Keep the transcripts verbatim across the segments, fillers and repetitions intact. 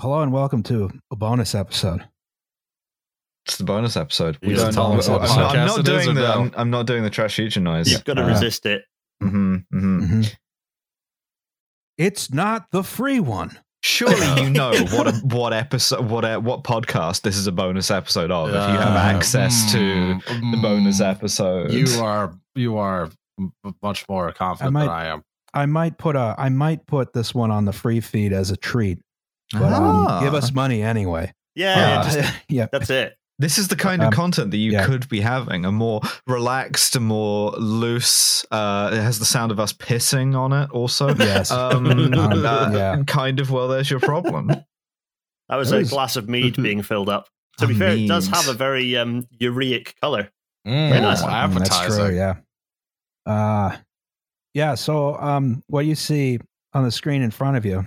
Hello and welcome to a bonus episode. It's the bonus episode. We don't know. I'm not doing the. I'm, I'm not doing the trash eater noise. You've got to uh, resist it. Mm-hmm, mm-hmm. Mm-hmm. It's not the free one. Surely you know what a, what episode, what a, what podcast this is a bonus episode of. Uh, if you have access mm, to mm, the bonus episode, you are you are much more confident I might, than I am. I might put a. I might put this one on the free feed as a treat. But ah. um, give us money anyway. Yeah, uh, just, yeah, that's it. This is the kind um, of content that you yeah. could be having. A more relaxed, a more loose. Uh, it has the sound of us pissing on it also. Yes. Um, um, uh, yeah. Kind of, well, there's your problem. That was it a is. glass of mead being filled up. To be oh, fair, mead. It does have a very um, ureic color. Mm, very nice. Appetizer. That's true, yeah. Uh, yeah, so um, what you see on the screen in front of you.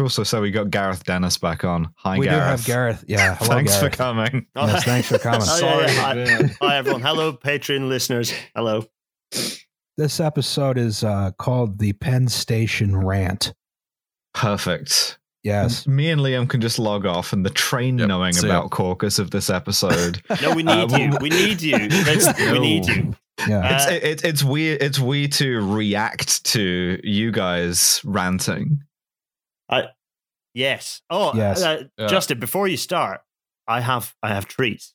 Also, so we got Gareth Dennis back on. Hi, we Gareth. We do have Gareth. Yeah. Hello, thanks, Gareth. For coming. Yes, thanks for coming. Thanks for coming. Sorry. Hi, everyone. Hello, Patreon listeners. Hello. This episode is uh, called The Penn Station Rant. Perfect. Yes. Me and Liam can just log off and the train yep, knowing about it. Caucus of this episode. No, we need uh, you. We need you. No. We need you. Yeah. It's, it, it's, we, it's we to react to you guys ranting. I uh, yes. Oh, yes. Uh, yeah. Justin, before you start, I have I have treats.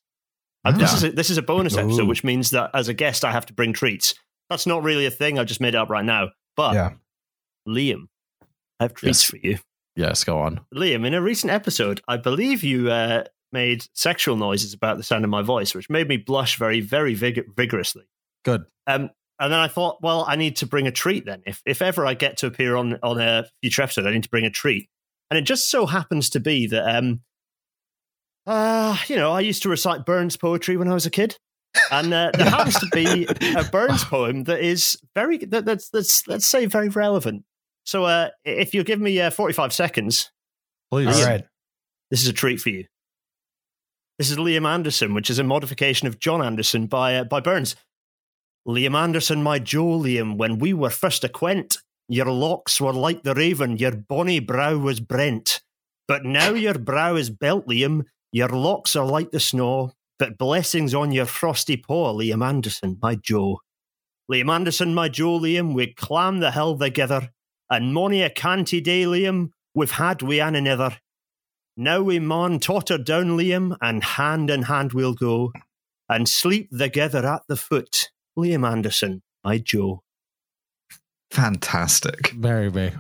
Uh, yeah. This is a, this is a bonus episode, Ooh. Which means that as a guest, I have to bring treats. That's not really a thing. I just made it up right now. But yeah. Liam, I have treats yes. for you. Yes, go on, Liam. In a recent episode, I believe you uh, made sexual noises about the sound of my voice, which made me blush very, very vig- vigorously. Good. Um. And then I thought, well, I need to bring a treat then. If if ever I get to appear on, on a future episode, I need to bring a treat. And it just so happens to be that, um, uh, you know, I used to recite Burns poetry when I was a kid. And uh, there happens to be a Burns poem that is very, that, that's, that's let's say, very relevant. So uh, if you'll give me uh, forty-five seconds. Please. All right. This is a treat for you. This is Liam Anderson, which is a modification of John Anderson by uh, by Burns. Liam Anderson, my Joe Liam, when we were first acquaint, your locks were like the raven, your bonny brow was brent. But now your brow is belt, Liam, your locks are like the snow, but blessings on your frosty paw, Liam Anderson, my Joe. Liam Anderson, my Joe Liam, we clam the hill together, and mony a canty day, Liam, we've had we an another. Now we man totter down, Liam, and hand in hand we'll go, and sleep together at the foot. Liam Anderson, my Joe. Fantastic. Marry me.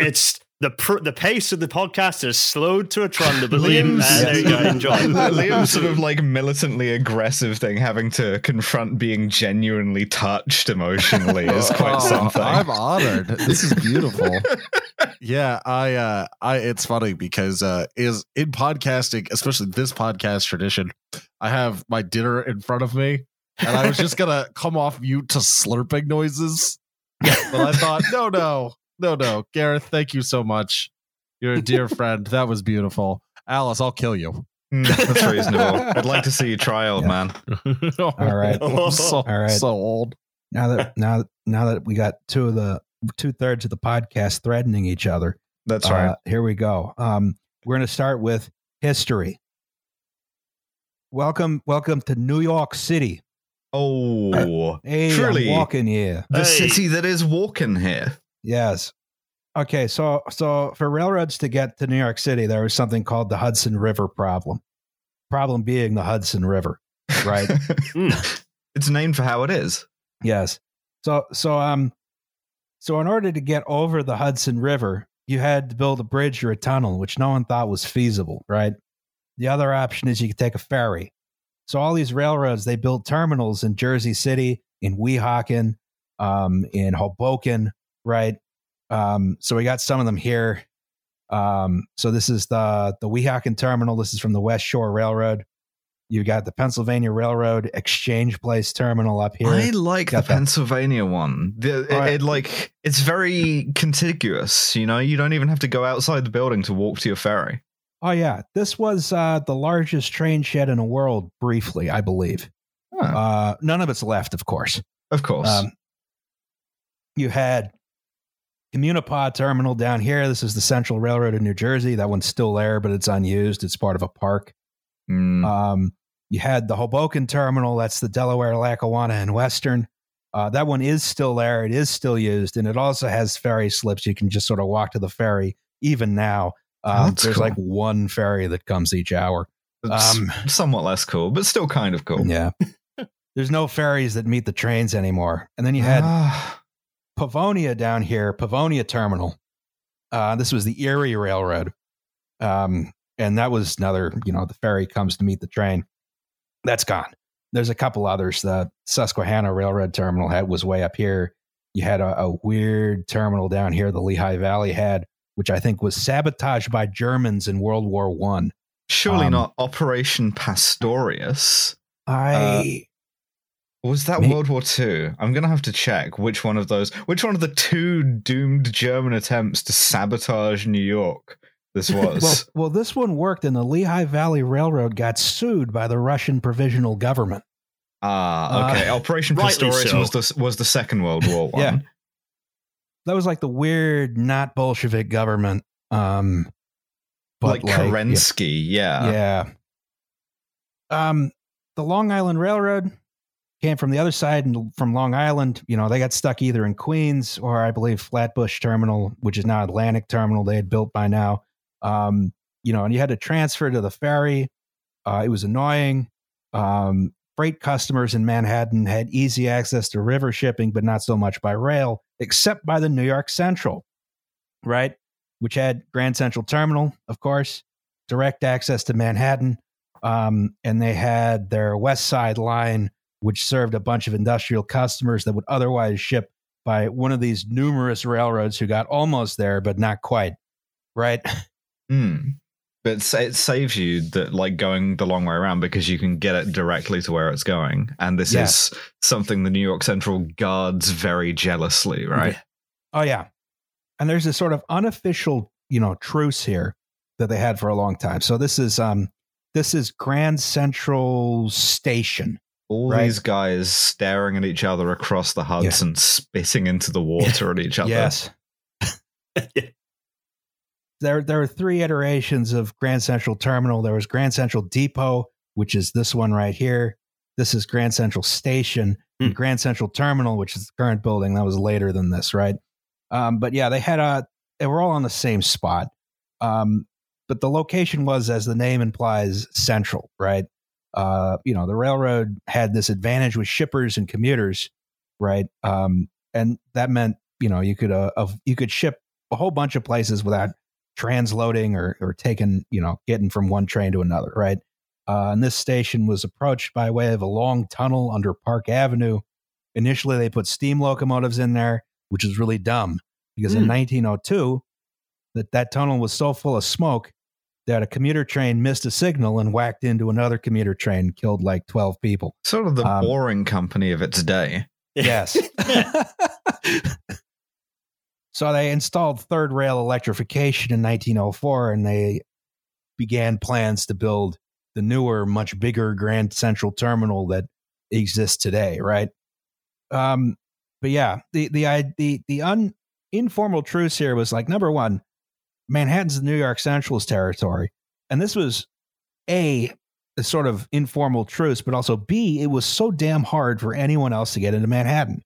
It's the pr- the pace of the podcast is slowed to a trundle, but Liam, uh, there you go, enjoy. Liam's sort of like militantly aggressive thing, having to confront being genuinely touched emotionally, is quite oh, something. I'm honored. This is beautiful. Yeah, I, uh, I. It's funny because uh, is in podcasting, especially this podcast tradition, I have my dinner in front of me, and I was just gonna come off mute to slurping noises, but I thought, no, no, no, no, Gareth, thank you so much. You're a dear friend. That was beautiful, Alice. I'll kill you. That's reasonable. I'd like to see you try, old yeah. man. All right, I'm so, all right, so old. Now that now now that we got two of the. Two thirds of the podcast threatening each other. That's right. Uh, here we go. Um, we're going to start with history. Welcome, welcome to New York City. Oh, hey, truly I'm walking here. The hey. city that is walking here. Yes. Okay. So, so for railroads to get to New York City, there was something called the Hudson River problem. Problem being the Hudson River, right? mm. It's named for how it is. Yes. So, so um. So in order to get over the Hudson River, you had to build a bridge or a tunnel, which no one thought was feasible, right? The other option is you could take a ferry. So all these railroads, they built terminals in Jersey City, in Weehawken, um, in Hoboken, right? Um, so we got some of them here. Um, so this is the, the Weehawken Terminal. This is from the West Shore Railroad. You got the Pennsylvania Railroad Exchange Place Terminal up here. I like the that. Pennsylvania one. The, it, right. it like it's very contiguous. You know, you don't even have to go outside the building to walk to your ferry. Oh yeah, this was uh, the largest train shed in the world. Briefly, I believe. Huh. Uh, none of it's left, of course. Of course. Um, you had Communipod Terminal down here. This is the Central Railroad in New Jersey. That one's still there, but it's unused. It's part of a park. Mm. Um, you had the Hoboken Terminal. That's the Delaware, Lackawanna, and Western. Uh, that one is still there. It is still used, and it also has ferry slips. You can just sort of walk to the ferry even now. Um, there's cool. like one ferry that comes each hour. Um, somewhat less cool, but still kind of cool. Yeah. There's no ferries that meet the trains anymore. And then you had uh, Pavonia down here, Pavonia Terminal. Uh, this was the Erie Railroad. Um, and that was another, you know, the ferry comes to meet the train. That's gone. There's a couple others. The Susquehanna Railroad Terminal had, was way up here. You had a, a weird terminal down here, the Lehigh Valley had, which I think was sabotaged by Germans in World War One. Surely um, not Operation Pastorius. I uh, was that maybe, World War Two. I'm gonna have to check which one of those, which one of the two doomed German attempts to sabotage New York this was. well, well, this one worked, and the Lehigh Valley Railroad got sued by the Russian Provisional Government. Ah, okay. Uh, Operation Pastorius so. was the was the Second World War one. Yeah. That was like the weird, not Bolshevik government. Um, but like, like Kerensky, yeah. Yeah. Um, the Long Island Railroad came from the other side and from Long Island. You know, they got stuck either in Queens or, I believe, Flatbush Terminal, which is now Atlantic Terminal, they had built by now. Um, you know, and you had to transfer to the ferry. Uh, it was annoying. Um, freight customers in Manhattan had easy access to river shipping, but not so much by rail, except by the New York Central, right? Which had Grand Central Terminal, of course, direct access to Manhattan. Um, and they had their West Side Line, which served a bunch of industrial customers that would otherwise ship by one of these numerous railroads who got almost there, but not quite, right? Mm. But it saves you that, like, going the long way around, because you can get it directly to where it's going. And this yeah. is something the New York Central guards very jealously, right? Yeah. Oh, yeah. And there's this sort of unofficial, you know, truce here that they had for a long time. So this is um, this is Grand Central Station. All right? These guys staring at each other across the Hudson, yeah. spitting into the water at each other. Yes. There, there were three iterations of Grand Central Terminal. There was Grand Central Depot, which is this one right here. This is Grand Central Station. Mm. Grand Central Terminal, which is the current building. That was later than this, right? Um, but yeah, they had a. They were all on the same spot. Um, but the location was, as the name implies, central, right? Uh, you know, the railroad had this advantage with shippers and commuters, right? Um, and that meant, you know, you could uh, uh, you could ship a whole bunch of places without transloading or or taking, you know, getting from one train to another, right? Uh, and this station was approached by way of a long tunnel under Park Avenue. Initially, they put steam locomotives in there, which is really dumb, because mm. in nineteen oh two, that, that tunnel was so full of smoke that a commuter train missed a signal and whacked into another commuter train and killed like twelve people. Sort of the um, boring company of its day. Yes. So they installed third rail electrification in nineteen oh four, and they began plans to build the newer, much bigger Grand Central Terminal that exists today, right? Um, but yeah, the the the the un, informal truce here was like, number one, Manhattan's the New York Central's territory, and this was A, a sort of informal truce, but also B, it was so damn hard for anyone else to get into Manhattan,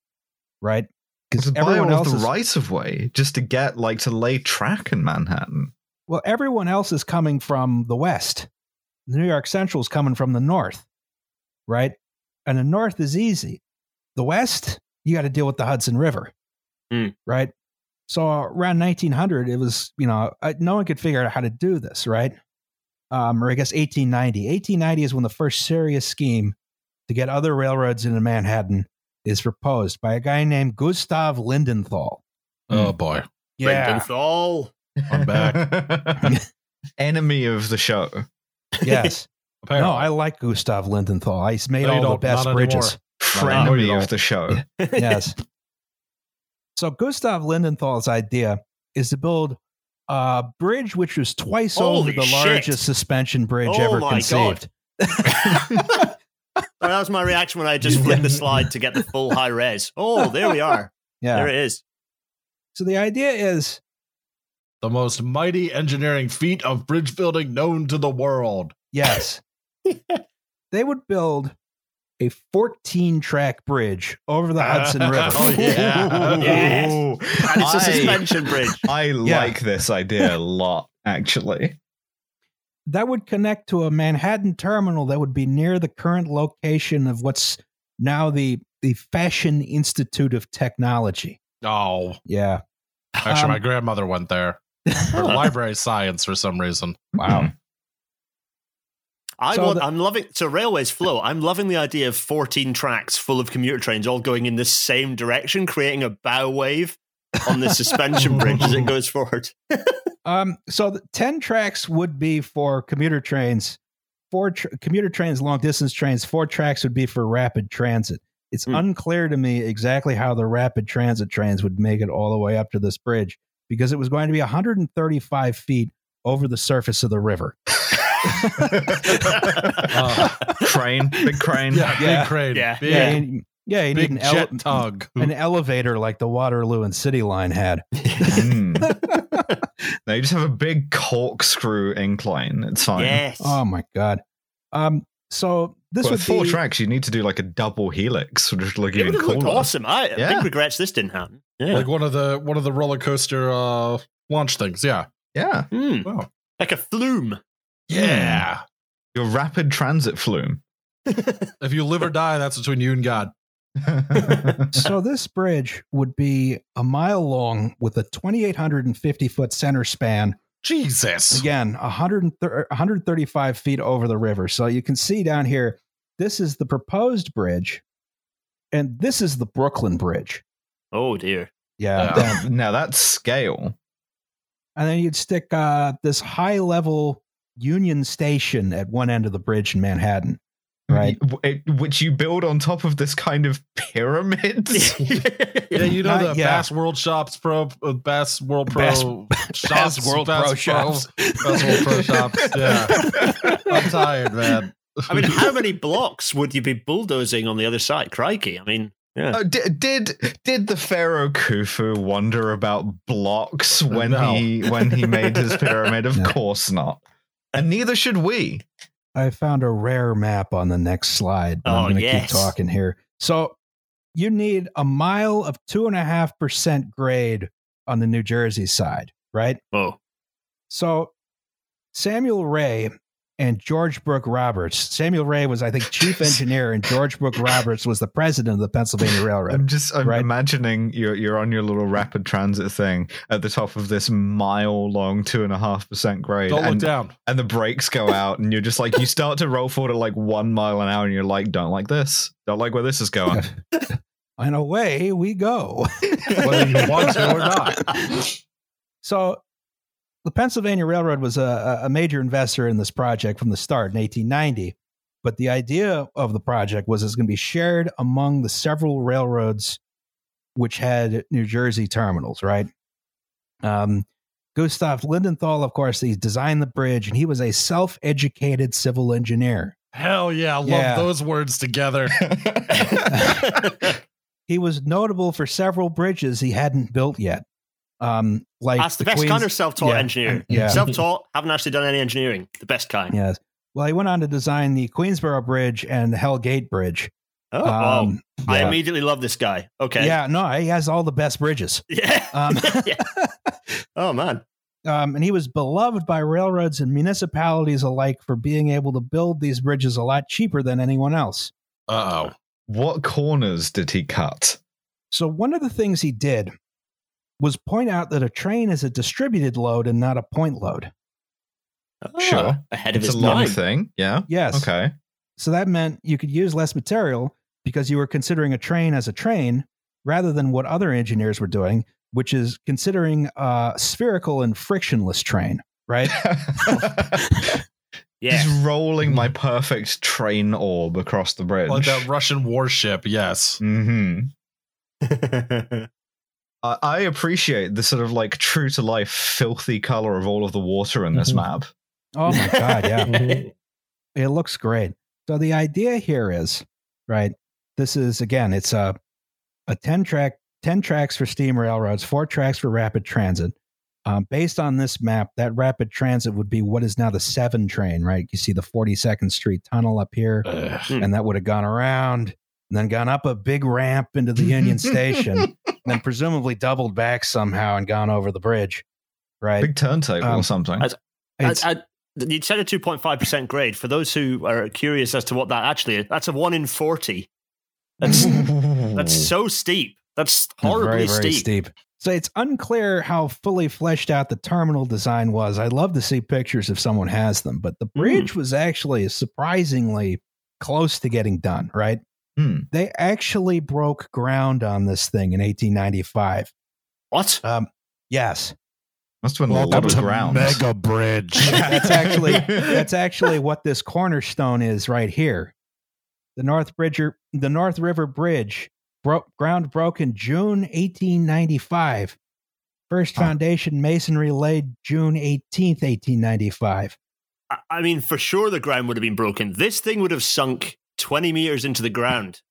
right? Because everyone else the is, right of way just to get like to lay track in Manhattan. Well, everyone else is coming from the west. The New York Central is coming from the north, right? And the north is easy. The west, you got to deal with the Hudson River, mm. right? So around nineteen hundred, it was, you know, no one could figure out how to do this, right? Um, or I guess eighteen ninety. eighteen ninety is when the first serious scheme to get other railroads into Manhattan is proposed by a guy named Gustav Lindenthal. Oh, boy. Yeah. Lindenthal. I'm back. Enemy of the show. Yes. Apparently. No, I like Gustav Lindenthal. He's made all the best bridges. Enemy of the show. Yes. So Gustav Lindenthal's idea is to build a bridge which was twice Holy over the shit. largest suspension bridge oh ever my conceived. God. Well, that was my reaction when I just flipped the slide to get the full high res. Oh, there we are. Yeah. There it is. So the idea is the most mighty engineering feat of bridge building known to the world. Yes. They would build a fourteen track bridge over the Hudson River. Oh, yeah. Yes. And it's a I, suspension bridge. I yeah. like this idea a lot, actually. That would connect to a Manhattan terminal that would be near the current location of what's now the the Fashion Institute of Technology. Oh. Yeah. Actually, um, my grandmother went there for library science for some reason. Wow. I so want, the, I'm loving, so railways flow. I'm loving the idea of fourteen tracks full of commuter trains all going in the same direction, creating a bow wave on the suspension bridge as it goes forward. um, so the ten tracks would be for commuter trains, four tra- commuter trains, long distance trains, four tracks would be for rapid transit. It's mm. unclear to me exactly how the rapid transit trains would make it all the way up to this bridge, because it was going to be one hundred thirty-five feet over the surface of the river. uh, crane, big crane, yeah, yeah. big crane, yeah, big, yeah. You, yeah, you big need an, jet ele- tug. an elevator like the Waterloo and City Line had. mm. No, you just have a big corkscrew incline. It's fine. Yes. Oh my god. Um. So this well, would four be... tracks. You need to do like a double helix, which would look it even cooler. Awesome. I yeah. big regrets this didn't happen. Yeah. Like one of the one of the roller coaster uh, launch things. Yeah. Yeah. Mm. Wow. Like a flume. Yeah. Your rapid transit flume. If you live or die, that's between you and God. So this bridge would be a mile long with a two thousand eight hundred fifty foot center span. Jesus. Again, one hundred thirty-five feet over the river. So you can see down here, this is the proposed bridge. And this is the Brooklyn Bridge. Oh, dear. Yeah. Uh, now that's scale. And then you'd stick uh, this high level Union Station at one end of the bridge in Manhattan, right? Which you build on top of this kind of pyramid. Yeah, you know the uh, yeah. Bass World Shops Pro, uh, Bass World Pro Bass, Shops, Bass World Bass Pro, Pro Shops, Bass World Pro Shops. Yeah, I'm tired, man. I mean, how many blocks would you be bulldozing on the other side? Crikey! I mean. Yeah. Oh, did, did did the pharaoh Khufu wonder about blocks when no. he when he made his pyramid? Of no. course not. And neither should we. I found a rare map on the next slide. But oh, I'm going to yes. keep talking here. So you need a mile of two and a half percent grade on the New Jersey side, right? Oh. So Samuel Rea and George Brooke Roberts. Samuel Rea was, I think, chief engineer, and George Brooke Roberts was the president of the Pennsylvania Railroad. I'm just I'm right? imagining you're, you're on your little rapid transit thing at the top of this mile-long two and a half percent grade. Don't and, look down. And the brakes go out, and you're just like, you start to roll forward at like one mile an hour, and you're like, don't like this. Don't like where this is going. And away we go. Whether you want to or not. So... the Pennsylvania Railroad was a, a major investor in this project from the start in eighteen ninety, but the idea of the project was it's going to be shared among the several railroads which had New Jersey terminals, right? Um, Gustav Lindenthal, of course, he designed the bridge, and he was a self-educated civil engineer. Hell yeah, I love yeah. those words together. He was notable for several bridges he hadn't built yet. Um, like that's the, the best Queens, kind of self-taught yeah, engineer. Yeah. Self-taught, haven't actually done any engineering. The best kind. Yes. Well, he went on to design the Queensboro Bridge and the Hell Gate Bridge. Oh, um, wow. yeah. I immediately love this guy. Okay. Yeah. No, he has all the best bridges. Yeah. Um, yeah. Oh man. Um, and he was beloved by railroads and municipalities alike for being able to build these bridges a lot cheaper than anyone else. Uh oh. What corners did he cut? So one of the things he did was point out that a train is a distributed load and not a point load. Oh, sure. Ahead of its time. It's a long thing. Yeah. Yes. Okay. So that meant you could use less material because you were considering a train as a train rather than what other engineers were doing, which is considering a spherical and frictionless train, right? Yeah. Just rolling my perfect train orb across the bridge. Like that Russian warship. Yes. Mm-hmm. I appreciate the sort of like true to life filthy color of all of the water in this mm-hmm. map. Oh my god, yeah. It looks great. So the idea here is, right, this is again, it's a a ten track ten tracks for steam railroads, four tracks for rapid transit. Um, based on this map, that rapid transit would be what is now the seven train, right? You see the forty-second Street Tunnel up here, uh, and that would have gone around and then gone up a big ramp into the Union Station, and then presumably doubled back somehow and gone over the bridge, right? Big turntable um, or something. I, I, I, you said a two point five percent grade. For those who are curious as to what that actually is, that's a one in forty. That's, that's so steep. That's horribly very, very steep. steep. So it's unclear how fully fleshed out the terminal design was. I'd love to see pictures if someone has them, but the bridge mm. was actually surprisingly close to getting done, right? Mm. They actually broke ground on this thing in eighteen ninety-five. What? Um, yes. Must have been well, a lot of ground. Mega bridge. that's, actually, that's actually what this cornerstone is right here. The North Bridger, the North River Bridge. Broke, ground broke in June eighteen ninety-five. First foundation masonry laid June eighteenth, eighteen ninety-five. I mean, for sure the ground would have been broken. This thing would have sunk twenty meters into the ground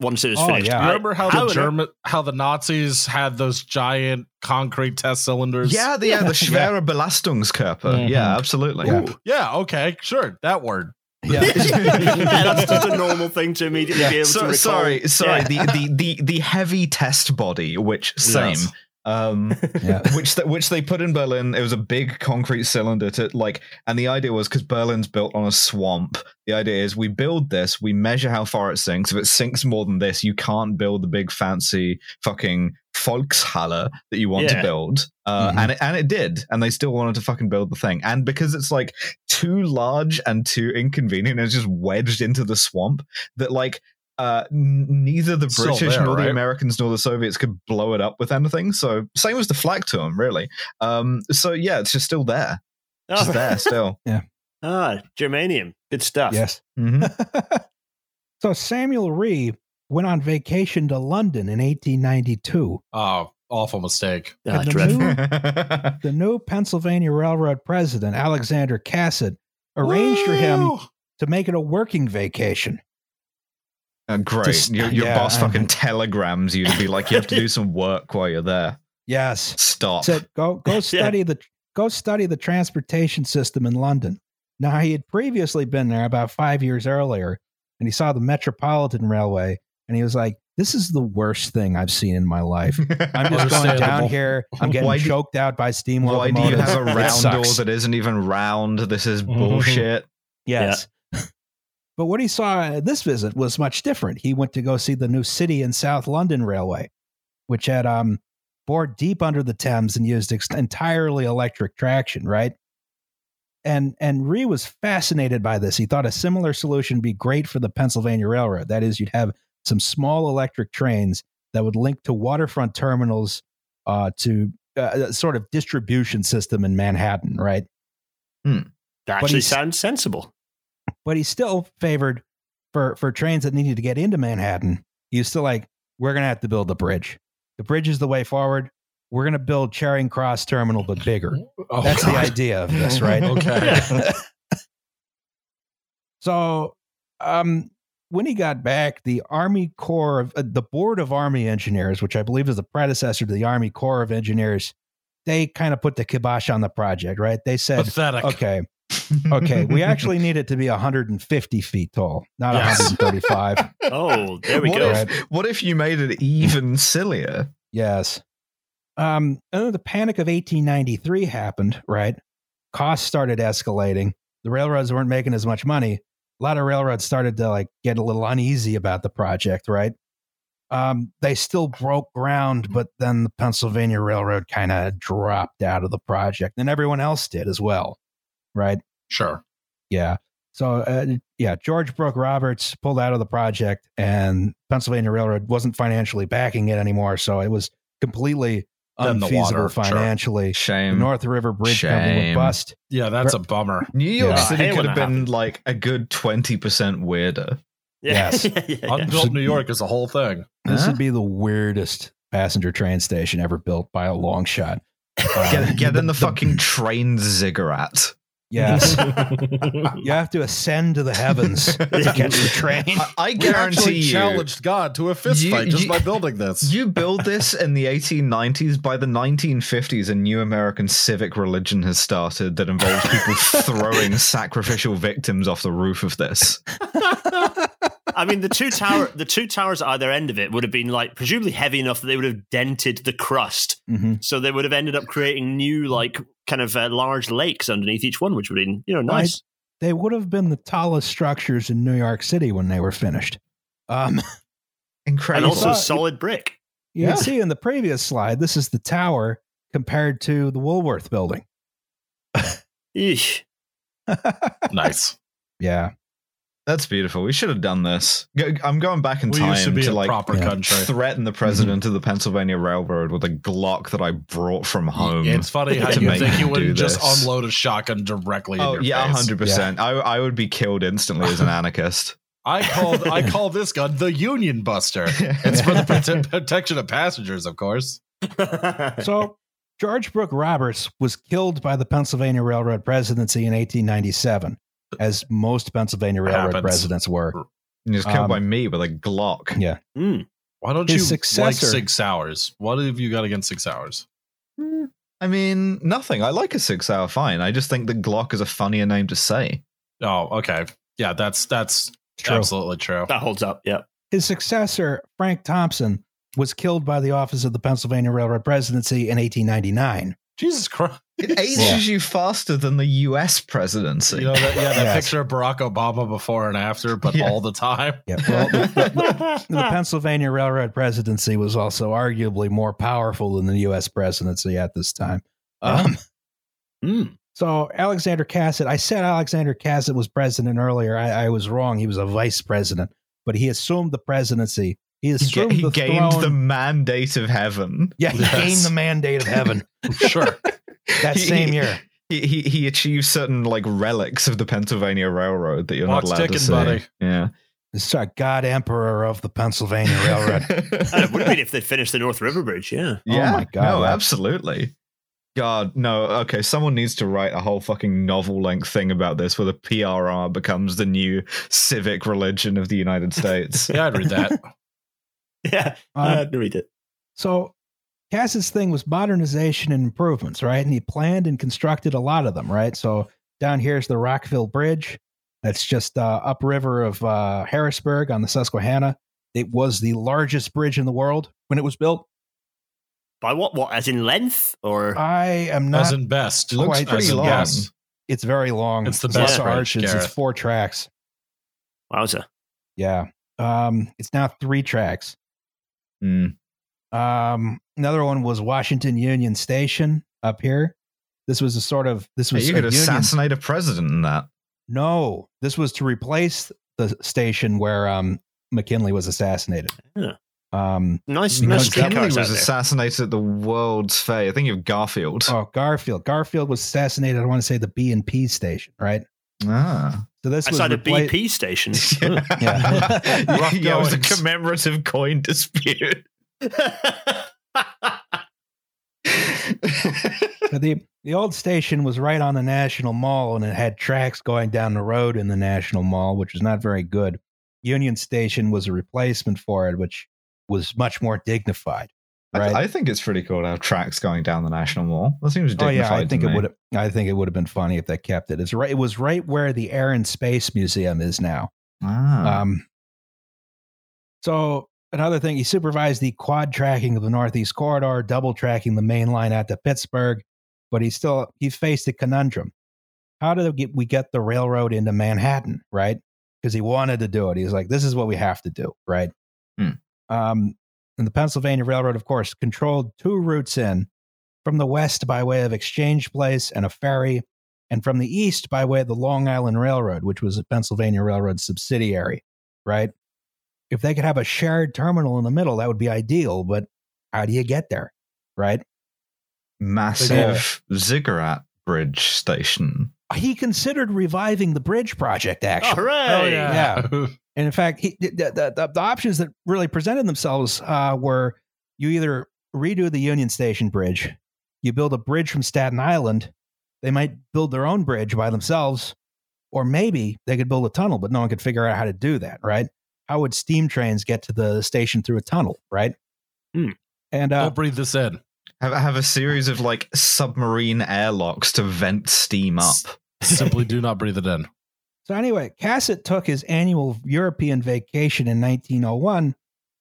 once it was oh, finished. Yeah. Remember how, how the German, it? how the Nazis had those giant concrete test cylinders? Yeah, the, yeah, the schwere yeah. Belastungskörper. Mm-hmm. Yeah, absolutely. Yeah. yeah, okay, sure, that word. Yeah. yeah, that's just a normal thing to immediately yeah. be able so, to recall. Sorry, sorry. Yeah. The, the, the the heavy test body, which same, yes. um, yeah. which th- which they put in Berlin. It was a big concrete cylinder to like, and the idea was because Berlin's built on a swamp. The idea is we build this, we measure how far it sinks. If it sinks more than this, you can't build the big fancy fucking Volkshalle that you want yeah. to build. Uh, mm-hmm. And it, and it did, and they still wanted to fucking build the thing. And because it's like too large and too inconvenient, it's just wedged into the swamp that like uh, n- neither the British there, nor right? the Americans nor the Soviets could blow it up with anything. So same as the flak to them, really. Um, so yeah, it's just still there. It's oh. just there still. yeah. Ah, germanium, good stuff. Yes. Mm-hmm. So Samuel Rea went on vacation to London in eighteen ninety-two. Oh, awful mistake. Oh, the, new, the new Pennsylvania Railroad president, Alexander Cassatt, arranged Woo! for him to make it a working vacation. Uh, great. St- your your yeah, boss fucking um, telegrams you to be like, you have to do some work while you're there. Yes. Stop. Said, go go study yeah. the go study the transportation system in London. Now, he had previously been there about five years earlier, and he saw the Metropolitan Railway, and he was like, this is the worst thing I've seen in my life. I'm just going down here. I'm getting why choked do, out by steam locomotives. Why do you have a round door that isn't even round? This is bullshit. Mm-hmm. Yes. Yeah. But what he saw at this visit was much different. He went to go see the new City and South London Railway, which had um, bored deep under the Thames and used ex- entirely electric traction, right? And and Rea was fascinated by this. He thought a similar solution would be great for the Pennsylvania Railroad. That is, you'd have some small electric trains that would link to waterfront terminals uh, to uh, a sort of distribution system in Manhattan, right? Hmm. That actually sounds sensible. But he still favored, for, for trains that needed to get into Manhattan, he was still like, we're going to have to build a bridge. The bridge is the way forward. We're going to build Charing Cross Terminal, but bigger. Oh, That's God. the idea of this, right? Okay. So, um... when he got back, the Army Corps of uh, the Board of Army Engineers, which I believe is the predecessor to the Army Corps of Engineers, they kind of put the kibosh on the project, right? They said, Pathetic. okay, okay, we actually need it to be one hundred fifty feet tall, not yes. one hundred thirty-five. Oh, there we what go. If, right? What if you made it even sillier? Yes. Um, and then the Panic of eighteen ninety-three happened, right? Costs started escalating. The railroads weren't making as much money. A lot of railroads started to like get a little uneasy about the project, right? Um, they still broke ground, but then the Pennsylvania Railroad kind of dropped out of the project, and everyone else did as well, right? Sure. Yeah. So, uh, yeah, George Brooke Roberts pulled out of the project, and Pennsylvania Railroad wasn't financially backing it anymore, so it was completely unfeasible financially. Sure. Shame. The North River Bridge Shame. Company went bust. Yeah, that's a bummer. New York yeah. City could have been happened. like a good twenty percent weirder. Yeah. Yes. yeah, yeah, yeah. Unbuilt New York is a whole thing. This huh? would be the weirdest passenger train station ever built by a long shot. Uh, get get the, in the, the fucking train ziggurat. Yes. You have to ascend to the heavens to catch the train. I, I guarantee you challenged God to a fist you, fight just you, by building this. You build this in the eighteen nineties. By the nineteen fifties, a new American civic religion has started that involves people throwing sacrificial victims off the roof of this. I mean, the two tower, the two towers at either end of it would have been like presumably heavy enough that they would have dented the crust, mm-hmm. so they would have ended up creating new, like, kind of uh, large lakes underneath each one, which would have been, you know, nice. Right. They would have been the tallest structures in New York City when they were finished. Um, Incredible, and also uh, solid brick. You yeah. can see in the previous slide, this is the tower compared to the Woolworth Building. Eesh. Nice. Yeah. That's beautiful. We should have done this. I'm going back in time we used to, be to a like proper country. Threaten the president mm-hmm. of the Pennsylvania Railroad with a Glock that I brought from home. Yeah, it's funny how you think you would just this. unload a shotgun directly. Oh, in your yeah, face. one hundred percent. Yeah. I, I would be killed instantly as an anarchist. I called. I call this gun the Union Buster. It's for the prote- protection of passengers, of course. So George Brooke Roberts was killed by the Pennsylvania Railroad presidency in eighteen ninety-seven. As most Pennsylvania Railroad presidents were. He was killed um, by me with a Glock. Yeah. Mm. Why don't His you successor, like six hours? What have you got against six hours? I mean, nothing. I like a six hour fine. I just think the Glock is a funnier name to say. Oh, okay. Yeah, that's that's true. Absolutely true. That holds up. Yeah. His successor, Frank Thompson, was killed by the office of the Pennsylvania Railroad presidency in eighteen ninety-nine. Jesus Christ. It ages yeah. you faster than the U S presidency. You know that, yeah, that yes. picture of Barack Obama before and after, but yeah. all the time. Yeah. Well, the, the, the Pennsylvania Railroad presidency was also arguably more powerful than the U S presidency at this time. Um, mm. So Alexander Cassatt, I said Alexander Cassatt was president earlier. I, I was wrong. He was a vice president, but he assumed the presidency. He, he, ga- he the gained throne. the mandate of heaven. Yeah, he yes. gained the mandate of heaven. Sure. That same he, year. He, he he achieved certain like relics of the Pennsylvania Railroad that you're Box not allowed ticking, to see. Buddy. Yeah. It's our God Emperor of the Pennsylvania Railroad. And it would have been if they finished the North River Bridge, yeah. yeah. Oh my God. No, yeah. absolutely. God, no. Okay, someone needs to write a whole fucking novel-length thing about this where the P R R becomes the new civic religion of the United States. Yeah, I'd read that. Yeah, um, I'd read it. So Cassatt's thing was modernization and improvements, right? And he planned and constructed a lot of them, right? So down here is the Rockville Bridge. That's just uh, upriver of uh, Harrisburg on the Susquehanna. It was the largest bridge in the world when it was built. By what? What? As in length? Or I am not. As in best. It looks quite pretty long. Yes. It's very long. It's the it's best arch. It's, it's four tracks. Wowza. Yeah. Um, it's now three tracks. Hmm. Um, another one was Washington Union Station up here. This was a sort of this was hey, you could a assassinate union. a president in that. No, this was to replace the station where um, McKinley was assassinated. Yeah. Um, nice. nice McKinley was assassinated at the World's Fair. I think of Garfield. Oh, Garfield. Garfield was assassinated. I want to say the B and P station, right? Ah. So this was repla- a B P station. yeah. Yeah. yeah. yeah, it was a commemorative coin dispute. So the the old station was right on the National Mall, and it had tracks going down the road in the National Mall, which was not very good. Union Station was a replacement for it, which was much more dignified. Right? I, th- I think it's pretty cool to have tracks going down the National Mall. That seems dignified. Oh yeah, I think it would. I think it would have been funny if they kept it. It's right. It was right where the Air and Space Museum is now. Ah. Um. So. Another thing, he supervised the quad tracking of the Northeast Corridor, double tracking the main line out to Pittsburgh, but he still he faced a conundrum. How did we get, we get the railroad into Manhattan, right? Because he wanted to do it. He was like, this is what we have to do, right? Hmm. Um, and the Pennsylvania Railroad, of course, controlled two routes in, from the west by way of Exchange Place and a ferry, and from the east by way of the Long Island Railroad, which was a Pennsylvania Railroad subsidiary, right? If they could have a shared terminal in the middle, that would be ideal. But how do you get there? Right. Massive Ziggurat Bridge Station. He considered reviving the bridge project, actually. Oh, hooray! Oh, yeah. yeah. And in fact, he, the, the, the, the options that really presented themselves uh, were you either redo the Union Station Bridge, you build a bridge from Staten Island They might build their own bridge by themselves, or maybe they could build a tunnel, but no one could figure out how to do that, right? How would steam trains get to the station through a tunnel, right? Mm. And uh, I'll breathe this in. Have, have a series of like submarine airlocks to vent steam up. Simply do not breathe it in. So anyway, Cassatt took his annual European vacation in nineteen oh one,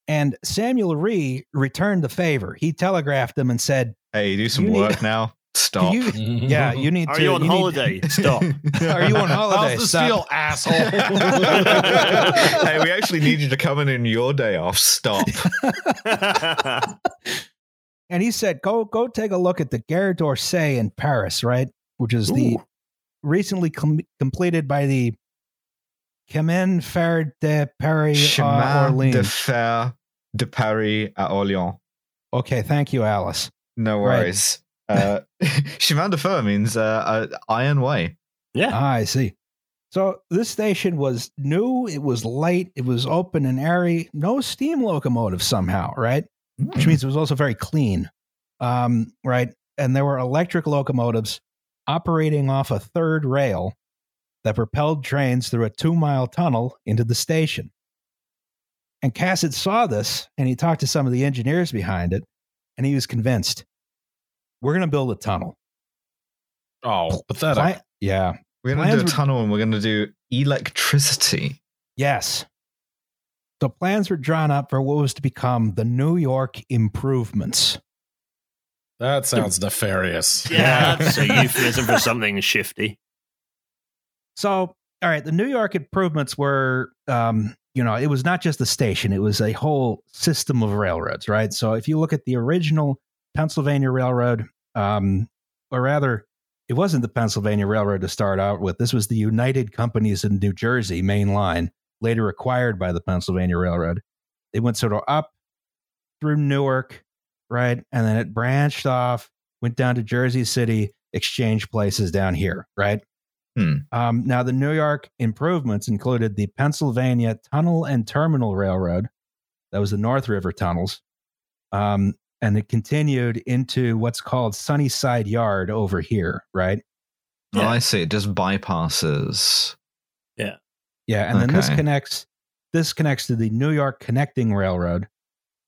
and Samuel Rea returned the favor. He telegraphed him and said, "Hey, do some work need- now. Stop. You, yeah, you need Are to. You on you holiday? Need, stop. Are you on holiday? How's the steel, asshole? Hey, we actually need you to come in on your day off. Stop." And he said, "Go, go, take a look at the Gare d'Orsay in Paris, right? Which is Ooh. the recently com- completed by the Chemin de Fer de Paris à Orléans. de Fer de Paris à Orléans." Okay, thank you, Alice. No worries. Right. Uh, Chemin de Fer means uh, uh, Iron Way. Yeah. Ah, I see. So this station was new. It was light. It was open and airy. No steam locomotive somehow, right? Mm. Which means it was also very clean, um, right? And there were electric locomotives operating off a third rail that propelled trains through a two-mile tunnel into the station. And Cassatt saw this, and he talked to some of the engineers behind it, and he was convinced. We're going to build a tunnel. Oh, pathetic. Pla- yeah. We're going to do a tunnel were- and we're going to do electricity. Yes. The plans were drawn up for what was to become the New York improvements. That sounds nefarious. Yeah, that's a euphemism for something shifty. So, all right, the New York improvements were, um, you know, it was not just the station. It was a whole system of railroads, right? So if you look at the original Pennsylvania Railroad, um, or rather, it wasn't the Pennsylvania Railroad to start out with. This was the United Companies in New Jersey main line, later acquired by the Pennsylvania Railroad. They went sort of up through Newark, right? And then it branched off, went down to Jersey City, exchanged places down here, right? Hmm. Um, now, the New York improvements included the Pennsylvania Tunnel and Terminal Railroad. That was the North River tunnels. Um, And it continued into what's called Sunnyside Yard over here, right? Yeah. Oh, I see. It just bypasses. Yeah. Yeah. And okay. then this connects this connects to the New York Connecting Railroad.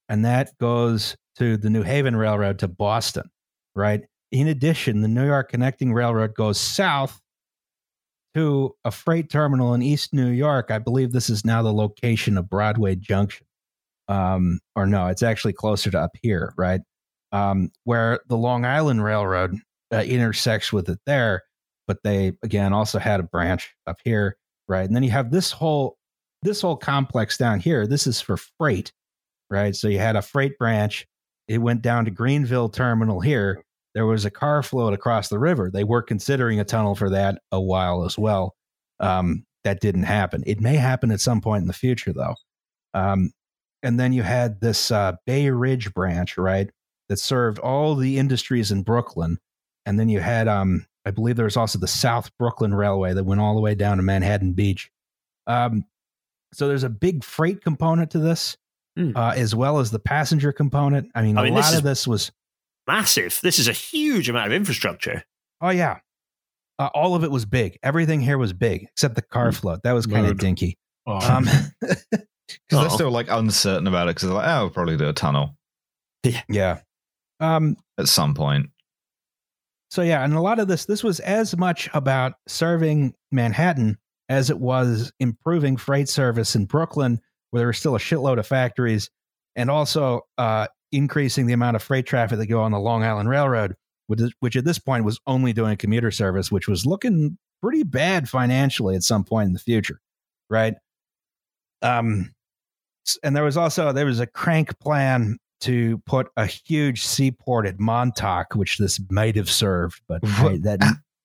And that goes to the New Haven Railroad to Boston, right? In addition, the New York Connecting Railroad goes south to a freight terminal in East New York. I believe this is now the location of Broadway Junction. Um, or no, it's actually closer to up here, right? Um, where the Long Island Railroad uh, intersects with it there, but they again also had a branch up here, right? And then you have this whole this whole complex down here. This is for freight, right? So you had a freight branch. It went down to Greenville Terminal here. There was a car float across the river. They were considering a tunnel for that a while as well. Um, that didn't happen. It may happen at some point in the future, though. Um, And then you had this uh, Bay Ridge branch, right, that served all the industries in Brooklyn. And then you had, um, I believe there was also the South Brooklyn Railway that went all the way down to Manhattan Beach. Um, so there's a big freight component to this, mm. uh, as well as the passenger component. I mean, I mean a lot of this was massive. This is a huge amount of infrastructure. Oh, yeah. Uh, all of it was big. Everything here was big, except the car mm. float. That was kind of dinky. Oh. Um Because they're still like uncertain about it. Because they're like, oh, we'll probably do a tunnel. Yeah. yeah. Um, At some point. So, yeah. And a lot of this, this was as much about serving Manhattan as it was improving freight service in Brooklyn, where there were still a shitload of factories, and also uh, increasing the amount of freight traffic that go on the Long Island Railroad, which, is, which at this point was only doing commuter service, which was looking pretty bad financially at some point in the future. Right. Um, and there was also, there was a crank plan to put a huge seaport at Montauk, which this might have served, but what, hey, that,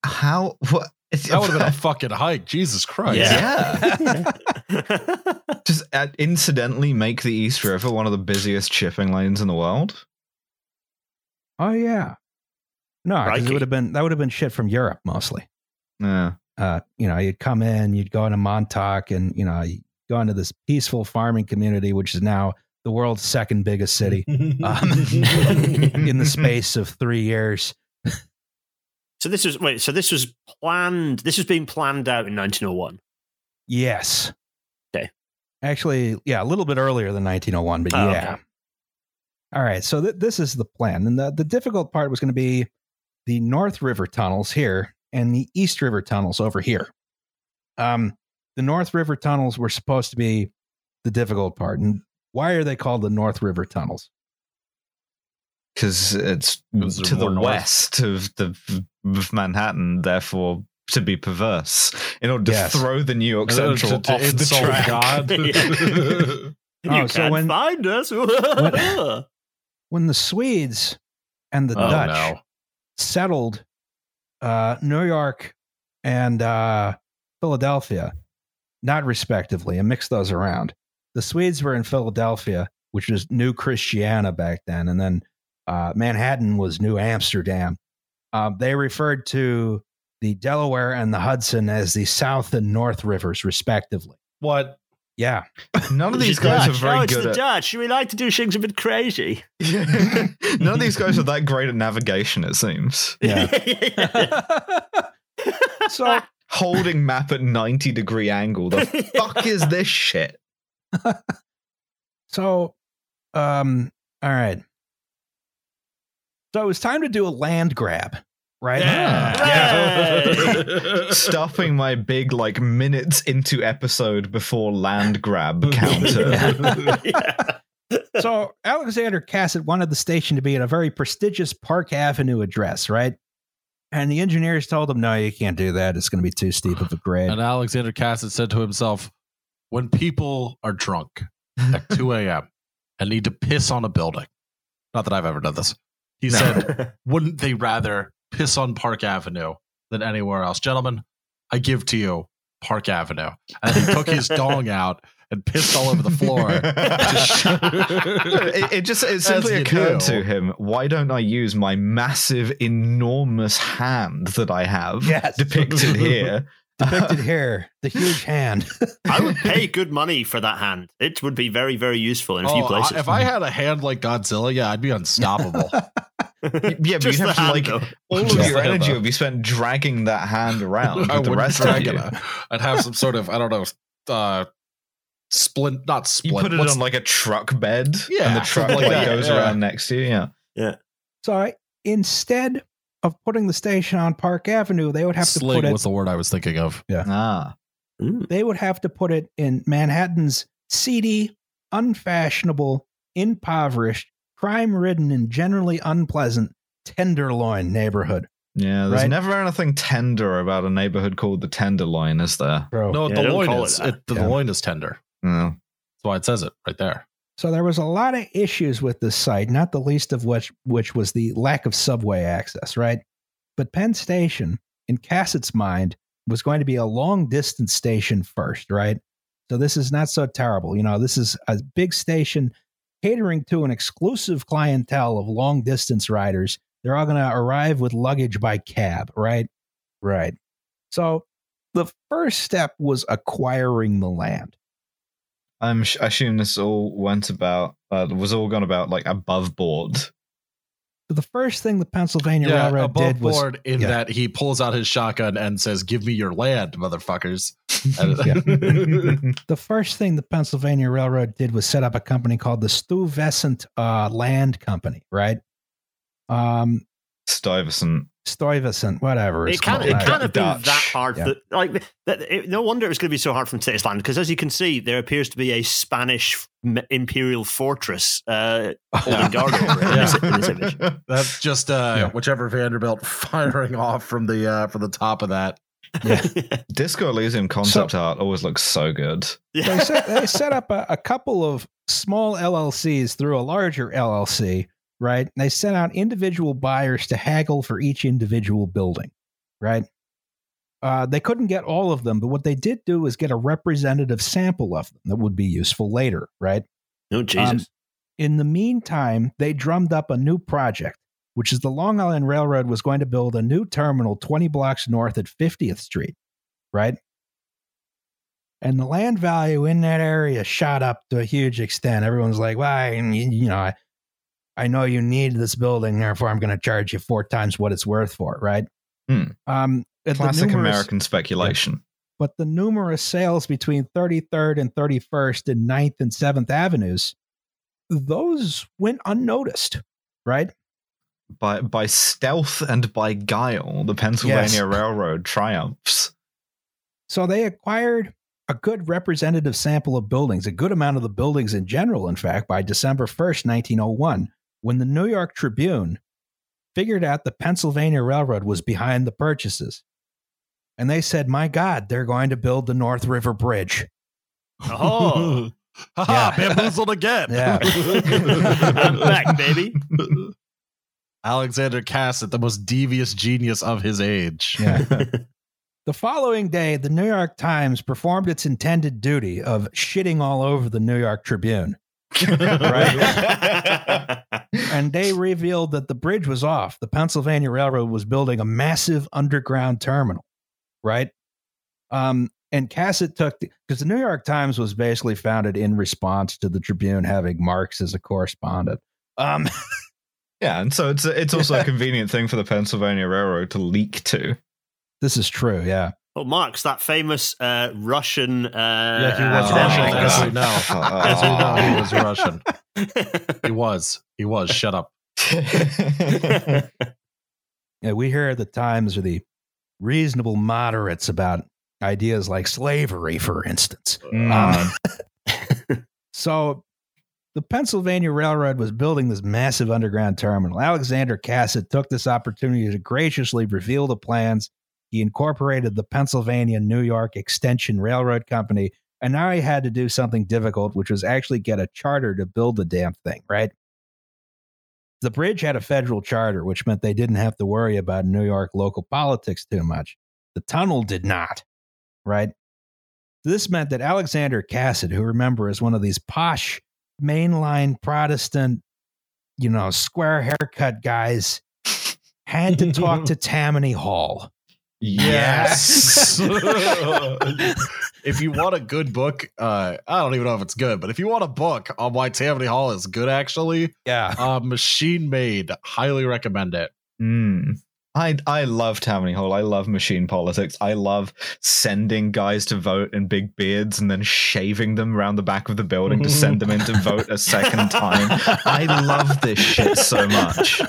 how, what, that would have been a fucking hike. Jesus Christ. Yeah. yeah. Just uh, incidentally make the East River one of the busiest shipping lanes in the world. Oh yeah. No, it would have been, that would have been shit from Europe mostly. Yeah. Uh, you know, you'd come in, you'd go into Montauk and, you know, you, gone to this peaceful farming community, which is now the world's second biggest city um, in the space of three years. So this was wait. So this was planned. This was being planned out in nineteen oh one. Yes. Okay. Actually, yeah, a little bit earlier than nineteen oh one, but oh, yeah. Okay. All right. So th- this is the plan, and the the difficult part was going to be the North River tunnels here and the East River tunnels over here. Um, the North River tunnels were supposed to be the difficult part, and why are they called the North River tunnels? Because it's to the west of the of Manhattan, therefore to be perverse in order to yes. throw the New York Central off the track. God. you oh, can't so when, find us. when, when the Swedes and the oh, Dutch no. settled uh, New York and uh, Philadelphia, not respectively, and mixed those around. The Swedes were in Philadelphia, which was New Christiana back then, and then uh, Manhattan was New Amsterdam. Uh, they referred to the Delaware and the Hudson as the South and North Rivers, respectively. What? Yeah. None of these guys Dutch. are very no, it's good the at... Dutch. We like to do things a bit crazy. None of these guys are that great at navigation, it seems. Yeah. So holding map at ninety degree angle. The fuck is this shit? So, um, all right. So it was time to do a land grab. Right? Yeah. Yeah. Stuffing my big, like, minutes into episode before land grab counter. Yeah. Yeah. So Alexander Cassatt wanted the station to be at a very prestigious Park Avenue address, right? And the engineers told him, no, you can't do that. It's going to be too steep of a grade. And Alexander Cassatt said to himself, when people are drunk at two a.m. and need to piss on a building, not that I've ever done this, he no. said, wouldn't they rather piss on Park Avenue than anywhere else? Gentlemen, I give to you Park Avenue. And he took his dong out and pissed all over the floor. it, it just it simply occurred do. to him, why don't I use my massive, enormous hand that I have yes. depicted here? Depicted here, the huge hand. I would pay good money for that hand. It would be very, very useful in a oh, few places. I, if I had a hand like Godzilla, yeah, I'd be unstoppable. Yeah, but you'd have to, like, though. all Just of your energy would be spent dragging that hand around. I with the rest drag of you. It. I'd have some sort of, I don't know, uh, splint, not splint. You put it What's, on like a truck bed, yeah, and the truck like that goes yeah. around next to you. Yeah, yeah. So I, instead of putting the station on Park Avenue, they would have Sling to put it. Was the word I was thinking of? Yeah. Ah. Ooh. They would have to put it in Manhattan's seedy, unfashionable, impoverished, crime-ridden and generally unpleasant Tenderloin neighborhood. Yeah, there's right? never anything tender about a neighborhood called the Tenderloin, is there? Bro. No, yeah, the loin is. It, the yeah. loin is tender. Yeah. That's why it says it right there. So there was a lot of issues with this site, not the least of which which was the lack of subway access, right? But Penn Station, in Cassatt's mind, was going to be a long-distance station first, right? So this is not so terrible. You know, this is a big station catering to an exclusive clientele of long-distance riders. They're all going to arrive with luggage by cab, right? Right. So the first step was acquiring the land. I'm sh- I assume this all went about, uh, was all gone about, like, above board. So the first thing the Pennsylvania yeah, Railroad did was... above board in yeah. that he pulls out his shotgun and says, give me your land, motherfuckers. The first thing the Pennsylvania Railroad did was set up a company called the Stuyvesant uh, Land Company, right? Um, Stuyvesant, Stuyvesant, whatever. It can't, it can't have been that hard. Yeah. For, like, that, it, no wonder it was going to be so hard from Status Land, because as you can see, there appears to be a Spanish imperial fortress uh, holding guard over it in this, in this image. That's just uh, yeah. whichever Vanderbilt firing off from the uh, from the top of that. Yeah. Disco Elysium concept so, art always looks so good. They set, they set up a, a couple of small L L Cs through a larger L L C, right? And they sent out individual buyers to haggle for each individual building, right? Uh, they couldn't get all of them, but what they did do is get a representative sample of them that would be useful later, right? Oh, Jesus. Um, in the meantime, they drummed up a new project, which is the Long Island Railroad was going to build a new terminal twenty blocks north at fiftieth street, right? And the land value in that area shot up to a huge extent. Everyone's like, well, you know, I, I know you need this building, therefore I'm going to charge you four times what it's worth for it, right? Hmm. Um, Classic numerous, American speculation. Yeah, but the numerous sales between thirty-third and thirty-first and ninth and seventh Avenues, those went unnoticed, right? By by stealth and by guile, the Pennsylvania yes. Railroad triumphs. So they acquired a good representative sample of buildings, a good amount of the buildings in general, in fact, by December first, nineteen oh one, when the New York Tribune figured out the Pennsylvania Railroad was behind the purchases. And they said, my God, they're going to build the North River Bridge. Oh, ha-ha, bamboozled again. Yeah. I'm back, baby. Alexander Cassatt, the most devious genius of his age. Yeah. The following day, the New York Times performed its intended duty of shitting all over the New York Tribune. Right? And they revealed that the bridge was off. The Pennsylvania Railroad was building a massive underground terminal, right? Um, and Cassatt took, because the, the New York Times was basically founded in response to the Tribune having Marx as a correspondent. Um, yeah, and so it's it's also yeah. a convenient thing for the Pennsylvania Railroad to leak to. This is true, yeah. Well, Marx, that famous uh, Russian... Uh, yeah, he was Russian. As we know, as we know, he was Russian. He was. He was. Shut up. Yeah, we hear at the Times are the reasonable moderates about ideas like slavery, for instance. Mm. Um, so the Pennsylvania Railroad was building this massive underground terminal. Alexander Cassatt took this opportunity to graciously reveal the plans. He incorporated the Pennsylvania New York Extension Railroad Company, and now he had to do something difficult, which was actually get a charter to build the damn thing, right? The bridge had a federal charter, which meant they didn't have to worry about New York local politics too much. The tunnel did not, right? This meant that Alexander Cassatt, who remember is one of these posh, mainline Protestant, you know, square haircut guys, had to talk to Tammany Hall. Yes. If you want a good book, uh, I don't even know if it's good, but if you want a book on why Tammany Hall is good, actually, yeah, uh, Machine Made, highly recommend it. Mm. I I love Tammany Hall. I love machine politics. I love sending guys to vote in big beards and then shaving them around the back of the building to send them in to vote a second time. I love this shit so much.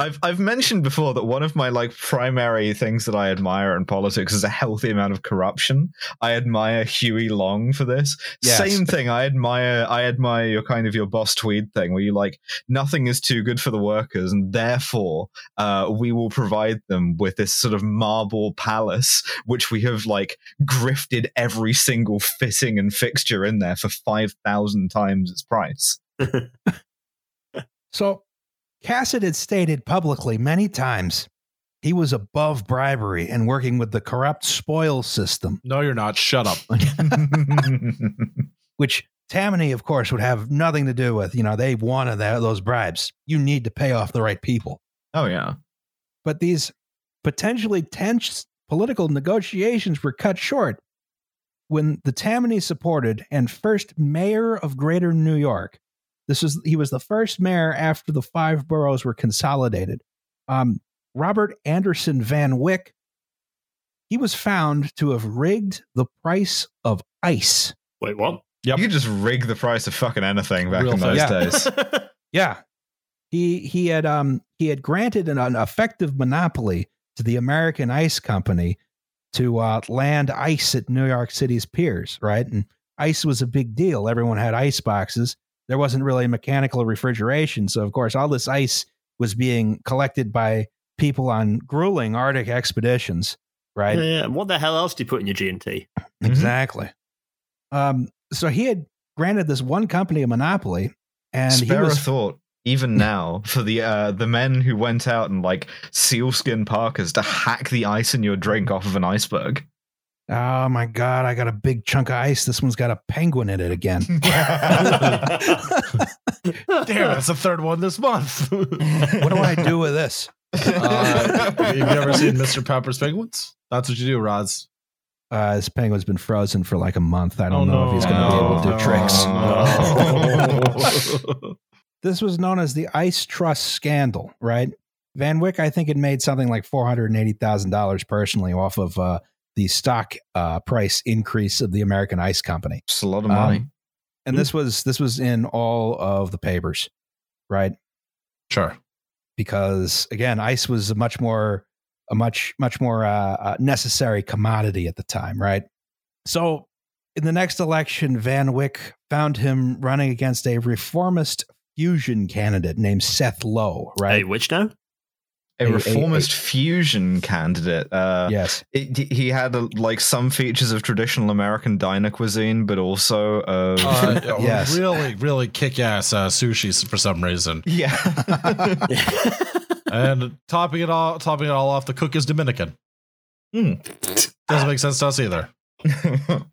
I've I've mentioned before that one of my like primary things that I admire in politics is a healthy amount of corruption. I admire Huey Long for this. Yes. Same thing. I admire I admire your kind of your Boss Tweed thing where you like nothing is too good for the workers and therefore uh, we will provide them with this sort of marble palace which we have like grifted every single fitting and fixture in there for five thousand times its price. So. Cassatt had stated publicly many times he was above bribery and working with the corrupt spoils system. No, you're not. Shut up. Which Tammany, of course, would have nothing to do with. You know, they wanted that, those bribes. You need to pay off the right people. Oh, yeah. But these potentially tense political negotiations were cut short when the Tammany supported and first mayor of Greater New York. This was he was the first mayor after the five boroughs were consolidated. Um, Robert Anderson Van Wyck, he was found to have rigged the price of ice. Wait, what? Yep. You could just rig the price of fucking anything back Real in those yeah. days. Yeah, he he had um he had granted an, an effective monopoly to the American Ice Company to uh, land ice at New York City's piers. Right, and ice was a big deal. Everyone had ice boxes. There wasn't really mechanical refrigeration. So, of course, all this ice was being collected by people on grueling Arctic expeditions, right? Yeah, what the hell else do you put in your G and T? Exactly. Um, so he had granted this one company a monopoly. And Spare he was- a thought, even now, for the uh, the men who went out and, like, sealskin parkas to hack the ice in your drink off of an iceberg. Oh, my God, I got a big chunk of ice. This one's got a penguin in it again. Damn, that's the third one this month. What do I do with this? Uh, have you ever seen Mister Pepper's Penguins? That's what you do, Roz. Uh, this penguin's been frozen for like a month. I don't oh, know no, if he's going to no, be able to do no, tricks. No. This was known as the Ice Trust Scandal, right? Van Wyck, I think, had made something like four hundred eighty thousand dollars personally off of uh, the stock uh, price increase of the American Ice Company. It's a lot of money. Um, and mm. this was this was in all of the papers, right? Sure. Because, again, ice was a much more a much, much more uh, necessary commodity at the time, right? So in the next election, Van Wyck found him running against a reformist fusion candidate named Seth Low, right? A which now? A, a reformist a, a, fusion candidate. Uh, yes. It, he had a, like some features of traditional American diner cuisine, but also uh, uh, yes. really, really kick-ass uh, sushi for some reason. Yeah. And topping it all, topping it all off, the cook is Dominican. Mm. Doesn't make sense to us either. It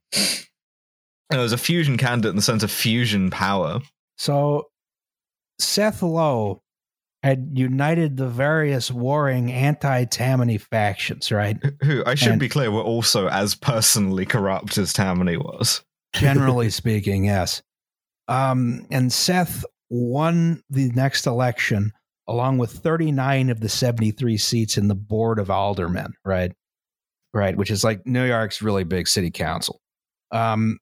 was a fusion candidate in the sense of fusion power. So Seth Low had united the various warring anti-Tammany factions, right? Who, I should and be clear, were also as personally corrupt as Tammany was. Generally speaking, yes. Um, and Seth won the next election along with thirty-nine of the seventy-three seats in the Board of Aldermen, right? Right, which is like New York's really big city council. Um,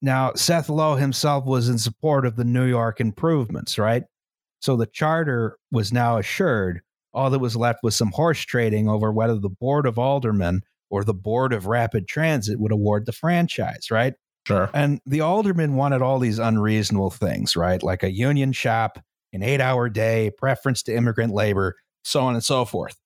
now, Seth Low himself was in support of the New York improvements, right? So the charter was now assured. All that was left was some horse trading over whether the Board of Aldermen or the Board of Rapid Transit would award the franchise, right? Sure. And the aldermen wanted all these unreasonable things, right? Like a union shop, an eight-hour day, preference to immigrant labor, so on and so forth.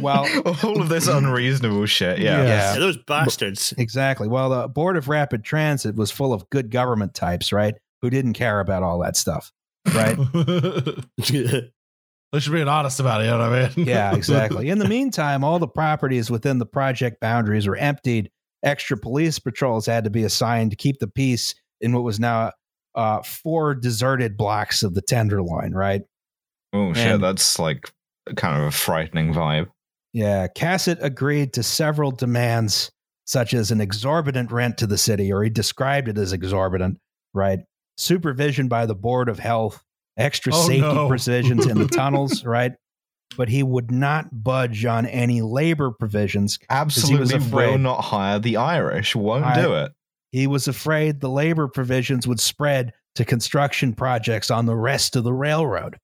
Well, all of this unreasonable shit, yeah. yeah. yeah. Those bastards. Exactly. Well, the Board of Rapid Transit was full of good government types, right? Who didn't care about all that stuff. Right. They should be honest about it, you know what I mean? Yeah, exactly. In the meantime, all the properties within the project boundaries were emptied. Extra police patrols had to be assigned to keep the peace in what was now uh, four deserted blocks of the Tenderloin, right? Oh, shit, and, that's like kind of a frightening vibe. Yeah, Cassatt agreed to several demands, such as an exorbitant rent to the city, or he described it as exorbitant, right? Supervision by the Board of Health, extra oh, safety no. provisions in the tunnels, right? But he would not budge on any labor provisions. Absolutely will not hire the Irish, won't I, do it. He was afraid the labor provisions would spread to construction projects on the rest of the railroad.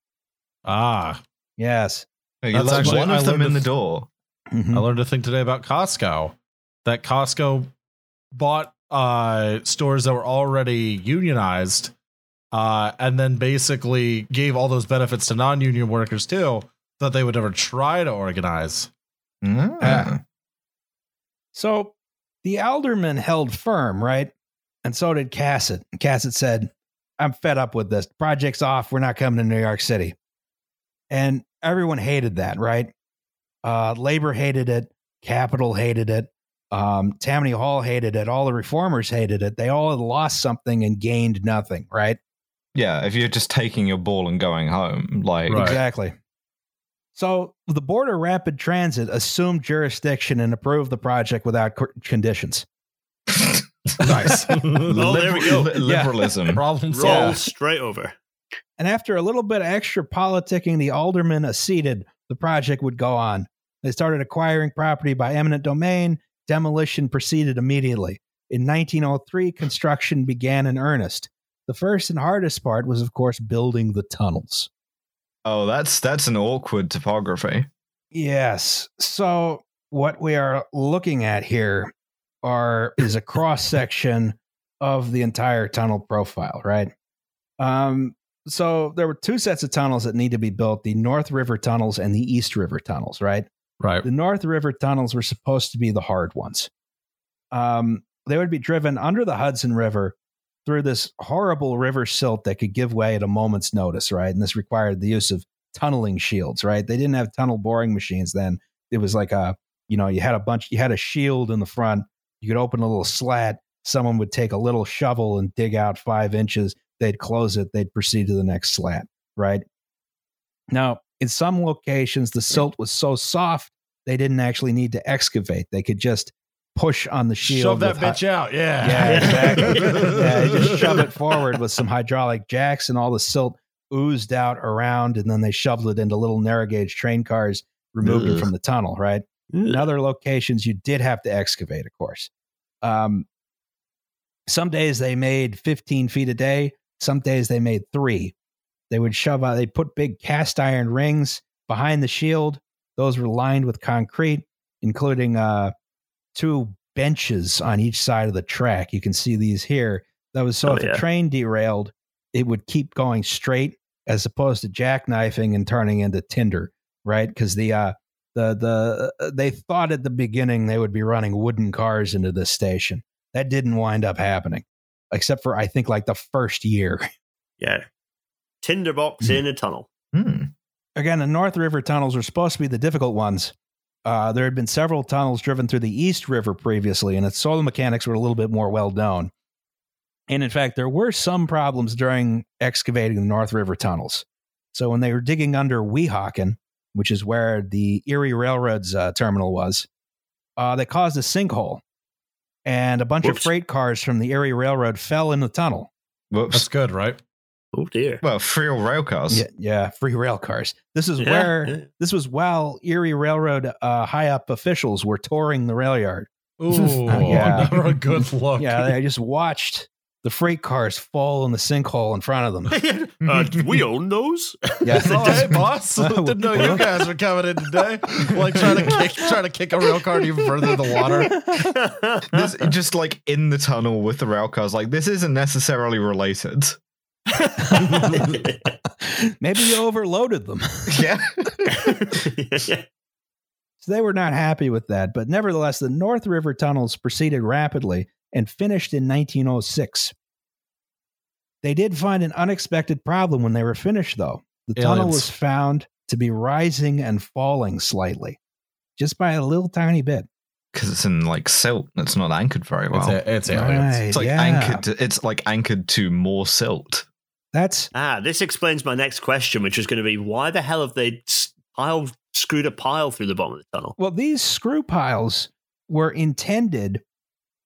Ah. Yes. Hey, that's actually one of them in th- the door. Mm-hmm. I learned a thing today about Costco, that Costco bought Uh, stores that were already unionized, uh, and then basically gave all those benefits to non-union workers too, that they would never try to organize. Mm. Uh, so the aldermen held firm, right? And so did Cassatt. Cassatt said, "I'm fed up with this. Project's off. We're not coming to New York City." And everyone hated that, right? Uh, labor hated it. Capital hated it. Um, Tammany Hall hated it. All the reformers hated it. They all had lost something and gained nothing, right? Yeah, if you're just taking your ball and going home. like right. Exactly. So the Board of Rapid Transit assumed jurisdiction and approved the project without co- conditions. Nice. Oh, Liber- there we go. Liberalism. Yeah. Roll yeah. straight over. And after a little bit of extra politicking, the aldermen acceded. The project would go on. They started acquiring property by eminent domain. Demolition proceeded immediately. In nineteen oh three, construction began in earnest. The first and hardest part was, of course, building the tunnels. Oh, that's that's an awkward topography. Yes. So what we are looking at here are is a cross-section of the entire tunnel profile, right? Um, so there were two sets of tunnels that need to be built, the North River tunnels and the East River tunnels, right? Right. The North River tunnels were supposed to be the hard ones. Um, they would be driven under the Hudson River through this horrible river silt that could give way at a moment's notice, right? And this required the use of tunneling shields, right? They didn't have tunnel boring machines then. It was like a, you know, you had a bunch, you had a shield in the front. You could open a little slat. Someone would take a little shovel and dig out five inches. They'd close it. They'd proceed to the next slat, right? Now, in some locations, the silt was so soft, they didn't actually need to excavate. They could just push on the shield. Shove that bitch hi- out, yeah. Yeah, exactly. Yeah, just shove it forward with some hydraulic jacks, and all the silt oozed out around, and then they shoveled it into little narrow gauge train cars, removed Ugh. it from the tunnel, right? Ugh. In other locations, you did have to excavate, of course. Um, some days they made fifteen feet a day. Some days they made three. They would shove out, they put big cast iron rings behind the shield. Those were lined with concrete, including uh, two benches on each side of the track. You can see these here. That was so oh, if yeah. a train derailed, it would keep going straight as opposed to jackknifing and turning into tinder, right? Because the uh, the the they thought at the beginning they would be running wooden cars into this station. That didn't wind up happening, except for I think like the first year. Yeah. Tinderbox mm. in a tunnel. Mm. Again, the North River tunnels were supposed to be the difficult ones. Uh, there had been several tunnels driven through the East River previously, and its soil mechanics were a little bit more well-known. And in fact, there were some problems during excavating the North River tunnels. So when they were digging under Weehawken, which is where the Erie Railroad's uh, terminal was, uh, they caused a sinkhole. And a bunch Whoops. of freight cars from the Erie Railroad fell in the tunnel. Whoops. That's good, right? Oh dear. Well, free rail cars. Yeah, yeah free rail cars. This is yeah, where yeah. this was while Erie Railroad uh, high up officials were touring the rail yard. Ooh, uh, yeah. never a good look. Yeah, they just watched the freight cars fall in the sinkhole in front of them. uh, we own those. Yeah. Oh, hey, boss! Didn't know you guys were coming in today. Like trying to kick, trying to kick a rail car even further in the water. This, just like in the tunnel with the rail cars. Like this isn't necessarily related. Maybe you overloaded them. Yeah. So they were not happy with that, but nevertheless, the North River tunnels proceeded rapidly and finished in nineteen oh six. They did find an unexpected problem when they were finished, though. The Aliens. tunnel was found to be rising and falling slightly, just by a little tiny bit. Because it's in like silt, it's not anchored very well. It's, it's aliens. Right, it's like yeah. anchored. To, it's like anchored to more silt. That's ah. This explains my next question, which is going to be why the hell have they piled, screwed a pile through the bottom of the tunnel? Well, these screw piles were intended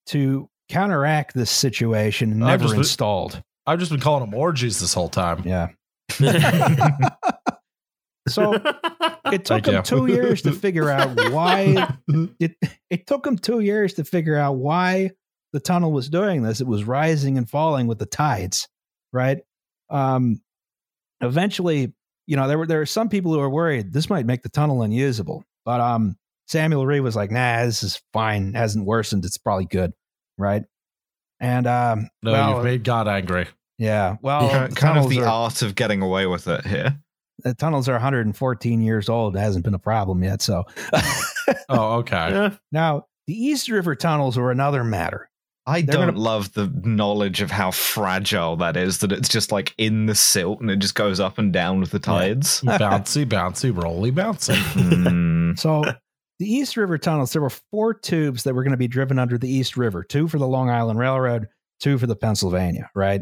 to counteract this situation, and never I've been, installed. I've just been calling them orgies this whole time. Yeah. So it took Thank them you. two years to figure out why it it took them two years to figure out why the tunnel was doing this. It was rising and falling with the tides, right? Um, eventually, you know, there were there were some people who were worried this might make the tunnel unusable. But um, Samuel Rea was like, nah, this is fine. It hasn't worsened. It's probably good, right? And um, no, well, you've made God angry. Yeah. Well, yeah, kind of the are, art of getting away with it here. The tunnels are one hundred fourteen years old. It hasn't been a problem yet. So, oh, okay. Yeah. Now, the East River tunnels were another matter. I They're don't gonna... love the knowledge of how fragile that is, that it's just like in the silt and it just goes up and down with the tides. Yeah. Bouncy, bouncy, rolly, bouncy. mm. So the East River tunnels, there were four tubes that were going to be driven under the East River, two for the Long Island Railroad, two for the Pennsylvania, right?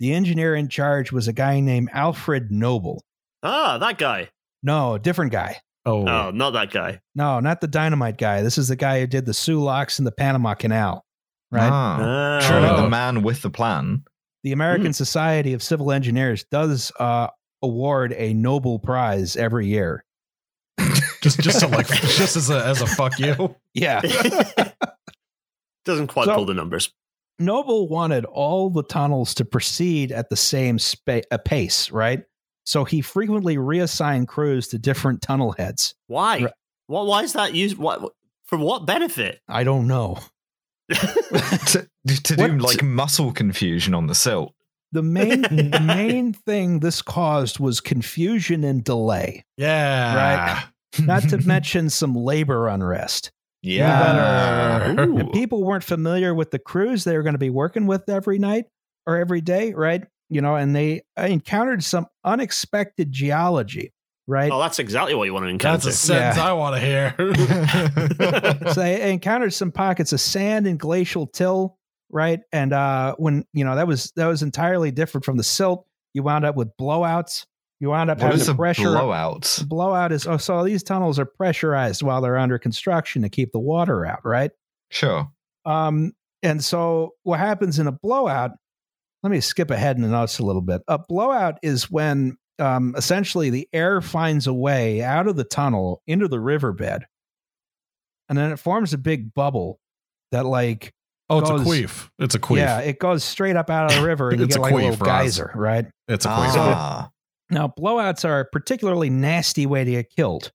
The engineer in charge was a guy named Alfred Noble. Ah, that guy. No, different guy. Oh, no, not that guy. No, not the dynamite guy. This is the guy who did the Sulaks and the Panama Canal, right? Ah, oh. Truly the man with the plan. The American mm. Society of Civil Engineers does uh, award a Nobel Prize every year. just, just to like, just as a as a fuck you. Yeah. Doesn't quite so, pull the numbers. Noble wanted all the tunnels to proceed at the same spa- pace, right? So he frequently reassigned crews to different tunnel heads. Why? Right. Well, why is that used? Why, for what benefit? I don't know. to to do like muscle confusion on the silt. The main the main thing this caused was confusion and delay. Yeah. Right? Not to mention some labor unrest. Yeah. yeah. People weren't familiar with the crews they were going to be working with every night or every day, right? You know, and they encountered some unexpected geology, right? Oh, that's exactly what you want to encounter. That's a sentence yeah. I want to hear. So they encountered some pockets of sand and glacial till, right? And uh, when, you know, that was that was entirely different from the silt. You wound up with blowouts. You wound up what having is a pressure. Blowouts? Blowout is, oh, so these tunnels are pressurized while they're under construction to keep the water out, right? Sure. Um, and so what happens in a blowout Let me skip ahead in the notes a little bit. A blowout is when um, essentially the air finds a way out of the tunnel into the riverbed, and then it forms a big bubble that like oh, goes, it's a queef. It's a queef. Yeah, it goes straight up out of the river, and you get a like queef, a little Ross. Geyser, right? It's a queef. Ah. So, now, blowouts are a particularly nasty way to get killed.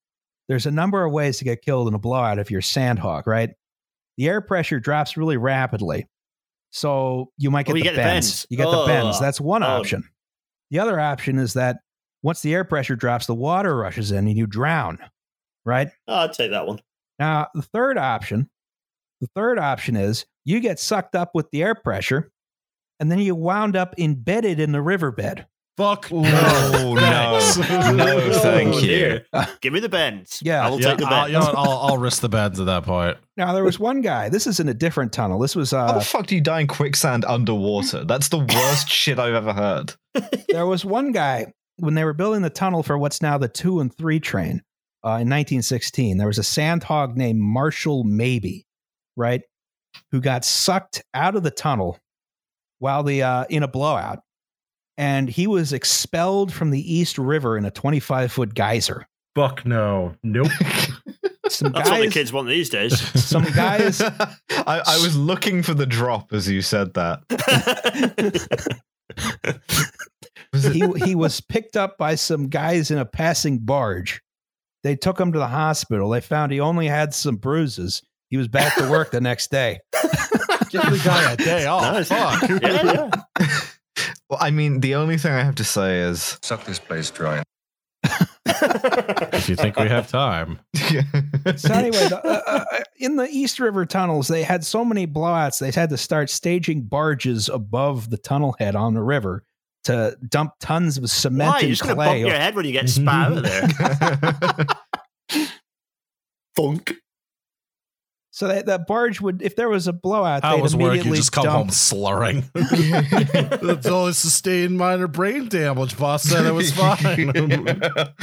There's a number of ways to get killed in a blowout if you're Sandhawk, right? The air pressure drops really rapidly. So you might get oh, the bends. bends. You get oh. the bends. That's one oh. option. The other option is that once the air pressure drops, the water rushes in and you drown, right? Oh, I'd take that one. Now, the third option, the third option is you get sucked up with the air pressure and then you wound up embedded in the riverbed. Fuck. No, no, no, no, thank you. Uh, Give me the bends. Yeah. I will yeah, take the bends. I'll, you know, I'll, I'll risk the bends at that point. Now, there was one guy. This isn't a different tunnel. This was... Uh, How the fuck do you die in quicksand underwater? That's the worst shit I've ever heard. There was one guy, when they were building the tunnel for what's now the two and three train uh, in nineteen sixteen, there was a Sandhog named Marshall Mabey, right, who got sucked out of the tunnel while the uh, in a blowout. And he was expelled from the East River in a twenty-five foot geyser. Fuck no. Nope. Some That's guys, what the kids want these days. Some guys... I, I was looking for the drop as you said that. was it? He, he was picked up by some guys in a passing barge. They took him to the hospital. They found he only had some bruises. He was back to work the next day. Just the guy a day off. Nice. Fuck. Yeah, yeah. Well, I mean, the only thing I have to say is... Suck this place dry. If you think we have time. Yeah. So anyway, the, uh, uh, in the East River tunnels, they had so many blowouts, they had to start staging barges above the tunnel head on the river to dump tons of cement Why? and You're clay. Why? You're just going to bump your head when you get spat out of there. Funk. So that, that barge would, if there was a blowout, they'd immediately work, you just come dump. home slurring. That's only sustained minor brain damage. Boss said it was fine. the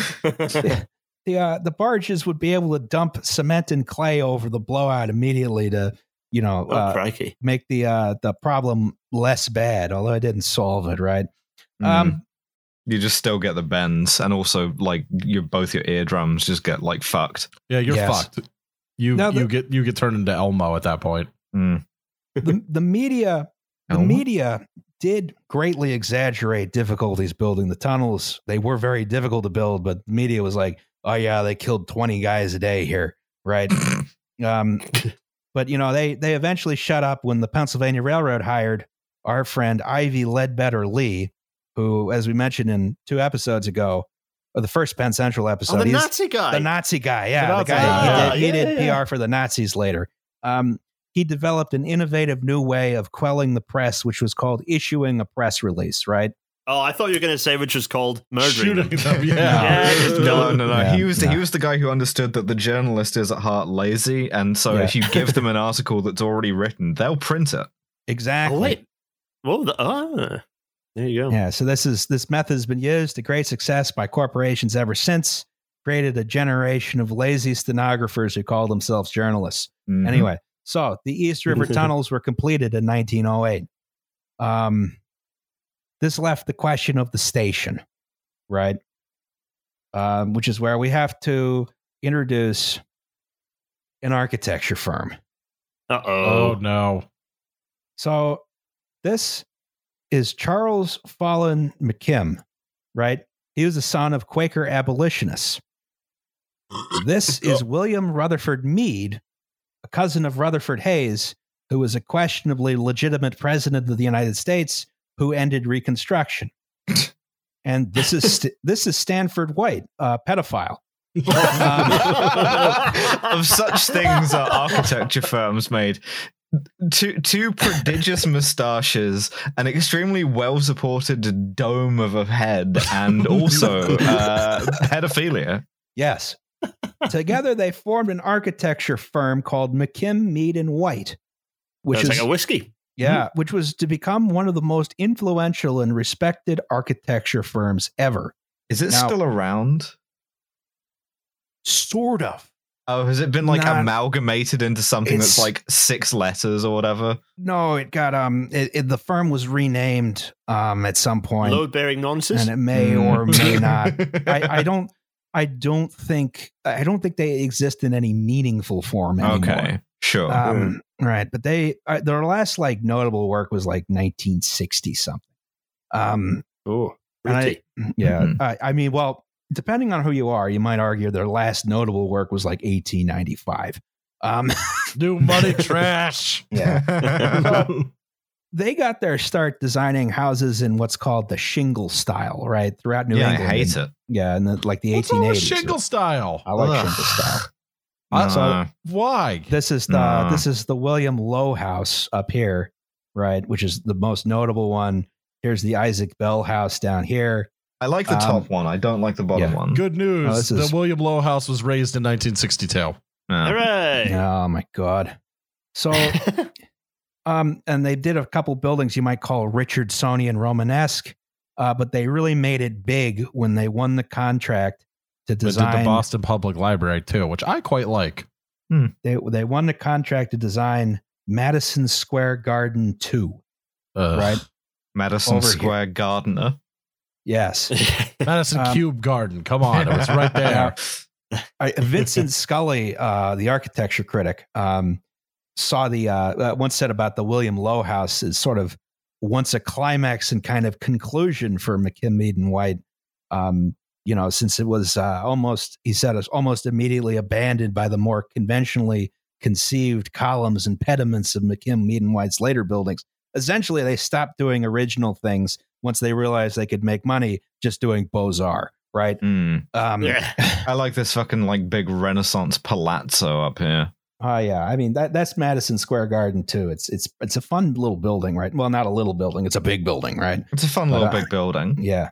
the, uh, the barges would be able to dump cement and clay over the blowout immediately to, you know, oh, uh, make the uh, the problem less bad. Although I didn't solve it, right? Mm. Um, you just still get the bends, and also like your both your eardrums just get like fucked. Yeah, you're yes. fucked. You the, you get you get turned into Elmo at that point. Mm. the the media the Elmo? media did greatly exaggerate difficulties building the tunnels. They were very difficult to build, but the media was like, "Oh yeah, they killed twenty guys a day here, right?" um, but you know they they eventually shut up when the Pennsylvania Railroad hired our friend Ivy Ledbetter Lee, who, as we mentioned in two episodes ago. Or the first Penn Central episode. Oh, the He's Nazi guy. The Nazi guy, yeah. The, the guy yeah. He did, he yeah, did yeah. P R for the Nazis later. Um, he developed an innovative new way of quelling the press, which was called issuing a press release, right? Oh, I thought you were going to say which was called murdering. Shooting them, yeah. yeah, yeah just no, no, no. Yeah, he, was the, no. he was the guy who understood that the journalist is at heart lazy, and so yeah. if you give them an article that's already written, they'll print it. Exactly. Oh, wait. Well, the... Uh. There you go. Yeah, so this is this method has been used to great success by corporations ever since, created a generation of lazy stenographers who call themselves journalists. Mm-hmm. Anyway, so the East River tunnels were completed in nineteen oh eight. Um, this left the question of the station, right? Um, which is where we have to introduce an architecture firm. Uh-oh. Oh, no. So this... is Charles Fallon McKim, right? He was the son of Quaker abolitionists. This is William Rutherford Mead, a cousin of Rutherford Hayes, who was a questionably legitimate president of the United States who ended Reconstruction. And this is st- this is Stanford White, a pedophile. Um, of such things are architecture firms made. Two two prodigious moustaches, an extremely well-supported dome of a head, and also uh, pedophilia. Yes. Together, they formed an architecture firm called McKim Mead and White, which That's is like a whiskey. Yeah, mm-hmm. Which was to become one of the most influential and respected architecture firms ever. Is it now, still around? Sort of. Oh, has it been like Not, amalgamated into something that's like six letters or whatever? No, it got um, it, it, the firm was renamed um at some point. Load bearing nonsense, and it may or may not. I, I don't, I don't think, I don't think they exist in any meaningful form anymore. Okay, sure, um, mm. right. But they, uh, their last like notable work was like nineteen sixty something. Um, oh, I, yeah. Mm-hmm. I, I mean, well. Depending on who you are, you might argue their last notable work was like eighteen ninety-five. Um, New money trash. Yeah. Well, they got their start designing houses in what's called the shingle style, right? Throughout New yeah, England. I hate and, it. Yeah, in the, like the what's eighteen eighties. What's shingle style? I like Ugh. shingle style. Uh, so why? This is the uh. this is the William Lowe house up here, right? Which is the most notable one. Here's the Isaac Bell house down here. I like the top um, one. I don't like the bottom yeah. one. Good news. Oh, the is... William Lowe house was raised in nineteen sixty-two. Yeah. Hooray! Oh, my God. So, um, and they did a couple buildings you might call Richardsonian Romanesque, uh, but they really made it big when they won the contract to design. They did the Boston Public Library, too, which I quite like. Hmm. They, they won the contract to design Madison Square Garden two. Ugh. Right? Madison Over Square here. Gardener. Yes. Madison um, Cube Garden. Come on. It was right there. I, Vincent Scully, uh, the architecture critic, um, saw the uh, once said about the William Lowe house is sort of once a climax and kind of conclusion for McKim Mead and White, um, you know, since it was uh, almost, he said, it was almost immediately abandoned by the more conventionally conceived columns and pediments of McKim Mead and White's later buildings. Essentially, they stopped doing original things once they realized they could make money just doing Beaux-Arts, right? Mm. Um, yeah. I like this fucking like big Renaissance palazzo up here. Oh, yeah. I mean, that that's Madison Square Garden, too. It's it's it's a fun little building, right? Well, not a little building. It's a big building, right? It's a fun but, little uh, big building. Yeah.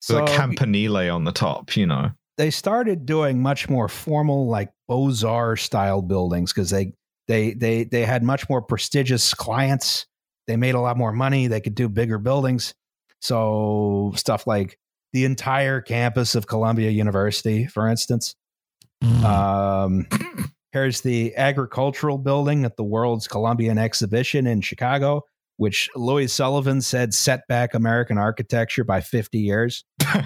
So the campanile on the top, you know. They started doing much more formal, like Beaux-Arts style buildings because they, they, they, they had much more prestigious clients. They made a lot more money. They could do bigger buildings. So stuff like the entire campus of Columbia University, for instance. Um, here's the agricultural building at the World's Columbian Exhibition in Chicago, which Louis Sullivan said set back American architecture by fifty years. So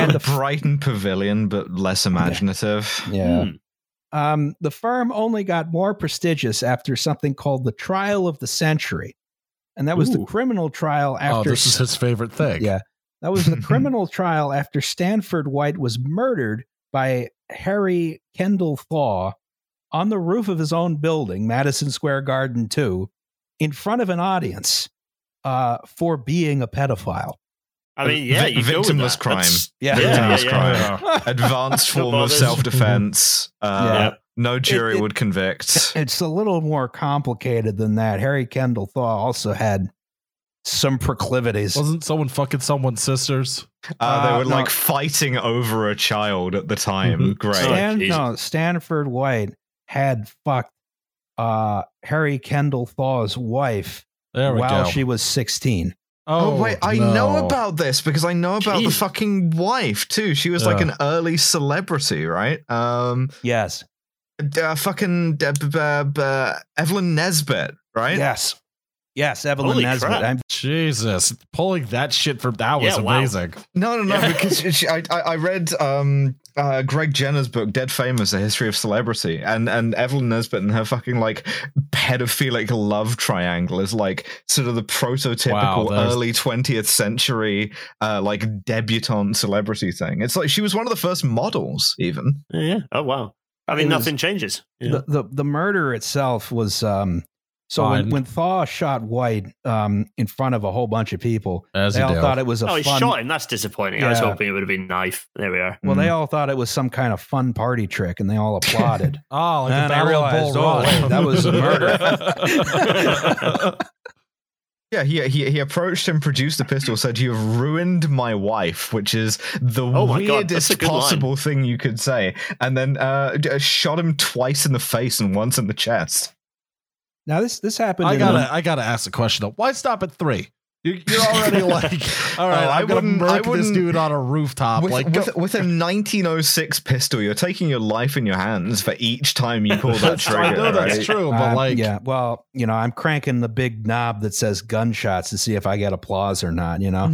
and the Brighton Pavilion, but less imaginative. Yeah. Hmm. Um, the firm only got more prestigious after something called the Trial of the Century. And that was Ooh. the criminal trial after... Oh, this is his favorite thing. Yeah. That was the criminal trial after Stanford White was murdered by Harry Kendall Thaw on the roof of his own building, Madison Square Garden two, in front of an audience uh, for being a pedophile. I mean, yeah, you victimless crime. Yeah. Victimless yeah, yeah, crime. Yeah. Advanced form of self-defense. Uh, yeah. No jury it, it, would convict. It's a little more complicated than that. Harry Kendall Thaw also had some proclivities. Wasn't someone fucking someone's sisters? Uh, uh, they were no. like fighting over a child at the time. Mm-hmm. Great. Stan, oh, no, Stanford White had fucked uh, Harry Kendall Thaw's wife while go. she was sixteen. Oh, oh wait, I no. know about this because I know about Jeez. the fucking wife too. She was yeah. like an early celebrity, right? Um, yes. Uh, fucking uh, uh, uh, Evelyn Nesbitt, right? Yes. Yes, Evelyn Holy Nesbitt. I'm- Jesus. Pulling that shit from that yeah, was amazing. Wow. No, no, no, yeah. because she, I I read um, uh, Greg Jenner's book, Dead Famous, A History of Celebrity, and, and Evelyn Nesbitt and her fucking like pedophilic love triangle is like sort of the prototypical wow, early twentieth century uh, like debutante celebrity thing. It's like she was one of the first models even. Yeah. Oh, wow. I mean, was, nothing changes. Yeah. The, the the murder itself was um, so Fine. when when Thaw shot White um, in front of a whole bunch of people, As they all do. thought it was a. Oh, he fun, shot him. That's disappointing. Yeah. I was hoping it would have been knife. There we are. Well, mm-hmm. they all thought it was some kind of fun party trick, and they all applauded. oh, like and a barrel I realized, bull oh, wait, that was a murder. Yeah, he, he he approached him, produced a pistol, said, "You have ruined my wife," which is the oh weirdest God, possible line. thing you could say, and then uh, shot him twice in the face and once in the chest. Now this this happened. I in gotta a, I gotta ask the question though. Why stop at three? You're, you're already like, all right, oh, I'm going to murk this dude on a rooftop. With, like, with, with a nineteen oh six pistol, you're taking your life in your hands for each time you pull that trigger. I know that's right? true, but um, like... Yeah, well, you know, I'm cranking the big knob that says gunshots to see if I get applause or not, you know?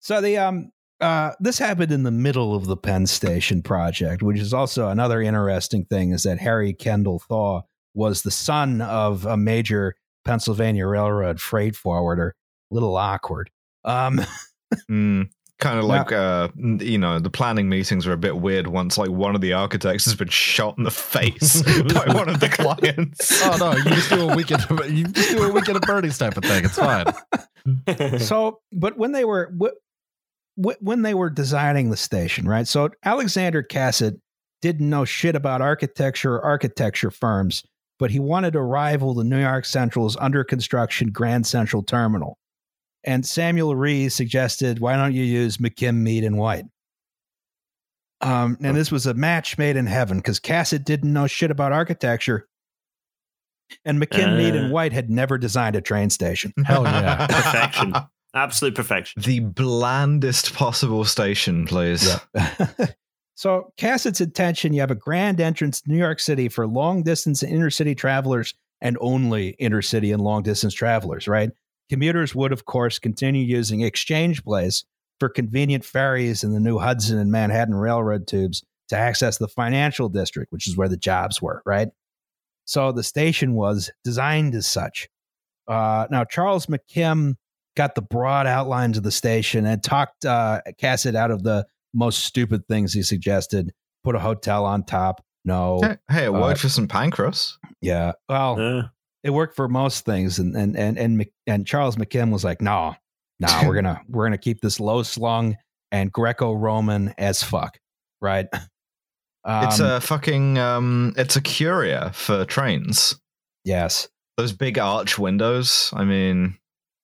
So the... um. Uh, this happened in the middle of the Penn Station project, which is also another interesting thing, is that Harry Kendall Thaw was the son of a major Pennsylvania Railroad freight forwarder. A little awkward. Um, mm, kind of like, now, uh, you know, the planning meetings were a bit weird once, like, one of the architects has been shot in the face by one of the clients. Oh, no, you just do a weekend, you just do a weekend of birdies type of thing. It's fine. So, but when they were... Wh- when they were designing the station, right? So Alexander Cassatt didn't know shit about architecture or architecture firms, but he wanted to rival the New York Central's under construction Grand Central Terminal. And Samuel Rea suggested, why don't you use McKim Mead and White? Um, and this was a match made in heaven because Cassatt didn't know shit about architecture. And McKim uh, Mead and White had never designed a train station. Hell yeah. Perfection. Absolute perfection. The blandest possible station, please. Yeah. So Cassatt's intention, you have a grand entrance to New York City for long-distance and inner-city travelers and only inner-city and long-distance travelers, right? Commuters would, of course, continue using Exchange Place for convenient ferries in the new Hudson and Manhattan Railroad tubes to access the financial district, which is where the jobs were, right? So the station was designed as such. Uh, now, Charles McKim got the broad outlines of the station and talked uh, Cassatt out of the most stupid things he suggested. Put a hotel on top. No. Hey, hey it worked uh, for some Pancras. Yeah. Well, yeah. It worked for most things. And and and and, and Charles McKim was like, no, no, nah, we're gonna we're gonna keep this low slung and Greco-Roman as fuck, right? Um, it's a fucking um, it's a curia for trains. Yes. Those big arch windows. I mean.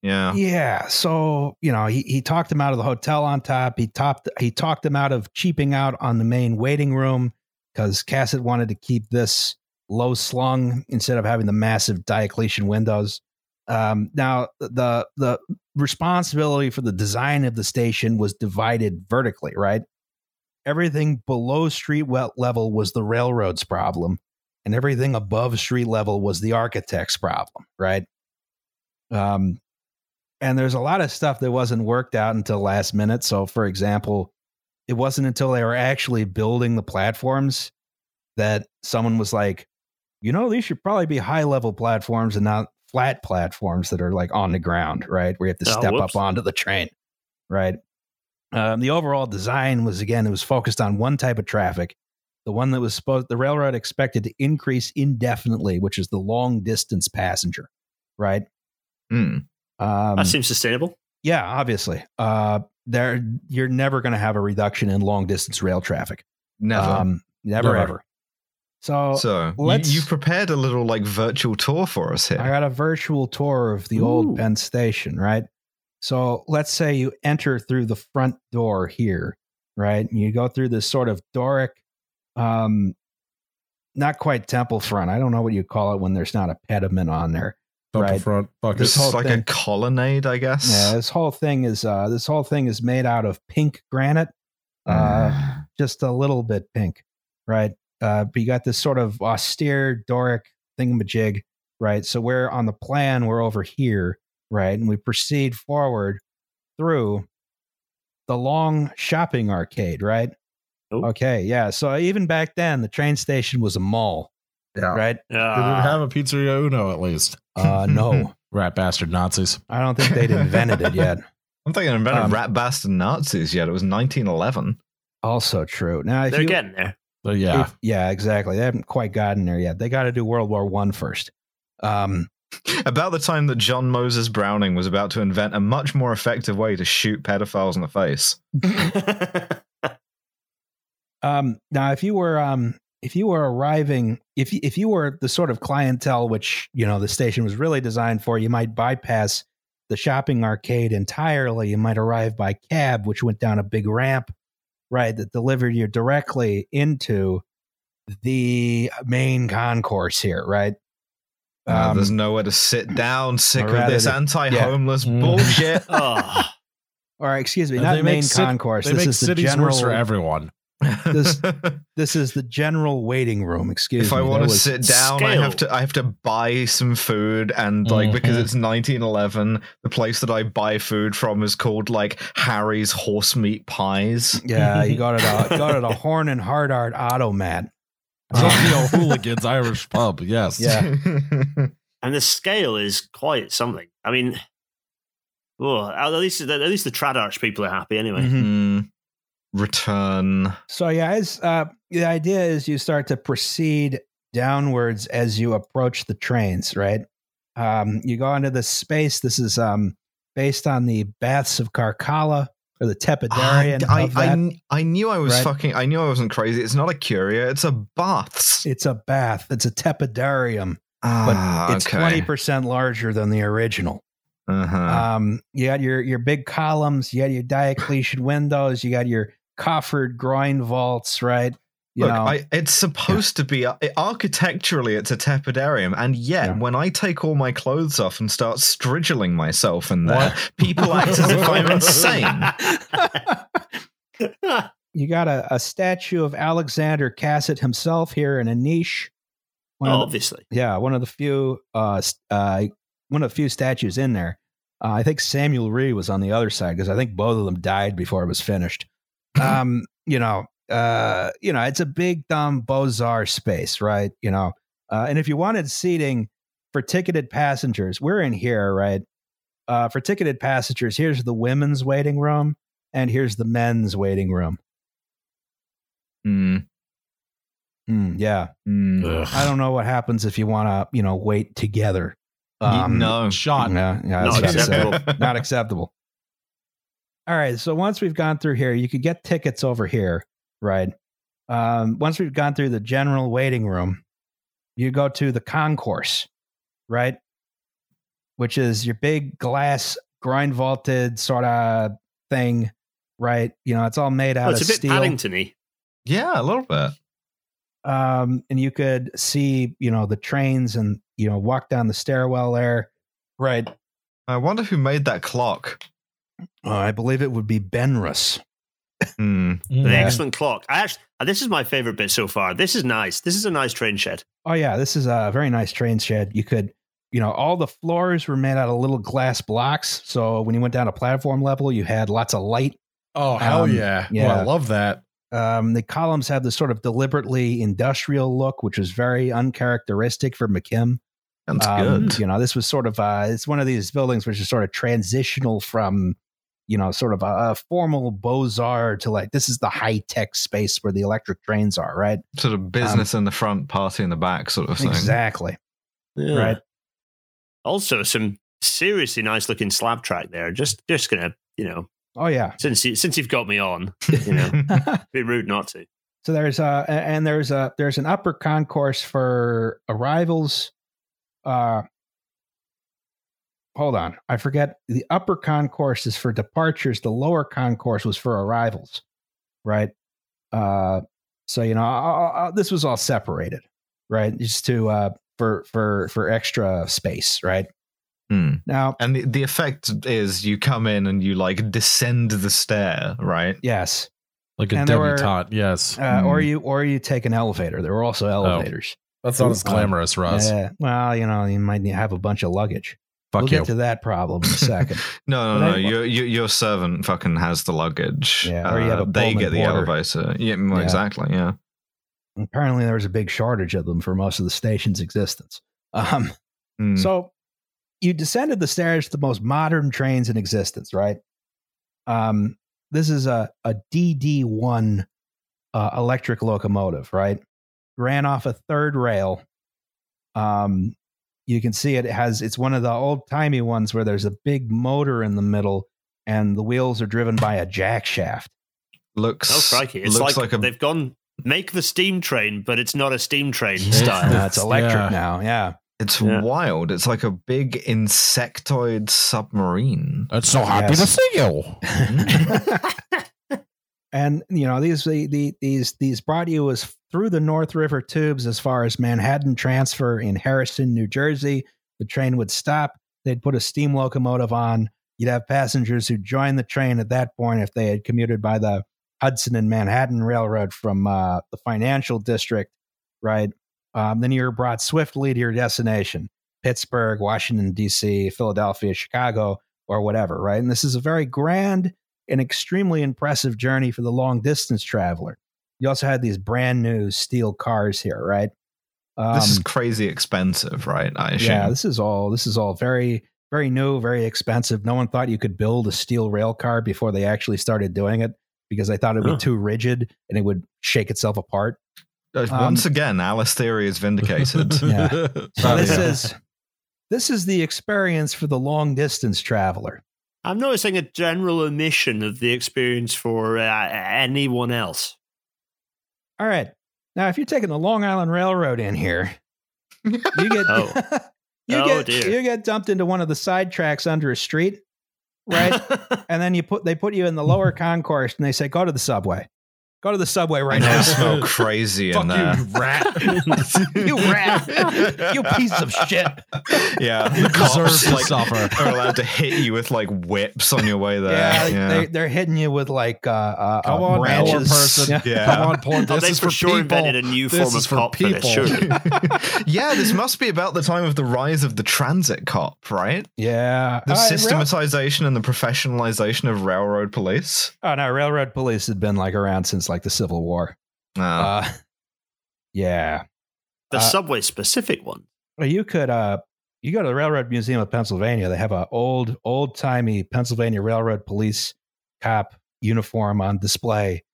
Yeah. Yeah. So, you know, he, he talked him out of the hotel on top. He topped, he talked him out of cheaping out on the main waiting room because Cassatt wanted to keep this low slung instead of having the massive Diocletian windows. Um, now, the the responsibility for the design of the station was divided vertically, right? Everything below street level was the railroad's problem, and everything above street level was the architect's problem, right? Um. And there's a lot of stuff that wasn't worked out until last minute. So, for example, it wasn't until they were actually building the platforms that someone was like, you know, these should probably be high-level platforms and not flat platforms that are, like, on the ground, right? Where you have to oh, step whoops. up onto the train, right? Um, the overall design was, again, it was focused on one type of traffic, the one that was supposed the railroad expected to increase indefinitely, which is the long-distance passenger, right? Hmm. Um, that seems sustainable. Yeah, obviously. Uh, there, you're never going to have a reduction in long distance rail traffic. Never, um, never, never, ever. So, so let's, you, you've prepared a little like virtual tour for us here. I got a virtual tour of the Ooh. old Penn Station, right? So let's say you enter through the front door here, right? And you go through this sort of Doric, um, not quite temple front. I don't know what you call it when there's not a pediment on there. Right. Front this is like thing, a colonnade, I guess. Yeah, this whole thing is uh, this whole thing is made out of pink granite, uh, mm. just a little bit pink, right? Uh, but you got this sort of austere Doric thingamajig, right? So we're on the plan, we're over here, right? And we proceed forward through the long shopping arcade, right? Ooh. Okay, yeah. So even back then, the train station was a mall. Yeah. Right. Uh, did it have a Pizzeria Uno at least? Uh, no. Rat bastard Nazis. I don't think they'd invented it yet. I'm thinking invented um, rat bastard Nazis yet. It was nineteen eleven. Also true. Now if they're you, getting there. So yeah. If, yeah. Exactly. They haven't quite gotten there yet. They got to do World War One first. Um, about the time that John Moses Browning was about to invent a much more effective way to shoot pedophiles in the face. um. Now, if you were um. If you were arriving, if if you were the sort of clientele which, you know, the station was really designed for, you might bypass the shopping arcade entirely. You might arrive by cab, which went down a big ramp, right, that delivered you directly into the main concourse here, right? Um, uh, there's nowhere to sit down. Sick of this anti-homeless yeah. bullshit. Ugh. Or excuse me, not they main sit- concourse. They this make is cities the general worse for everyone. this this is the general waiting room. Excuse if me. If I want to sit down, scale. I have to I have to buy some food, and like mm-hmm. because it's nineteen eleven, the place that I buy food from is called like Harry's Horse Meat Pies. Yeah, you got it. A, got it. A Horn and Hard Art Automat. It's not the old Hooligans Irish pub. Yes. Yeah. And the scale is quite something. I mean, oh, at least at least the Tradarch people are happy anyway. Mm-hmm. Return. So yeah, it's, uh, the idea is you start to proceed downwards as you approach the trains, right? Um, you go into this space. This is um, based on the Baths of Carcala or the Tepidarian. I, I, I, I knew I was right? fucking. I knew I wasn't crazy. It's not a curia. It's a baths. It's a bath. It's a tepidarium, ah, but it's twenty okay. percent larger than the original. Uh-huh. Um, you got your your big columns. You got your Diocletian windows. You got your coffered groin vaults, right? You Look, know. I, it's supposed yeah. to be, it, architecturally, it's a tepidarium. And yet, yeah. when I take all my clothes off and start strigeling myself in there, what? people act as if I'm insane. You got a, a statue of Alexander Cassatt himself here in a niche. One oh, obviously. The, yeah, one of the few, uh, uh, one of the few statues in there. Uh, I think Samuel Rea was on the other side, because I think both of them died before it was finished. Um, you know, uh, you know, it's a big dumb Beaux-Arts space, right? You know, uh, and if you wanted seating for ticketed passengers, we're in here, right? Uh, for ticketed passengers, here's the women's waiting room and here's the men's waiting room. Hmm. Mm, yeah. Mm. I don't know what happens if you want to, you know, wait together. Um, no, Sean. No, no, not acceptable. Not acceptable. All right. So once we've gone through here, you could get tickets over here, right? Um, once we've gone through the general waiting room, you go to the concourse, right? Which is your big glass groin vaulted sort of thing, right? You know, it's all made out oh, it's of a bit steel. Paddington-y. Yeah, a little bit. Um, and you could see, you know, the trains and, you know, walk down the stairwell there. Right. I wonder who made that clock. Uh, I believe it would be Benrus. Mm. yeah. An excellent clock. I actually, this is my favorite bit so far. This is nice. This is a nice train shed. Oh, yeah. This is a very nice train shed. You could, you know, all the floors were made out of little glass blocks. So when you went down to platform level, you had lots of light. Oh, hell um, yeah. yeah. Oh, I love that. Um, the columns have this sort of deliberately industrial look, which was very uncharacteristic for McKim. Sounds um, good. You know, this was sort of, uh, it's one of these buildings which is sort of transitional from, you know, sort of a, a formal Beaux-Arts to like, this is the high-tech space where the electric trains are, right? Sort of business um, in the front, party in the back sort of thing. Exactly. Yeah. Right. Also, some seriously nice-looking slab track there. Just, just going to, you know. Oh yeah! Since you, since you've got me on, you know, be rude not to. So there's a and there's a there's an upper concourse for arrivals. Uh, hold on, I forget. The upper concourse is for departures. The lower concourse was for arrivals, right? Uh, so you know, I, I, this was all separated, right? Just to uh, for for for extra space, right? Mm. Now, and the, the effect is you come in and you like descend the stair, right? Yes, like a debutante. Yes, uh, mm. or you or you take an elevator. There were also elevators. Oh, that's not as glamorous, Ross. Yeah. Well, you know, you might have a bunch of luggage. Fuck we'll you. Get to that problem in a second. no, no, no. no. Your, your your servant fucking has the luggage. Yeah, or you have a uh, they get the border. elevator. Yeah, well, yeah, exactly. Yeah. Apparently, there was a big shortage of them for most of the station's existence. Um, mm. so. You descended the stairs to the most modern trains in existence, right? Um, this is a, a D D one uh, electric locomotive, right? Ran off a third rail. Um, you can see it has, it's one of the old timey ones where there's a big motor in the middle and the wheels are driven by a jack shaft. Looks, oh, crikey. It's looks like, like a, they've gone, make the steam train, but it's not a steam train style. No, it's electric yeah. now, yeah. It's yeah. wild. It's like a big insectoid submarine. It's so happy yes. to see you. And, you know, these the, the these these brought you as through the North River tubes as far as Manhattan Transfer in Harrison, New Jersey. The train would stop. They'd put a steam locomotive on. You'd have passengers who joined the train at that point if they had commuted by the Hudson and Manhattan Railroad from uh, the financial district, right? Um, then you were brought swiftly to your destination, Pittsburgh, Washington, D C, Philadelphia, Chicago, or whatever, right? And this is a very grand and extremely impressive journey for the long-distance traveler. You also had these brand-new steel cars here, right? Um, this is crazy expensive, right? I assume. Yeah, this is all this is all very... Very new, very expensive. No one thought you could build a steel rail car before they actually started doing it because they thought it would oh. be too rigid and it would shake itself apart. Once um, again, Alice theory is vindicated. Yeah. So this yeah. is this is the experience for the long distance traveler. I'm noticing a general omission of the experience for uh, anyone else. All right. Now, if you're taking the Long Island Railroad in here, you get... Oh. You, oh, get, dear. you get dumped into one of the side tracks under a street, right? And then you put they put you in the lower concourse, and they say, "Go to the subway, go to the subway right now." Smell crazy in there, you rat! You rat! You piece of shit! Yeah, the cops like suffer. Are allowed to hit you with like whips on your way there. Yeah, yeah. They, they're hitting you with like uh, uh, come on, branches. Person. Yeah. Come on, porn. Oh, this they is for sure people. Invented a new this form of cop for people. Yeah, this must be about the time of the rise of the transit cop, right? Yeah, the uh, systematization rail- and the professionalization of railroad police. Oh no, railroad police had been like around since like the Civil War. Oh. Uh, yeah. The uh, subway specific one. You could uh, you go to the Railroad Museum of Pennsylvania. They have an old, old timey Pennsylvania Railroad police cop uniform on display.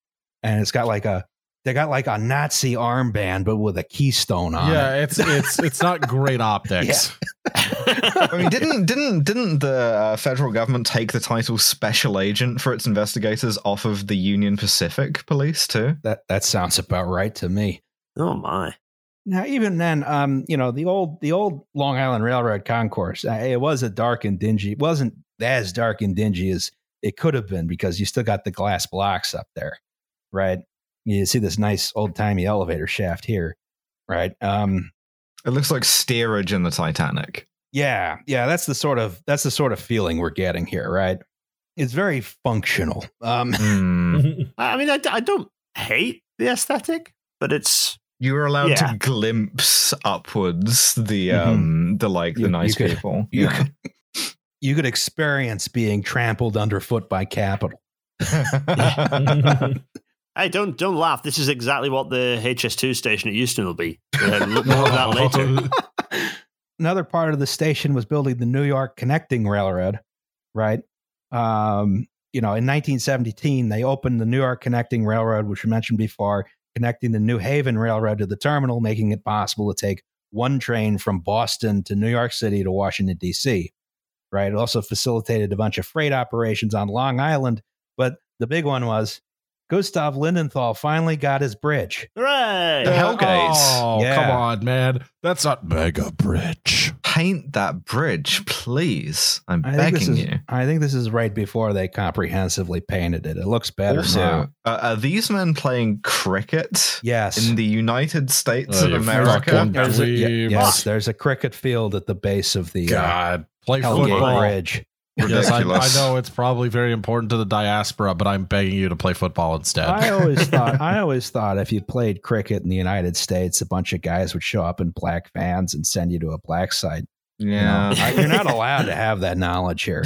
And it's got like a they got like a Nazi armband, but with a keystone on yeah, it. Yeah, it's it's it's not great optics. I mean, didn't didn't didn't the uh, federal government take the title special agent for its investigators off of the Union Pacific Police too? That that sounds about right to me. Oh my! Now even then, um, you know the old the old Long Island Railroad concourse. Uh, it was a dark and dingy. It wasn't as dark and dingy as it could have been because you still got the glass blocks up there, right? You see this nice old timey elevator shaft here, right? Um, it looks like steerage in the Titanic. Yeah, yeah, that's the sort of that's the sort of feeling we're getting here, right? It's very functional. Um, mm. I mean, I, I don't hate the aesthetic, but it's you were allowed yeah. to glimpse upwards the um mm-hmm. the like you, the nice you could, people. You, yeah. could, you could experience being trampled underfoot by capital. Hey, don't don't laugh. This is exactly what the H S two station at Euston will be. Uh, look more at that later. Another part of the station was building the New York Connecting Railroad, right? Um, you know, in nineteen seventeen, they opened the New York Connecting Railroad, which we mentioned before, connecting the New Haven Railroad to the terminal, making it possible to take one train from Boston to New York City to Washington, D C, right? It also facilitated a bunch of freight operations on Long Island, but the big one was Gustav Lindenthal finally got his bridge. Hooray! The Hellgates. Oh, yeah. Come on, man. That's not mega bridge. Paint that bridge, please. I'm I begging is, you. I think this is right before they comprehensively painted it. It looks better also, now. Uh, are these men playing cricket? Yes. In the United States oh, of America? There's a, yes, there's a cricket field at the base of the God, uh, play Hellgate Bridge. Yes, I, I know it's probably very important to the diaspora, but I'm begging you to play football instead. I always thought I always thought if you played cricket in the United States, a bunch of guys would show up in black vans and send you to a black site. Yeah, you know, I, you're not allowed to have that knowledge here.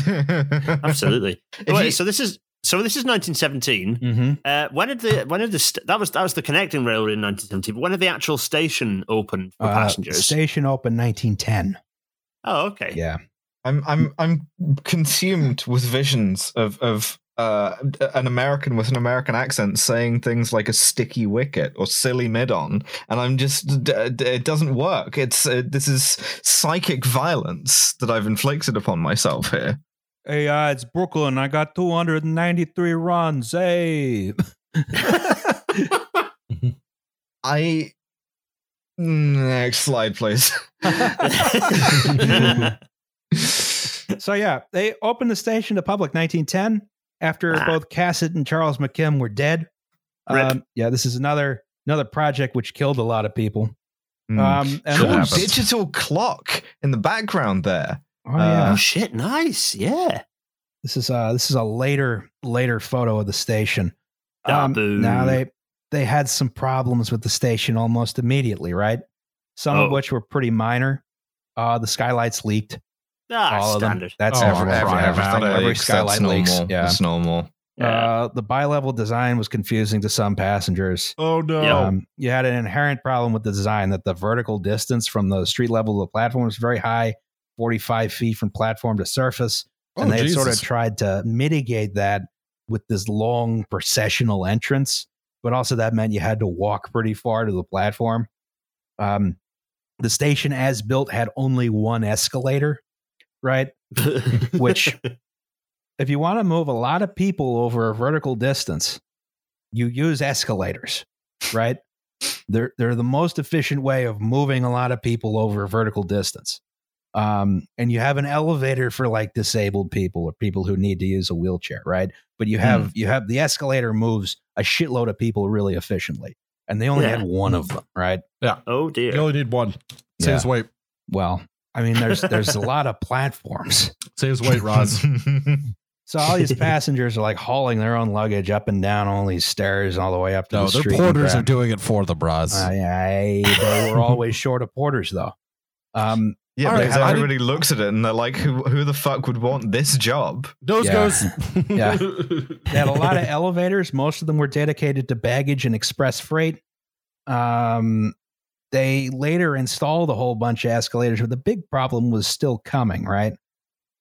Absolutely. Wait, you, so this is so this is nineteen seventeen. Mm-hmm. Uh, when did the when did the st- that was that was the Connecting Railroad in nineteen seventeen? But when did the actual station open for uh, passengers? Station opened nineteen ten. Oh, okay. Yeah. I'm I'm I'm consumed with visions of of uh, an American with an American accent saying things like a sticky wicket or silly mid-on, and I'm just it doesn't work. It's uh, this is psychic violence that I've inflicted upon myself here. Hey, uh, it's Brooklyn. I got two hundred ninety-three runs. Hey, I next slide, please. So yeah, they opened the station to public nineteen ten. after ah. both Cassatt and Charles McKim were dead. Um, yeah, this is another another project which killed a lot of people. Mm. Um, and cool digital clock in the background there. Oh, yeah. uh, oh shit! Nice, yeah. This is uh this is a later later photo of the station. Um, now they they had some problems with the station almost immediately, right? Some oh. of which were pretty minor. Uh, the skylights leaked. Ah, All standard. Of them. That's oh, every, every, every, every, every leaks, skylight leaks. Normal. Yeah, it's normal. Uh, the bi-level design was confusing to some passengers. Oh, no. Um, you had an inherent problem with the design that the vertical distance from the street level to the platform is very high, forty-five feet from platform to surface. Oh, and they sort of tried to mitigate that with this long processional entrance. But also that meant you had to walk pretty far to the platform. Um, the station as built had only one escalator, right? Which... If you want to move a lot of people over a vertical distance, you use escalators, right? They're they're the most efficient way of moving a lot of people over a vertical distance. Um, and you have an elevator for like disabled people or people who need to use a wheelchair, right? But you have mm. you have the escalator moves a shitload of people really efficiently, and they only yeah. had one of them, right? Yeah. Oh dear. You only need one. Saves yeah. weight. Well, I mean, there's there's a lot of platforms. Saves weight, Roz. So all these passengers are like hauling their own luggage up and down all these stairs all the way up to no, the street. No, their porters are doing it for the bras. I, I, they were always short of porters, though. Um, yeah, right, because everybody did... looks at it and they're like, who, who the fuck would want this job? Those yeah. goes. yeah. They had a lot of elevators. Most of them were dedicated to baggage and express freight. Um, they later installed a whole bunch of escalators, but the big problem was still coming, right?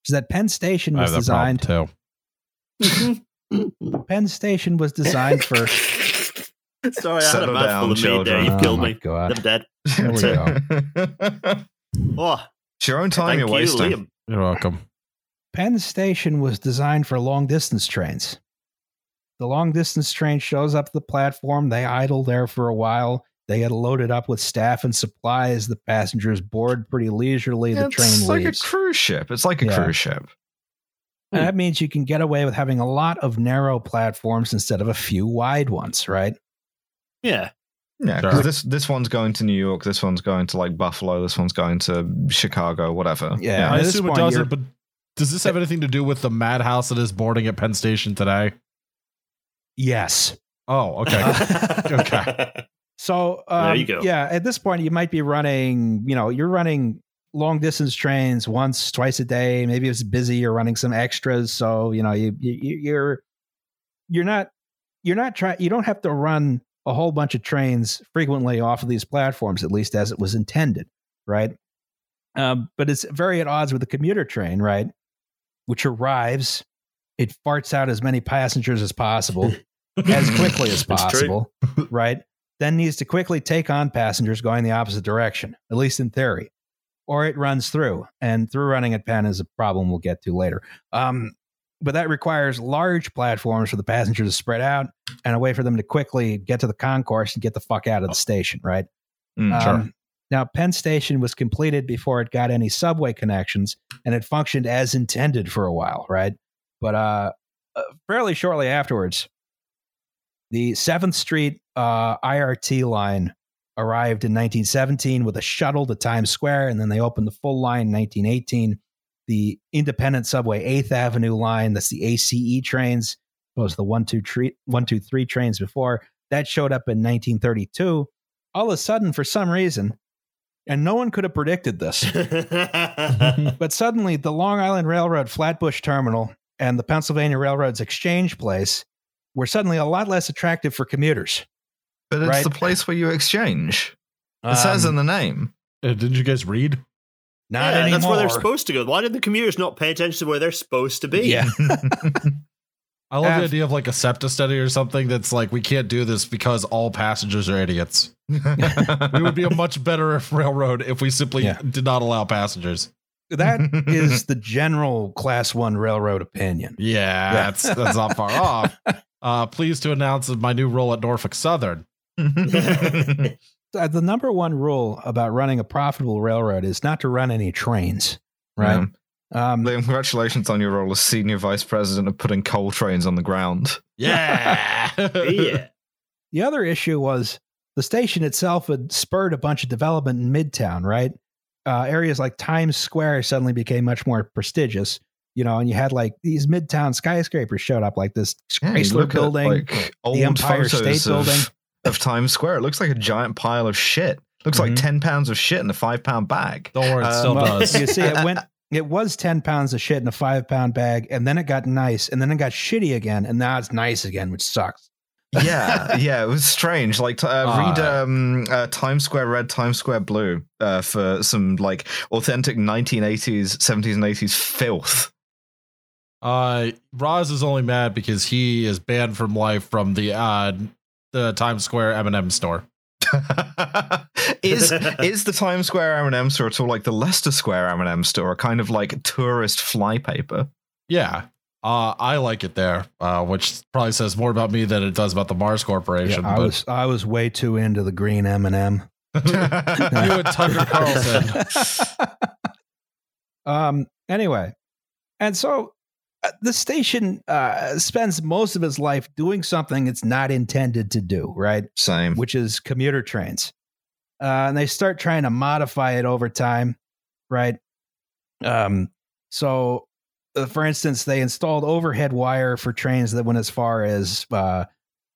So that Penn Station was designed... too. Penn Station was designed for. Sorry, I had a mouthful of meat there. You oh killed me. God. I'm dead. There we go. Oh, it's your own time you're wasting. You, you're welcome. Penn Station was designed for long distance trains. The long distance train shows up the platform. They idle there for a while. They get loaded up with staff and supplies. The passengers board pretty leisurely. Yeah, the train it's leaves. It's like a cruise ship. It's like a yeah. cruise ship. And that means you can get away with having a lot of narrow platforms instead of a few wide ones, right? Yeah. Yeah, because sure. this, this one's going to New York, this one's going to, like, Buffalo, this one's going to Chicago, whatever. Yeah, yeah I assume it doesn't, but does this have anything to do with the madhouse that is boarding at Penn Station today? Yes. Oh, okay. okay. So, um, there you go. Yeah, at this point, you might be running, you know, you're running... long distance trains once, twice a day. Maybe it's busy. You're running some extras, so you know you, you you're you're not you're not trying. You don't have to run a whole bunch of trains frequently off of these platforms, at least as it was intended, right? Um, but it's very at odds with the commuter train, right? Which arrives, it farts out as many passengers as possible, as quickly as possible, right? Then needs to quickly take on passengers going the opposite direction, at least in theory. Or it runs through, and through running at Penn is a problem we'll get to later. Um, but that requires large platforms for the passengers to spread out and a way for them to quickly get to the concourse and get the fuck out of the station, right? Mm, um, sure. Now, Penn Station was completed before it got any subway connections, and it functioned as intended for a while, right? But uh, fairly shortly afterwards, the seventh Street uh, I R T line arrived in nineteen seventeen with a shuttle to Times Square, and then they opened the full line in nineteen eighteen. The independent subway eighth Avenue line, that's the A C E trains, was the one two three trains before, that showed up in nineteen thirty-two. All of a sudden, for some reason, and no one could have predicted this, but suddenly the Long Island Railroad Flatbush Terminal and the Pennsylvania Railroad's Exchange Place were suddenly a lot less attractive for commuters. But it's right. the place where you exchange. It um, says in the name. Uh, didn't you guys read? Not yeah, anymore. That's where they're supposed to go. Why did the commuters not pay attention to where they're supposed to be? Yeah. I love Af- the idea of like a SEPTA study or something that's like, we can't do this because all passengers are idiots. We would be a much better railroad if we simply yeah. did not allow passengers. That is the general class one railroad opinion. Yeah, yeah. That's, that's not far off. Uh, pleased to announce my new role at Norfolk Southern. The number one rule about running a profitable railroad is not to run any trains, right? Yeah. Um, Liam, congratulations on your role as senior vice president of putting coal trains on the ground. Yeah. Yeah. The other issue was the station itself had spurred a bunch of development in Midtown, right? Uh, areas like Times Square suddenly became much more prestigious, you know, and you had like these Midtown skyscrapers showed up, like this Chrysler yeah, building, at, like, old the Empire State of, building of Times Square. It looks like a giant pile of shit. Looks mm-hmm. like ten pounds of shit in a five pound bag. Don't worry, it still um, does. You see, it went. It was ten pounds of shit in a five pound bag, and then it got nice, and then it got shitty again, and now it's nice again, which sucks. Yeah, yeah, it was strange. Like, uh, uh, read um, uh, Times Square Red, Times Square Blue uh, for some, like, authentic nineteen eighties, seventies and eighties filth. Uh, Roz is only mad because he is banned from life from the, uh, the Times Square M and M store. is is the Times Square M and M store at all like the Leicester Square M and M store, a kind of like tourist flypaper? Yeah, uh, I like it there, uh, which probably says more about me than it does about the Mars Corporation. Yeah, I but... was I was way too into the green M and M. You and Tucker Carlson. Um. Anyway, and so uh, the station uh, spends most of its life doing something it's not intended to do, right? Same, which is commuter trains. Uh, and they start trying to modify it over time, right? Um, so, uh, for instance, they installed overhead wire for trains that went as far as uh,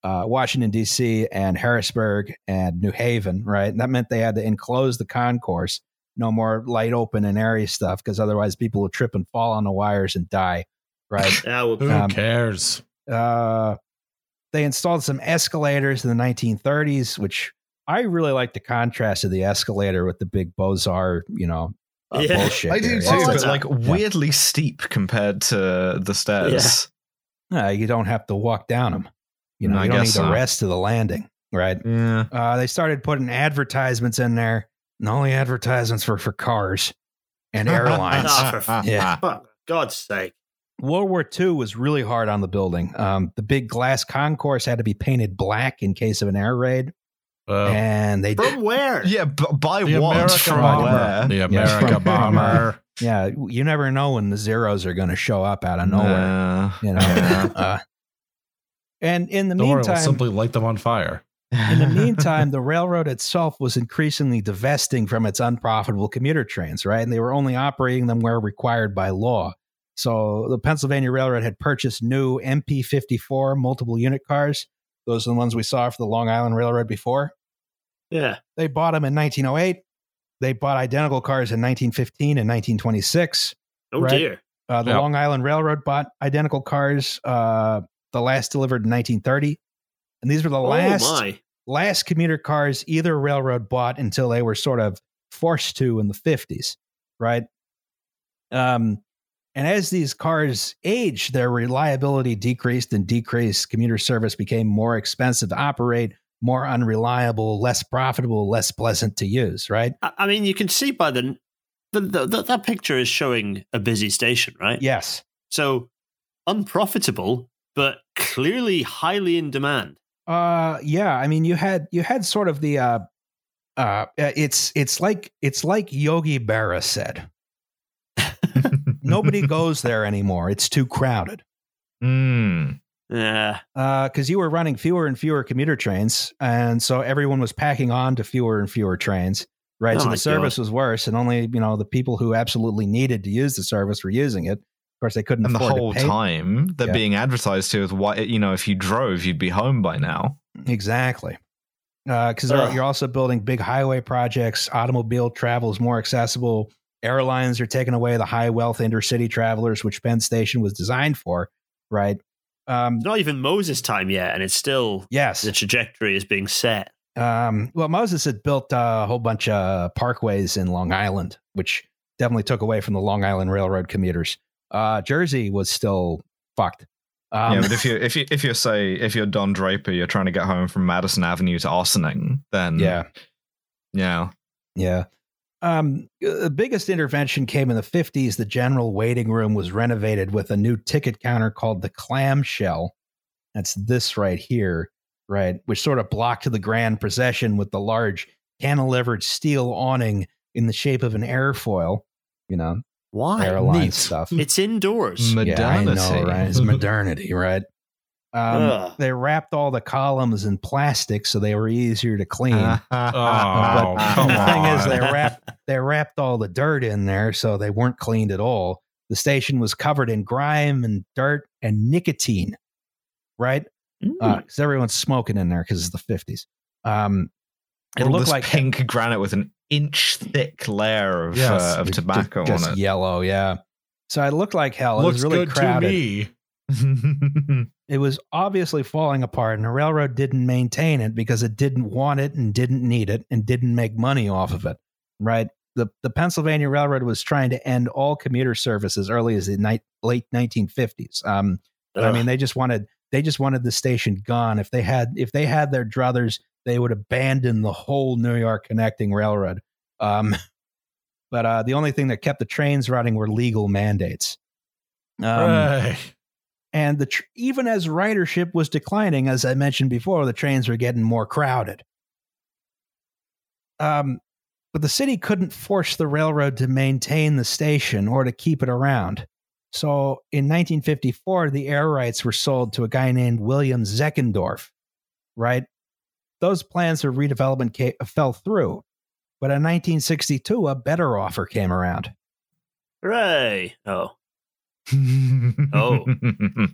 uh, Washington, D C and Harrisburg and New Haven, right? And that meant they had to enclose the concourse, no more light open and airy stuff, because otherwise people would trip and fall on the wires and die, right? Who um, cares? Uh, they installed some escalators in the nineteen thirties, which... I really like the contrast of the escalator with the big Beaux-Arts, you know, uh, yeah. bullshit. I do too, well, but like weirdly yeah. steep compared to the stairs. Yeah. Uh, you don't have to walk down them. You know, no, you don't need so. the rest of the landing, right? Yeah. Uh, they started putting advertisements in there, and only advertisements were for cars and airlines. Oh, for yeah. fuck, God's sake. World War Two was really hard on the building. Um, the big glass concourse had to be painted black in case of an air raid. Uh, and they from did. where? Yeah, b- by the what? America from where? The America yeah, bomber. Yeah, you never know when the zeros are going to show up out of nowhere. Nah. You know. uh, and in the Don't meantime, worry, we'll simply light them on fire. In the meantime, the railroad itself was increasingly divesting from its unprofitable commuter trains, right? And they were only operating them where required by law. So the Pennsylvania Railroad had purchased new M P fifty-four multiple unit cars. Those are the ones we saw for the Long Island Railroad before. Yeah. They bought them in nineteen oh eight. They bought identical cars in nineteen fifteen and nineteen twenty-six. Oh, right? dear. Uh, the yep. Long Island Railroad bought identical cars, uh, the last delivered in nineteen thirty. And these were the last, oh last commuter cars either railroad bought until they were sort of forced to in the fifties, right? Um. And as these cars aged, their reliability decreased and decreased. Commuter service became more expensive to operate, more unreliable, less profitable, less pleasant to use, right? I mean, you can see by the, the, the that picture is showing a busy station, right? Yes. So unprofitable, but clearly highly in demand. Uh, yeah. I mean, you had you had sort of the uh, uh, it's it's like it's like Yogi Berra said. Nobody goes there anymore. It's too crowded. Mm. Yeah. Uh, because you were running fewer and fewer commuter trains, and so everyone was packing on to fewer and fewer trains, right? Oh so the service God. was worse, and only you know the people who absolutely needed to use the service were using it. Of course, they couldn't. And afford the whole to pay. time they're yeah. being advertised to is why you know if you drove, you'd be home by now. Exactly. Because uh, you're also building big highway projects. Automobile travel is more accessible. Airlines are taking away the high-wealth intercity travelers, which Penn Station was designed for, right? Um, it's not even Moses' time yet, and it's still yes. the trajectory is being set. Um, well, Moses had built a whole bunch of parkways in Long Island, which definitely took away from the Long Island Railroad commuters. Uh, Jersey was still fucked. Um, yeah, but if you if you if you say if you're Don Draper, you're trying to get home from Madison Avenue to Arsening, then yeah, yeah, yeah. Um, the biggest intervention came in the fifties. The general waiting room was renovated with a new ticket counter called the clamshell. That's this right here, right? Which sort of blocked the grand procession with the large cantilevered steel awning in the shape of an airfoil, you know, Why? Airline Neat. Stuff. It's indoors. Modernity. Yeah, I know, right? It's modernity, right? Um, they wrapped all the columns in plastic so they were easier to clean. Uh, uh, oh, but come the on. thing is, they wrapped they wrapped all the dirt in there so they weren't cleaned at all. The station was covered in grime and dirt and nicotine, right? Because mm. uh, everyone's smoking in there because it's the fifties. Um, it looked like pink it, granite with an inch thick layer of yes, uh, of tobacco just, just on it, yellow. Yeah, so it looked like hell. It looks was really good crowded. To me. It was obviously falling apart, and the railroad didn't maintain it because it didn't want it and didn't need it and didn't make money off of it, right? The the Pennsylvania Railroad was trying to end all commuter service as early as the night, late nineteen fifties. Um, I mean, they just wanted they just wanted the station gone. If they had if they had their druthers, they would abandon the whole New York connecting railroad. Um, but uh, the only thing that kept the trains running were legal mandates. Um, right. And the tr- even as ridership was declining, as I mentioned before, the trains were getting more crowded. Um, but the city couldn't force the railroad to maintain the station or to keep it around. So in nineteen fifty-four, the air rights were sold to a guy named William Zeckendorf, right? Those plans for redevelopment came, fell through. But in nineteen sixty-two, a better offer came around. Hooray! Oh. Oh,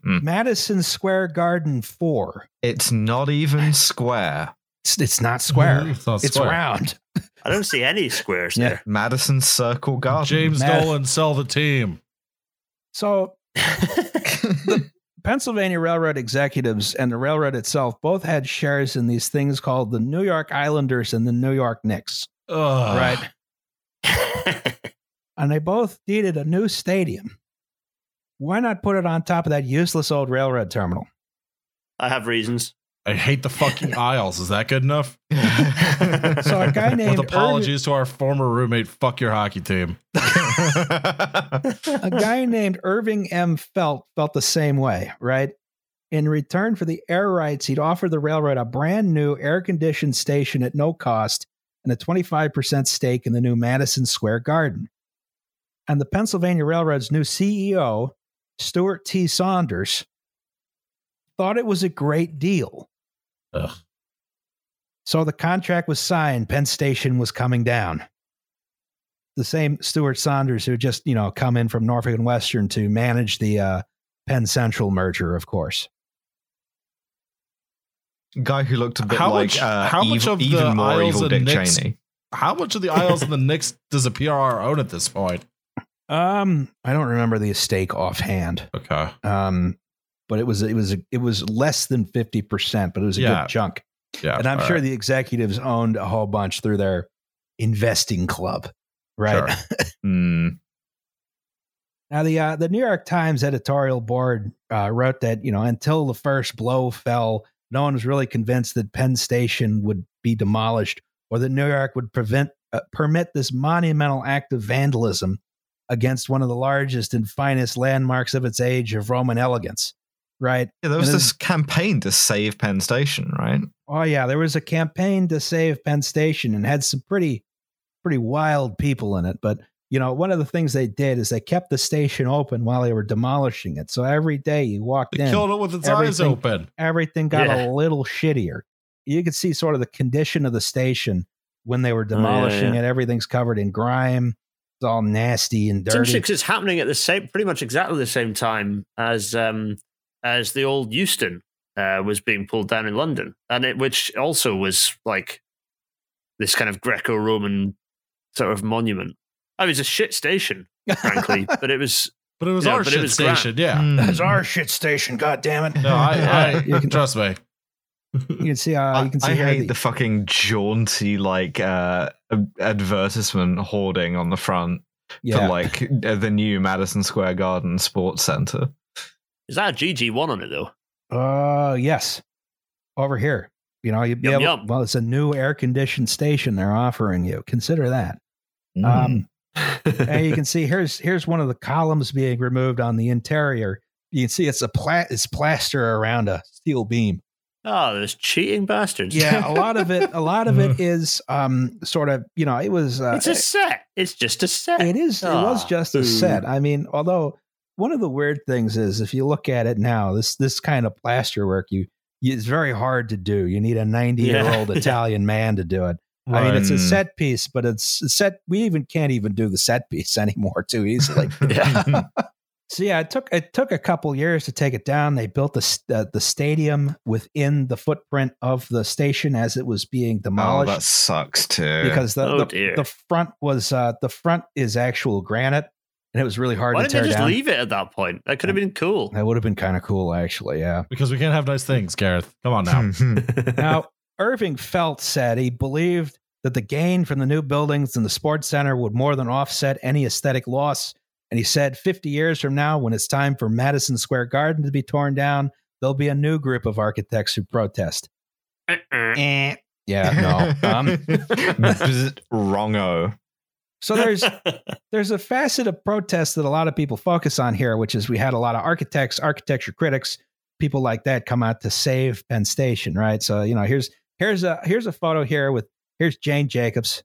Madison Square Garden four. It's not even square. It's, it's not square. It's, not it's square. Round. I don't see any squares yeah. there. Madison Circle Garden. James Mad- Dolan, sell the team. So, the Pennsylvania Railroad executives and the railroad itself both had shares in these things called the New York Islanders and the New York Knicks. Ugh. Right. And they both needed a new stadium. Why not put it on top of that useless old railroad terminal? I have reasons. I hate the fucking aisles. Is that good enough? So a guy named With apologies Irving, to our former roommate, fuck your hockey team. A guy named Irving M. Felt felt the same way, right? In return for the air rights, he'd offer the railroad a brand new air-conditioned station at no cost and a twenty-five percent stake in the new Madison Square Garden. And the Pennsylvania Railroad's new C E O, Stuart T. Saunders, thought it was a great deal. Ugh. So the contract was signed. Penn Station was coming down. The same Stuart Saunders who just, you know, come in from Norfolk and Western to manage the uh, Penn Central merger, of course. Guy who looked a bit how like much, uh, how evil, much of even the more evil Dick Knicks, Cheney. How much of the aisles and the Knicks does the P R R own at this point? Um, I don't remember the stake offhand. Okay. Um, but it was it was it was less than fifty percent, but it was a yeah. good chunk. Yeah. And I'm sure right. the executives owned a whole bunch through their investing club, right? Sure. mm. Now the uh, the New York Times editorial board uh, wrote that, you know, until the first blow fell, no one was really convinced that Penn Station would be demolished or that New York would prevent uh, permit this monumental act of vandalism against one of the largest and finest landmarks of its age of Roman elegance, right? Yeah, there was this campaign to save Penn Station, right? Oh, yeah, there was a campaign to save Penn Station and had some pretty, pretty wild people in it. But, you know, one of the things they did is they kept the station open while they were demolishing it. So every day you walked they in. They killed it with its eyes open. Everything got yeah. a little shittier. You could see sort of the condition of the station when they were demolishing oh, yeah, yeah. it. Everything's covered in grime. It's all nasty and dirty. It's interesting because it's happening at the same, pretty much exactly the same time as um, as the old Euston uh, was being pulled down in London, and it which also was like this kind of Greco-Roman sort of monument. I mean, it's a shit station, frankly, but it was, but it was you know, our shit was station. Grand. Yeah, mm. that's our shit station. God damn it! No, I, I you can trust me. You can see. Uh, you can see I, I hate the, the fucking jaunty like uh, advertisement hoarding on the front yeah. for like the new Madison Square Garden Sports Center. Is that a G G one on it though? Uh, yes. Over here, you know, you'd be yum, able, yum. Well, it's a new air-conditioned station they're offering you. Consider that. Mm. Um, and you can see here's here's one of the columns being removed on the interior. You can see it's a pla- it's plaster around a steel beam. Oh, those cheating bastards. Yeah, a lot of it, a lot of it is um, sort of, you know, it was... Uh, it's a set. It's just a set. It is. Oh, it was just ooh. a set. I mean, although one of the weird things is if you look at it now, this this kind of plaster work, you, you it's very hard to do. You need a ninety-year-old yeah. Italian man to do it. Right. I mean, it's a set piece, but it's a set. We even can't even do the set piece anymore too easily. yeah. So yeah, it took it took a couple years to take it down. They built the uh, the stadium within the footprint of the station as it was being demolished. Oh, that sucks too. Because the oh, the, the front was uh, the front is actual granite, and it was really hard Why to tear down. Why didn't they just leave it at that point? That could have been cool. That would have been kind of cool, actually. Yeah, because we can't have nice things, Gareth. Come on now. Now, Irving Felt said he believed that the gain from the new buildings and the sports center would more than offset any aesthetic loss. And he said, fifty years from now, when it's time for Madison Square Garden to be torn down, there'll be a new group of architects who protest. Uh-uh. Eh. Yeah, no. Um, Wrongo. So there's there's a facet of protest that a lot of people focus on here, which is we had a lot of architects, architecture critics, people like that come out to save Penn Station, right? So, you know, here's here's a here's a photo here with here's Jane Jacobs,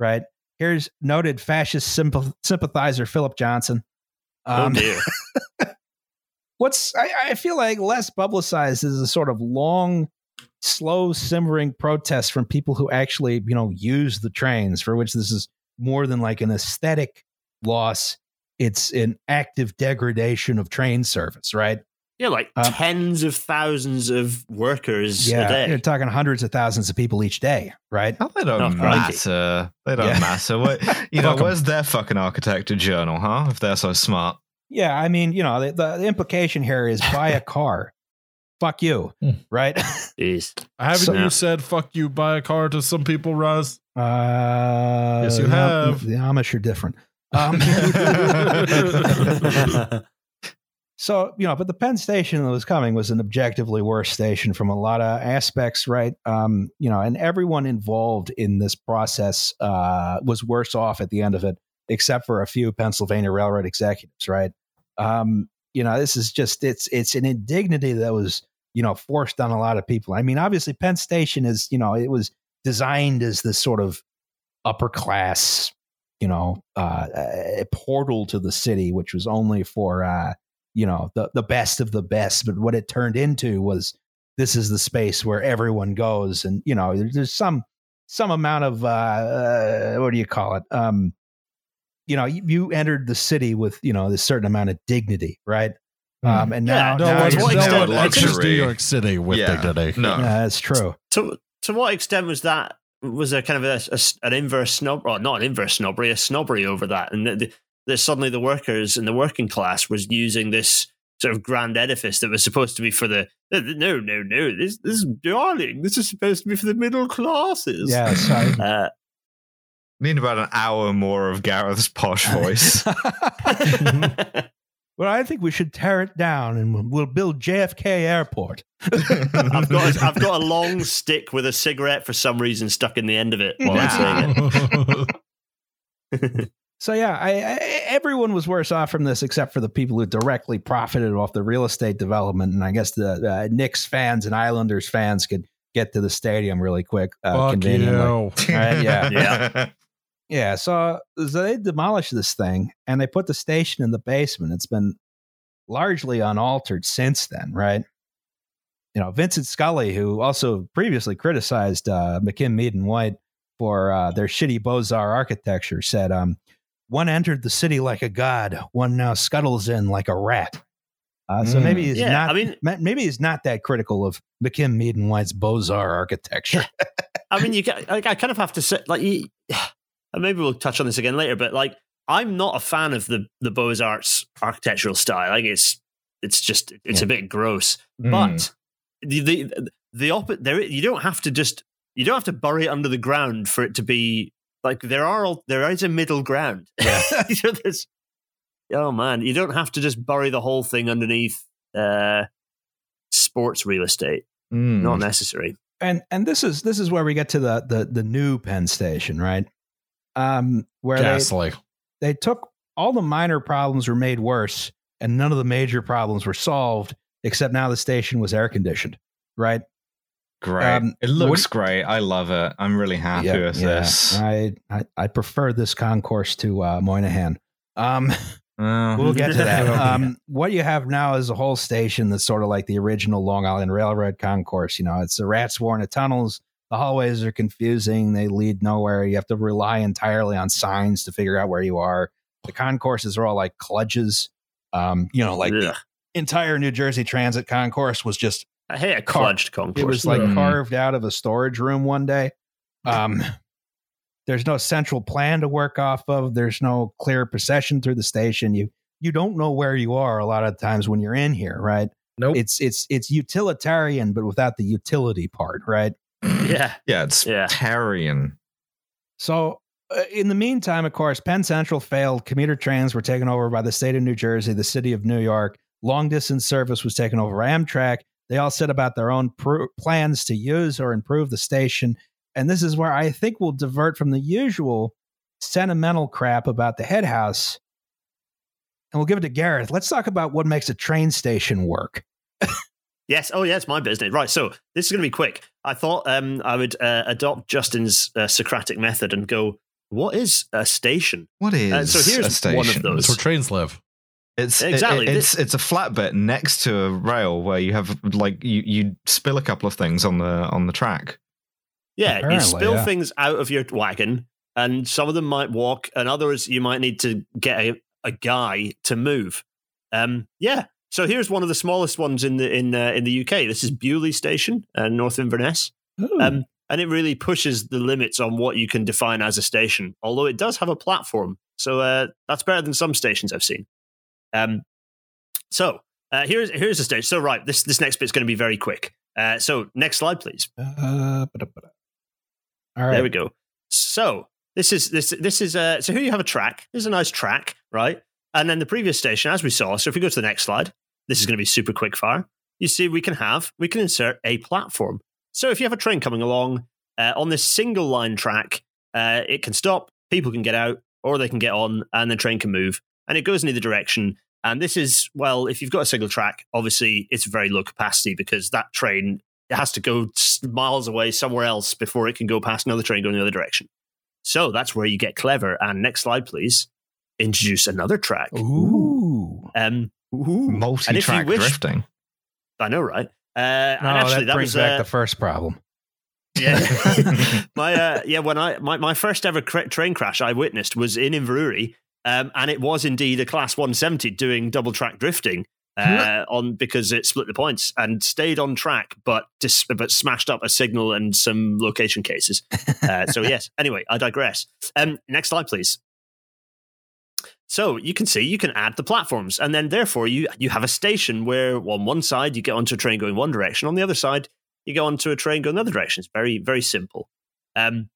right? Here's noted fascist sympathizer Philip Johnson. Um, oh dear. What's I, I feel like less publicized is a sort of long, slow, simmering protest from people who actually, you know, use the trains, for which this is more than like an aesthetic loss. It's an active degradation of train service, right? Yeah, like um, tens of thousands of workers yeah, a day. You're talking hundreds of thousands of people each day, right? Oh, they don't Not matter. Crazy. They don't yeah. matter. What, you know, where's their fucking architecture journal, huh? If they're so smart. Yeah, I mean, you know, the, the implication here is buy a car. Fuck you, right? Jeez. Haven't so, you said fuck you, buy a car to some people, Roz? Uh, yes, you have. The, the Amish are different. Um, So, you know, but the Penn Station that was coming was an objectively worse station from a lot of aspects, right? Um, you know, and everyone involved in this process uh, was worse off at the end of it, except for a few Pennsylvania Railroad executives, right? Um, you know, this is just, it's it's an indignity that was, you know, forced on a lot of people. I mean, obviously Penn Station is, you know, it was designed as this sort of upper class, you know, uh, a portal to the city, which was only for, uh, you know, the, the best of the best. But what it turned into was this is the space where everyone goes. And, you know, there, there's some some amount of uh, uh, what do you call it? Um, you know, you, you entered the city with, you know, this certain amount of dignity. Right. Um, and yeah, now, no, now it's no extent, luxury. New York City with yeah, dignity. No, yeah, that's true. To, to what extent was that? Was there kind of a, a, an inverse snob or not an inverse snobbery, a snobbery over that? And the, the that suddenly the workers and the working class was using this sort of grand edifice that was supposed to be for the, no, no, no, this, this darling, this is supposed to be for the middle classes. Yeah, sorry. Uh, need about an hour more of Gareth's posh voice. Well, I think we should tear it down and we'll build J F K Airport. I've got a, I've got a long stick with a cigarette for some reason stuck in the end of it while I'm saying it. So, yeah, I, I, everyone was worse off from this except for the people who directly profited off the real estate development. And I guess the uh, Knicks fans and Islanders fans could get to the stadium really quick. Uh, Fuck you. Right? Yeah. yeah. Yeah. So, so they demolished this thing and they put the station in the basement. It's been largely unaltered since then, right? You know, Vincent Scully, who also previously criticized uh, McKim Mead and White for uh, their shitty Beaux-Arts architecture, said, um, one entered the city like a god. One now scuttles in like a rat. Uh, so mm. maybe he's yeah, not. I mean, maybe he's not that critical of McKim Mead and White's Beaux-Arts architecture. I mean, you. Like, I kind of have to say, like, you, and maybe we'll touch on this again later. But like, I'm not a fan of the the Beaux-Arts architectural style. Like, it's it's just it's yeah. a bit gross. Mm. But the the the op- there you don't have to just you don't have to bury it under the ground for it to be. Like there are, all, there is a middle ground. Yeah. you know, there's, oh man, you don't have to just bury the whole thing underneath uh, sports real estate. Mm. Not necessary. And and this is this is where we get to the the, the new Penn Station, right? Um, where they, they took all the minor problems were made worse, and none of the major problems were solved. Except now the station was air conditioned, right? Great. Um, it looks what, great. I love it. I'm really happy yeah, with yeah. this. I, I, I prefer this concourse to uh, Moynihan. Um, oh. We'll get to that. Um, what you have now is a whole station that's sort of like the original Long Island Railroad concourse. You know, it's a rat's warren of tunnels. The hallways are confusing. They lead nowhere. You have to rely entirely on signs to figure out where you are. The concourses are all like kludges. Um, you know, like yeah. the entire New Jersey Transit concourse was just Hey, a clutched concourse. It was like mm. carved out of a storage room one day. Um, there's no central plan to work off of. There's no clear procession through the station. You you don't know where you are a lot of times when you're in here, right? Nope. It's it's it's utilitarian, but without the utility part, right? Yeah. Yeah, it's yeah. tarian. So uh, in the meantime, of course, Penn Central failed. Commuter trains were taken over by the state of New Jersey, the city of New York. Long distance service was taken over by Amtrak. They all set about their own pr- plans to use or improve the station. And this is where I think we'll divert from the usual sentimental crap about the head house. And we'll give it to Gareth. Let's talk about what makes a train station work. Yes. Oh, yeah, it's my business. Right. So this is going to be quick. I thought um, I would uh, adopt Justin's uh, Socratic method and go, what is a station? What is uh, so here's a station? One of those. It's where trains live. It's exactly it, it's it's a flatbed next to a rail where you have like you, you spill a couple of things on the on the track. Yeah, Apparently, you spill yeah. things out of your wagon, and some of them might walk, and others you might need to get a, a guy to move. Um, yeah. So here's one of the smallest ones in the in uh, in the U K. This is Bewley Station, uh, North Inverness, um, and it really pushes the limits on what you can define as a station. Although it does have a platform, so uh, that's better than some stations I've seen. Um, so uh, here's here's the stage. So right, this this next bit's going to be very quick. Uh, so next slide, please. Uh, All right, there we go. So this is this this is uh, so here you have a track. This is a nice track, right? And then the previous station, as we saw. So if we go to the next slide, this is going to be super quick fire. You see, we can have we can insert a platform. So if you have a train coming along uh, on this single line track, uh, it can stop. People can get out, or they can get on, and the train can move. And it goes in either direction. And this is, well, if you've got a single track, obviously it's very low capacity because that train it has to go miles away somewhere else before it can go past another train going the other direction. So that's where you get clever. And next slide, please. Introduce another track. Ooh. Um, ooh. Multi-track wish, drifting. I know, right? Uh, no, and actually, that, that brings was, back uh, the first problem. Yeah. my uh, yeah. When I my, my first ever cra- train crash I witnessed was in Inverurie. Um, and it was indeed a class one seventy doing double track drifting uh, on because it split the points and stayed on track, but dis- but smashed up a signal and some location cases. Uh, so yes, anyway, I digress. Um, next slide, please. So you can see you can add the platforms, and then therefore you you have a station where on one side you get onto a train going one direction, on the other side you go onto a train going another direction. It's very very simple. Um,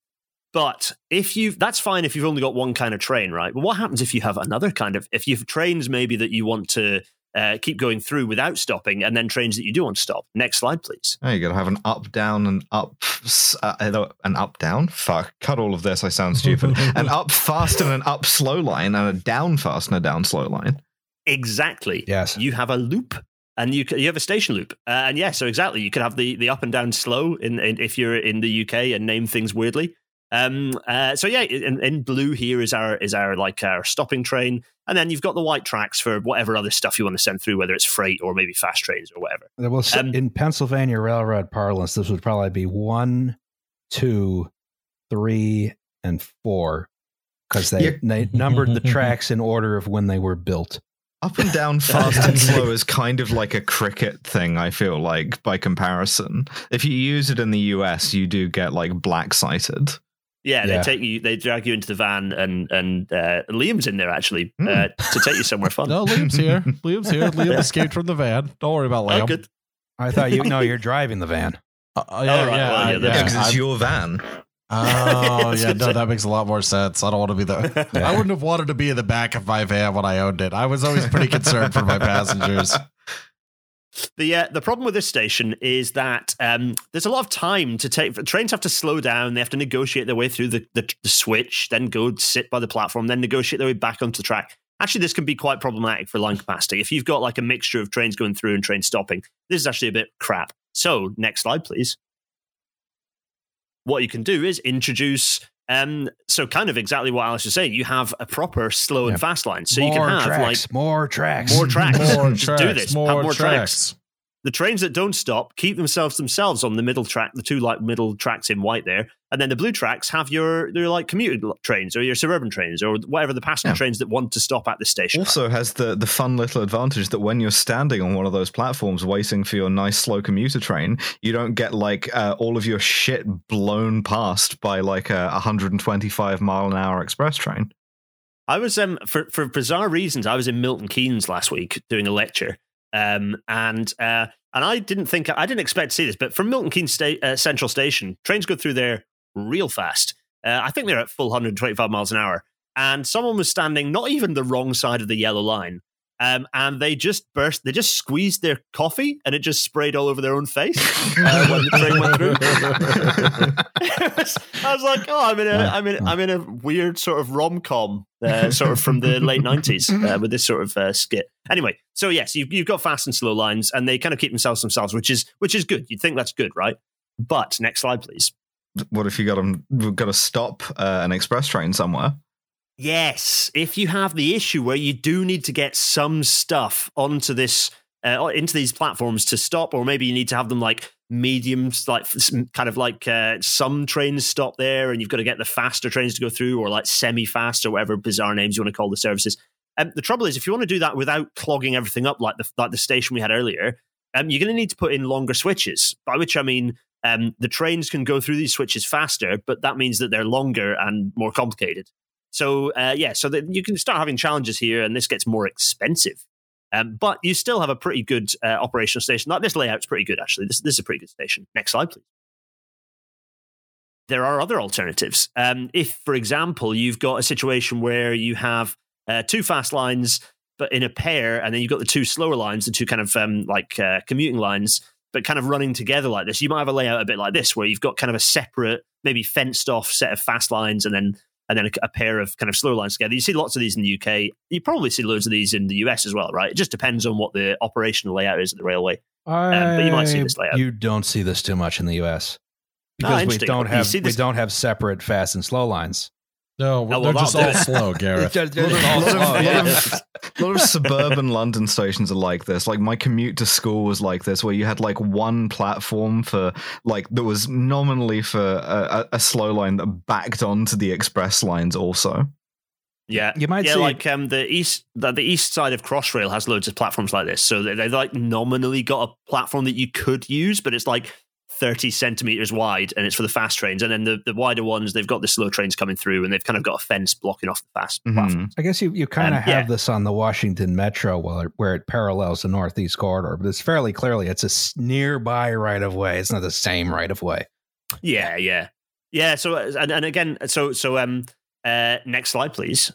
But if you that's fine if you've only got one kind of train, right? But what happens if you have another kind of, if you have trains maybe that you want to uh, keep going through without stopping and then trains that you do want to stop? Next slide, please. Oh, you got to have an up, down, and up, uh, an up, down? Fuck, cut all of this, I sound stupid. An up fast and an up slow line and a down fast and a down slow line. Exactly. Yes. You have a loop. And you you have a station loop. Uh, and yeah, so exactly. You could have the, the up and down slow in, in if you're in the U K and name things weirdly. Um, uh, so yeah, in, in blue here is our is our like our stopping train, and then you've got the white tracks for whatever other stuff you want to send through, whether it's freight or maybe fast trains or whatever. Well, um, in Pennsylvania railroad parlance, this would probably be one, two, three, and four, because they, yeah. they numbered the tracks in order of when they were built. Up and down, fast and slow is kind of like a cricket thing, I feel like, by comparison. If you use it in the U S, you do get like black-sighted. Yeah, they yeah. take you. They drag you into the van, and and uh, Liam's in there actually mm. uh, to take you somewhere fun. No, Liam's here. Liam's here. Liam escaped from the van. Don't worry about Liam. Oh, I thought you. No, you're driving the van. Uh, oh yeah, oh, right. yeah, well, yeah, yeah. Because it's your van. Oh yeah, no, that makes a lot more sense. I don't want to be the. Yeah. I wouldn't have wanted to be in the back of my van when I owned it. I was always pretty concerned for my passengers. The uh, the problem with this station is that um, there's a lot of time to take. Trains have to slow down. They have to negotiate their way through the, the, the switch, then go sit by the platform, then negotiate their way back onto the track. Actually, this can be quite problematic for line capacity. If you've got like a mixture of trains going through and trains stopping, this is actually a bit crap. So next slide, please. what you can do is introduce, um, so kind of exactly what Alice was saying, you have a proper slow and yep. fast line. So more you can have tracks, like more tracks, more tracks, more Just tracks, do this, more have more tracks. tracks. The trains that don't stop keep themselves themselves on the middle track, the two like middle tracks in white there, and then the blue tracks have your your like commuter trains or your suburban trains or whatever the passenger yeah. trains that want to stop at the station. Also has the the fun little advantage that when you're standing on one of those platforms waiting for your nice slow commuter train, you don't get like uh, all of your shit blown past by like a one hundred twenty-five mile an hour express train. I was um for for bizarre reasons I was in Milton Keynes last week doing a lecture. Um, and uh, and I didn't think I didn't expect to see this, but from Milton Keynes sta- uh, Central Station, trains go through there real fast. Uh, I think they're at full one hundred twenty-five miles an hour, and someone was standing not even the wrong side of the yellow line, um, and they just burst, they just squeezed their coffee, and it just sprayed all over their own face uh, when the train went through. was, I was like, oh, I'm in a, I'm in, I'm in a weird sort of rom-com. Uh, sort of from the late nineties uh, with this sort of uh, skit. Anyway, so yes, you've, you've got fast and slow lines, and they kind of keep themselves themselves, which is which is good. You'd think that's good, right? But next slide, please. What if you got them? We've got to stop uh, an express train somewhere. Yes, if you have the issue where you do need to get some stuff onto this uh, into these platforms to stop, or maybe you need to have them like mediums, like kind of like uh, some trains stop there and you've got to get the faster trains to go through, or like semi-fast or whatever bizarre names you want to call the services. Um, the trouble is, if you want to do that without clogging everything up like the like the station we had earlier, um, you're going to need to put in longer switches, by which I mean um, the trains can go through these switches faster, but that means that they're longer and more complicated. So uh, yeah, so that you can start having challenges here, and this gets more expensive. Um, but you still have a pretty good uh, operational station. Like, this layout's pretty good, actually. This, this is a pretty good station. Next slide, please. There are other alternatives. Um, if, for example, you've got a situation where you have uh, two fast lines, but in a pair, and then you've got the two slower lines, the two kind of um, like uh, commuting lines, but kind of running together like this, you might have a layout a bit like this, where you've got kind of a separate, maybe fenced off set of fast lines, and then and then a, a pair of kind of slower lines together. You see lots of these in the U K. You probably see loads of these in the U S as well, right? It just depends on what the operational layout is at the railway. I, um, but you might see this layout. You don't see this too much in the U S because ah, we don't have we don't have separate fast and slow lines. No, oh, well, they're just all slow, Gareth. A lot of suburban London stations are like this. Like my commute to school was like this, where you had like one platform for like that was nominally for a, a slow line that backed onto the express lines also. Yeah, you might yeah, see like um, the east the, the east side of Crossrail has loads of platforms like this. So they, they like nominally got a platform that you could use, but it's like thirty centimeters wide, and it's for the fast trains, and then the, the wider ones, they've got the slow trains coming through, and they've kind of got a fence blocking off the fast mm-hmm. platforms. I guess you, you kind of um, have yeah. this on the Washington Metro where, where it parallels the Northeast Corridor, but it's fairly clearly it's a nearby right-of-way. It's not the same right-of-way. Yeah, yeah. Yeah, so, and, and again, so, so um, uh, next slide, please.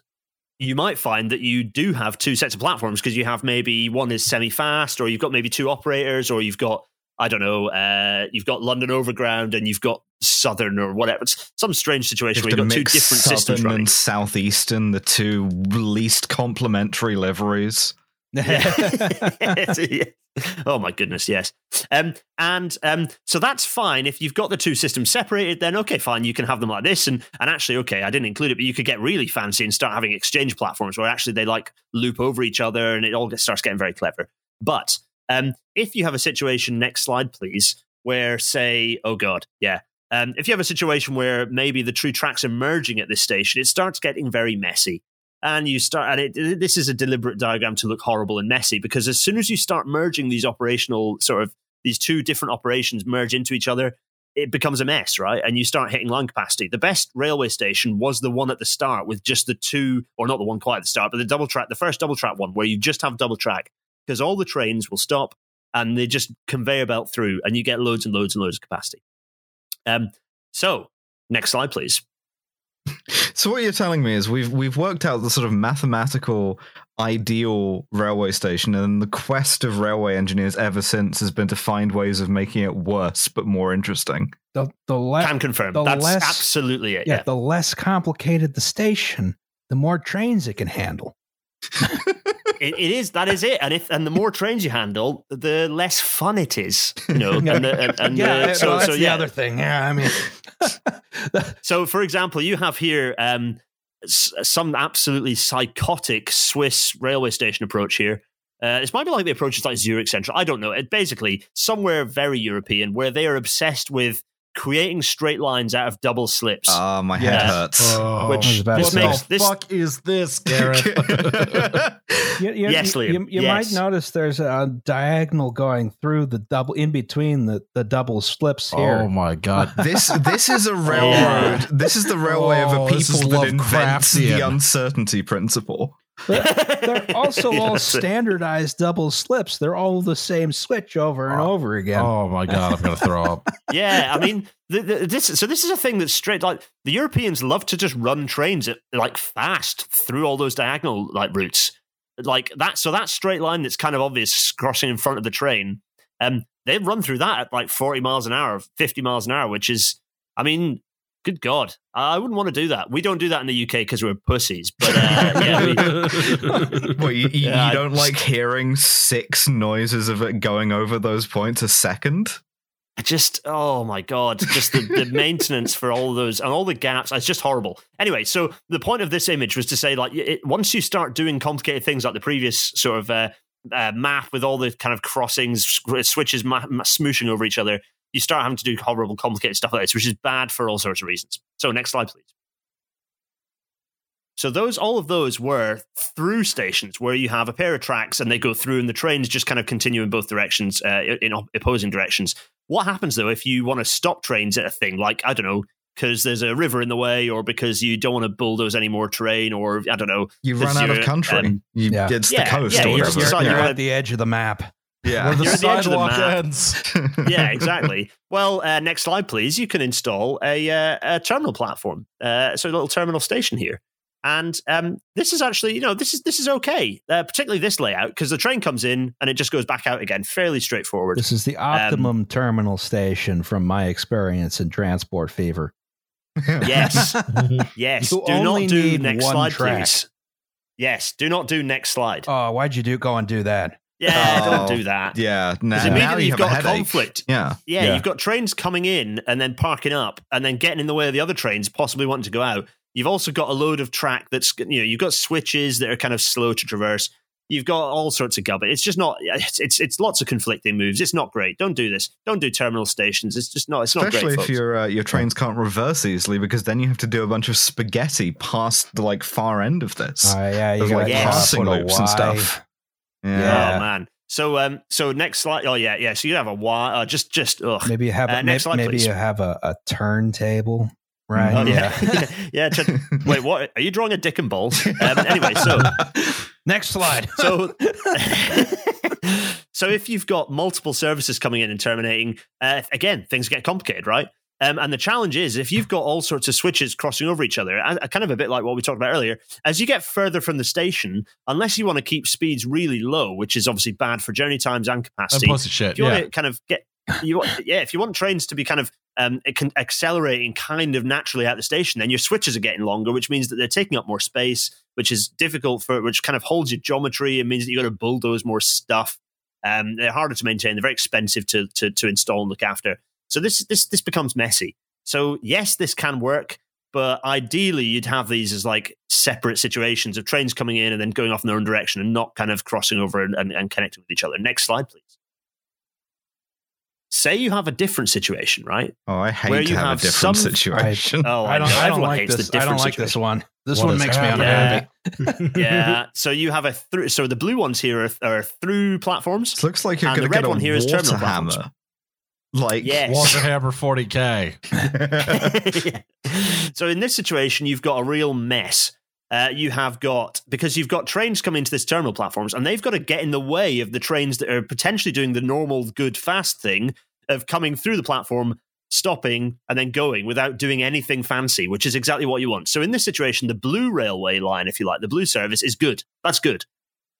You might find that you do have two sets of platforms, because you have maybe one is semi-fast, or you've got maybe two operators, or you've got I don't know, uh, you've got London Overground and you've got Southern or whatever. It's some strange situation where you've got two different Southern systems running. And Southeastern, the two least complementary liveries. Oh my goodness, yes. Um, and um, so that's fine. If you've got the two systems separated, then okay, fine, you can have them like this. And and actually, okay, I didn't include it, but you could get really fancy and start having exchange platforms where actually they like loop over each other and it all gets, starts getting very clever. But Um, if you have a situation, next slide, please, where say, oh God, yeah. Um, if you have a situation where maybe the two tracks are merging at this station, it starts getting very messy. And you start, and it, this is a deliberate diagram to look horrible and messy, because as soon as you start merging these operational sort of, these two different operations merge into each other, it becomes a mess, right? And you start hitting line capacity. The best railway station was the one at the start with just the two, or not the one quite at the start, but the double track, the first double track one, where you just have double track, because all the trains will stop and they just conveyor belt through, and you get loads and loads and loads of capacity. Um, so, next slide, please. So what you're telling me is we've we've worked out the sort of mathematical ideal railway station, and the quest of railway engineers ever since has been to find ways of making it worse but more interesting. The, the le- Can confirm. The That's less, absolutely it. Yeah, yeah, the less complicated the station, the more trains it can handle. it, it is. That is it. And if and the more trains you handle, the less fun it is. You know, and, the, and, and yeah, the, so, well, that's so, yeah. the other thing. Yeah, I mean. So, for example, you have here um, some absolutely psychotic Swiss railway station approach here. Uh, this might be like the approach is like Zurich Central. I don't know. It basically somewhere very European where they are obsessed with creating straight lines out of double slips. Oh, my head yeah. hurts. Oh, which this makes, what the fuck is this, Gareth? you, you, yes, Liam. You, you yes. might notice there's a diagonal going through the double, in between the, the double slips here. Oh, my God. this this is a railroad. Yeah. This is the railway oh, of a people that invents the uncertainty principle. They're, they're also all standardized double slips. They're all the same switch over and oh, over again. Oh my God, I'm going to throw up. Yeah, I mean, the, the, this. So this is a thing that's straight. Like the Europeans love to just run trains at, like fast through all those diagonal like routes, like that. So that straight line that's kind of obvious crossing in front of the train, um, they run through that at like forty miles an hour, fifty miles an hour, which is, I mean. Good God, I wouldn't want to do that. We don't do that in the U K because we're pussies. But uh, yeah, we, well, you, you, yeah, you don't like hearing six noises of it going over those points a second? I just, oh my God, just the, the maintenance for all those and all the gaps. It's just horrible. Anyway, so the point of this image was to say, like, it, once you start doing complicated things like the previous sort of uh, uh, map with all the kind of crossings, switches ma- ma- smooshing over each other, you start having to do horrible, complicated stuff like this, which is bad for all sorts of reasons. So next slide, please. So those, all of those were through stations where you have a pair of tracks and they go through and the trains just kind of continue in both directions, uh, in opposing directions. What happens, though, if you want to stop trains at a thing, like, I don't know, because there's a river in the way or because you don't want to bulldoze any more terrain or, I don't know. You run out of country. Um, you, yeah. It's yeah, the coast. Yeah, or you're, you're, you're, you're at the edge of the map. Yeah, where the you're sidewalk at the edge of the map. Yeah, exactly. Well, uh, next slide, please. You can install a, uh, a terminal platform, uh, so a little terminal station here. And um, this is actually, you know, this is this is okay, uh, particularly this layout, because the train comes in and it just goes back out again. Fairly straightforward. This is the optimum um, terminal station from my experience in Transport Fever. Yes, yes. You do only not do need next one slide, track. Please. Yes, do not do next slide. Oh, why'd you do go and do that? Yeah, oh, don't do that. Yeah, no. Because immediately you you've got a, a conflict. Yeah. yeah, yeah, you've got trains coming in and then parking up and then getting in the way of the other trains, possibly wanting to go out. You've also got a load of track that's, you know, you've got switches that are kind of slow to traverse. You've got all sorts of gubbins. It's just not. It's, it's it's lots of conflicting moves. It's not great. Don't do this. Don't do terminal stations. It's just not. It's not especially great, folks. If your uh, your trains can't reverse easily, because then you have to do a bunch of spaghetti past the like far end of this. Oh uh, yeah, you got like yes. passing loops and stuff. Yeah. Oh man. So um. So next slide. Oh yeah, yeah. So you have a wire. Uh, just just. Ugh. Maybe you have. Uh, a, next maybe slide, maybe you have a, a turntable. Right. Oh, yeah. Yeah. yeah t- wait. What? Are you drawing a dick and balls? Um, anyway. So next slide. So. So if you've got multiple services coming in and terminating, uh, again, things get complicated, right? Um, and the challenge is if you've got all sorts of switches crossing over each other, uh, kind of a bit like what we talked about earlier, as you get further from the station, unless you want to keep speeds really low, which is obviously bad for journey times and capacity. And plus the shit, if you yeah. want to kind of get, you want, yeah, if you want trains to be kind of um, accelerating kind of naturally at the station, then your switches are getting longer, which means that they're taking up more space, which is difficult for, which kind of holds your geometry. It means that you've got to bulldoze more stuff. Um, they're harder to maintain. They're very expensive to to, to install and look after. So this this this becomes messy. So yes, this can work, but ideally you'd have these as like separate situations of trains coming in and then going off in their own direction and not kind of crossing over and, and, and connecting with each other. Next slide, please. Say you have a different situation, right? Oh, I hate Where to you have, have a different some, situation. I, oh, I don't, I don't like this. I don't like situation. this one. This what one makes happened? me unhappy. Yeah. yeah. So you have a through. So the blue ones here are, are through platforms. This looks like you're going to get a one here is terminal hammer. Platforms. Like yes. Waterhammer forty K. yeah. So in this situation, you've got a real mess. Uh, you have got, because you've got trains coming into this terminal platforms and they've got to get in the way of the trains that are potentially doing the normal good fast thing of coming through the platform, stopping and then going without doing anything fancy, which is exactly what you want. So in this situation, the blue railway line, if you like, the blue service is good. That's good.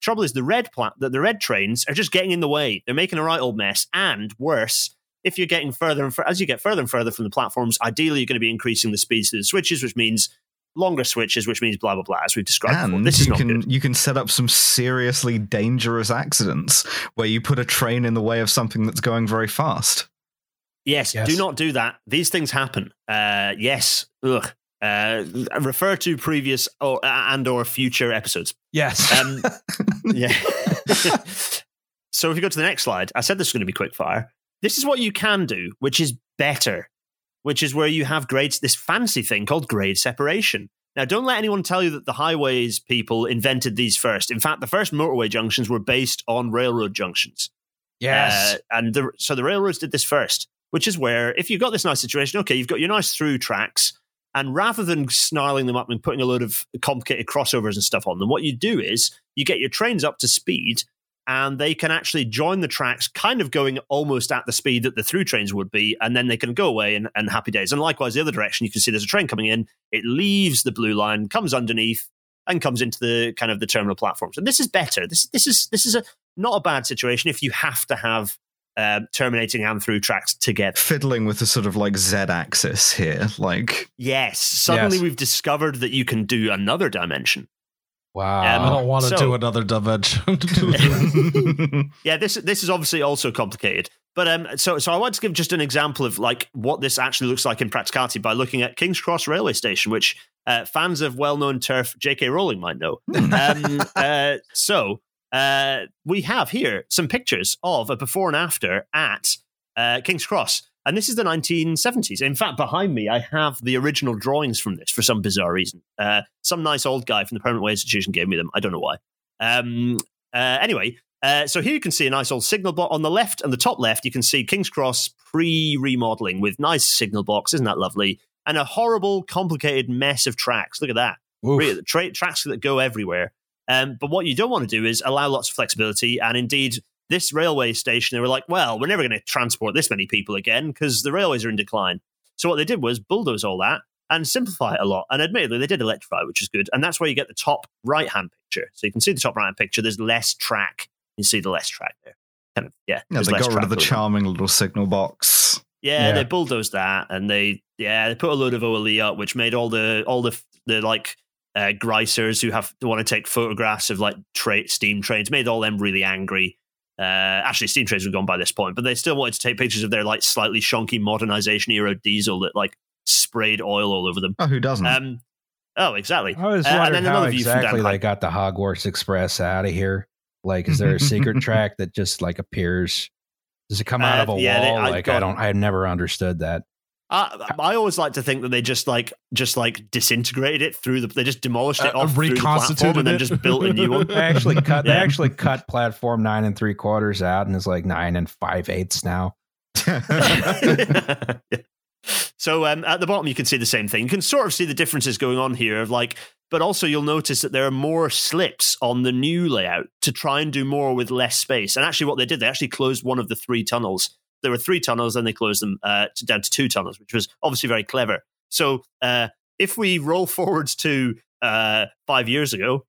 Trouble is the red plat- that the red trains are just getting in the way. They're making a right old mess, and worse, if you're getting further and fur- as you get further and further from the platforms, ideally you're going to be increasing the speeds through the switches, which means longer switches, which means blah, blah, blah, as we've described and before. This is not can, good. You can set up some seriously dangerous accidents where you put a train in the way of something that's going very fast. Yes, yes. Do not do that. These things happen. Uh, yes. Ugh. Uh, refer to previous or, and or future episodes. Yes. Um, yeah. So if you go to the next slide, I said this is going to be quick fire. This is what you can do, which is better, which is where you have grades, this fancy thing called grade separation. Now, don't let anyone tell you that the highways people invented these first. In fact, the first motorway junctions were based on railroad junctions. Yes. Uh, and the, so the railroads did this first, which is where if you've got this nice situation, okay, you've got your nice through tracks, and rather than snarling them up and putting a load of complicated crossovers and stuff on them, what you do is you get your trains up to speed, and they can actually join the tracks kind of going almost at the speed that the through trains would be, and then they can go away and, and happy days. And likewise, the other direction, you can see there's a train coming in. It leaves the blue line, comes underneath, and comes into the kind of the terminal platforms. And this is better. This, this is this is a not a bad situation if you have to have Uh, terminating and through tracks together. Fiddling with the sort of like Z-axis here. like Yes, suddenly yes. We've discovered that you can do another dimension. Wow. Um, I don't want to so, do another dimension. yeah, this this is obviously also complicated. But um, so, so I want to give just an example of like what this actually looks like in practicality by looking at King's Cross Railway Station, which uh, fans of well-known turf J K Rowling might know. um, uh, so... Uh, we have here some pictures of a before and after at uh, King's Cross. And this is the nineteen seventies. In fact, behind me, I have the original drawings from this for some bizarre reason. Uh, some nice old guy from the Permanent Way Institution gave me them. I don't know why. Um, uh, anyway, uh, so here you can see a nice old signal box. On the left and the top left, you can see King's Cross pre-remodeling with nice signal box. Isn't that lovely? And a horrible, complicated mess of tracks. Look at that. Really, tra- tracks that go everywhere. Um, but what you don't want to do is allow lots of flexibility. And indeed, this railway station, they were like, well, we're never going to transport this many people again because the railways are in decline. So what they did was bulldoze all that and simplify it a lot. And admittedly, they did electrify, which is good. And that's where you get the top right-hand picture. So you can see the top right-hand picture. There's less track. You see the less track there. Kind of, yeah. yeah they got rid of the charming little signal box. Yeah, yeah, they bulldozed that. And they, yeah, they put a load of O L E up, which made all the, all the, the like... Uh, Greisers who have want to take photographs of like tra- steam trains made all them really angry. Uh, actually, steam trains were gone by this point, but they still wanted to take pictures of their like slightly shonky modernization era diesel that like sprayed oil all over them. Oh, who doesn't? Um, oh, exactly. I was wondering uh, and then how exactly they got the Hogwarts Express out of here. Like, is there a secret track that just like appears? Does it come out uh, of a yeah, wall? They, like, got, I don't. I never understood that. I, I always like to think that they just like just like disintegrated it through the. They just demolished it uh, off through the platform and then just built a new one. They actually cut. Yeah. They actually cut platform nine and three quarters out, and it's like nine and five eighths now. So um, at the bottom, you can see the same thing. You can sort of see the differences going on here, of like, but also you'll notice that there are more slips on the new layout to try and do more with less space. And actually, what they did, they actually closed one of the three tunnels. There were three tunnels, then they closed them uh, to, down to two tunnels, which was obviously very clever. So uh, if we roll forwards to uh, five years ago,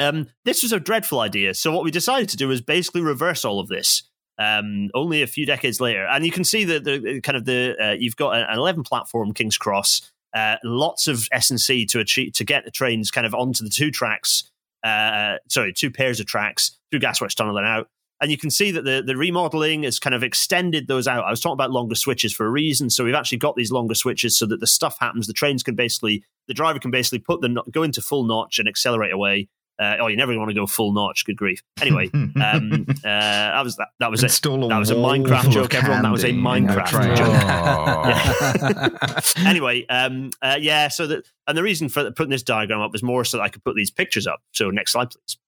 um, this was a dreadful idea. So what we decided to do is basically reverse all of this um, only a few decades later. And you can see that the kind of the uh, you've got an eleven platform King's Cross, uh, lots of S and C to achieve to get the trains kind of onto the two tracks, uh, sorry, two pairs of tracks through Gasworks Tunnel and out. And you can see that the, the remodeling has kind of extended those out. I was talking about longer switches for a reason. So we've actually got these longer switches so that the stuff happens. The trains can basically, the driver can basically put them, go into full notch and accelerate away. Uh, oh, you never want to go full notch. Good grief. Anyway, um, uh, that was that, that was Install it. That was a Minecraft joke, candy. Everyone. That was a Minecraft joke. Oh. Anyway, um, uh, yeah. So that, and the reason for putting this diagram up was more so that I could put these pictures up. So next slide, please.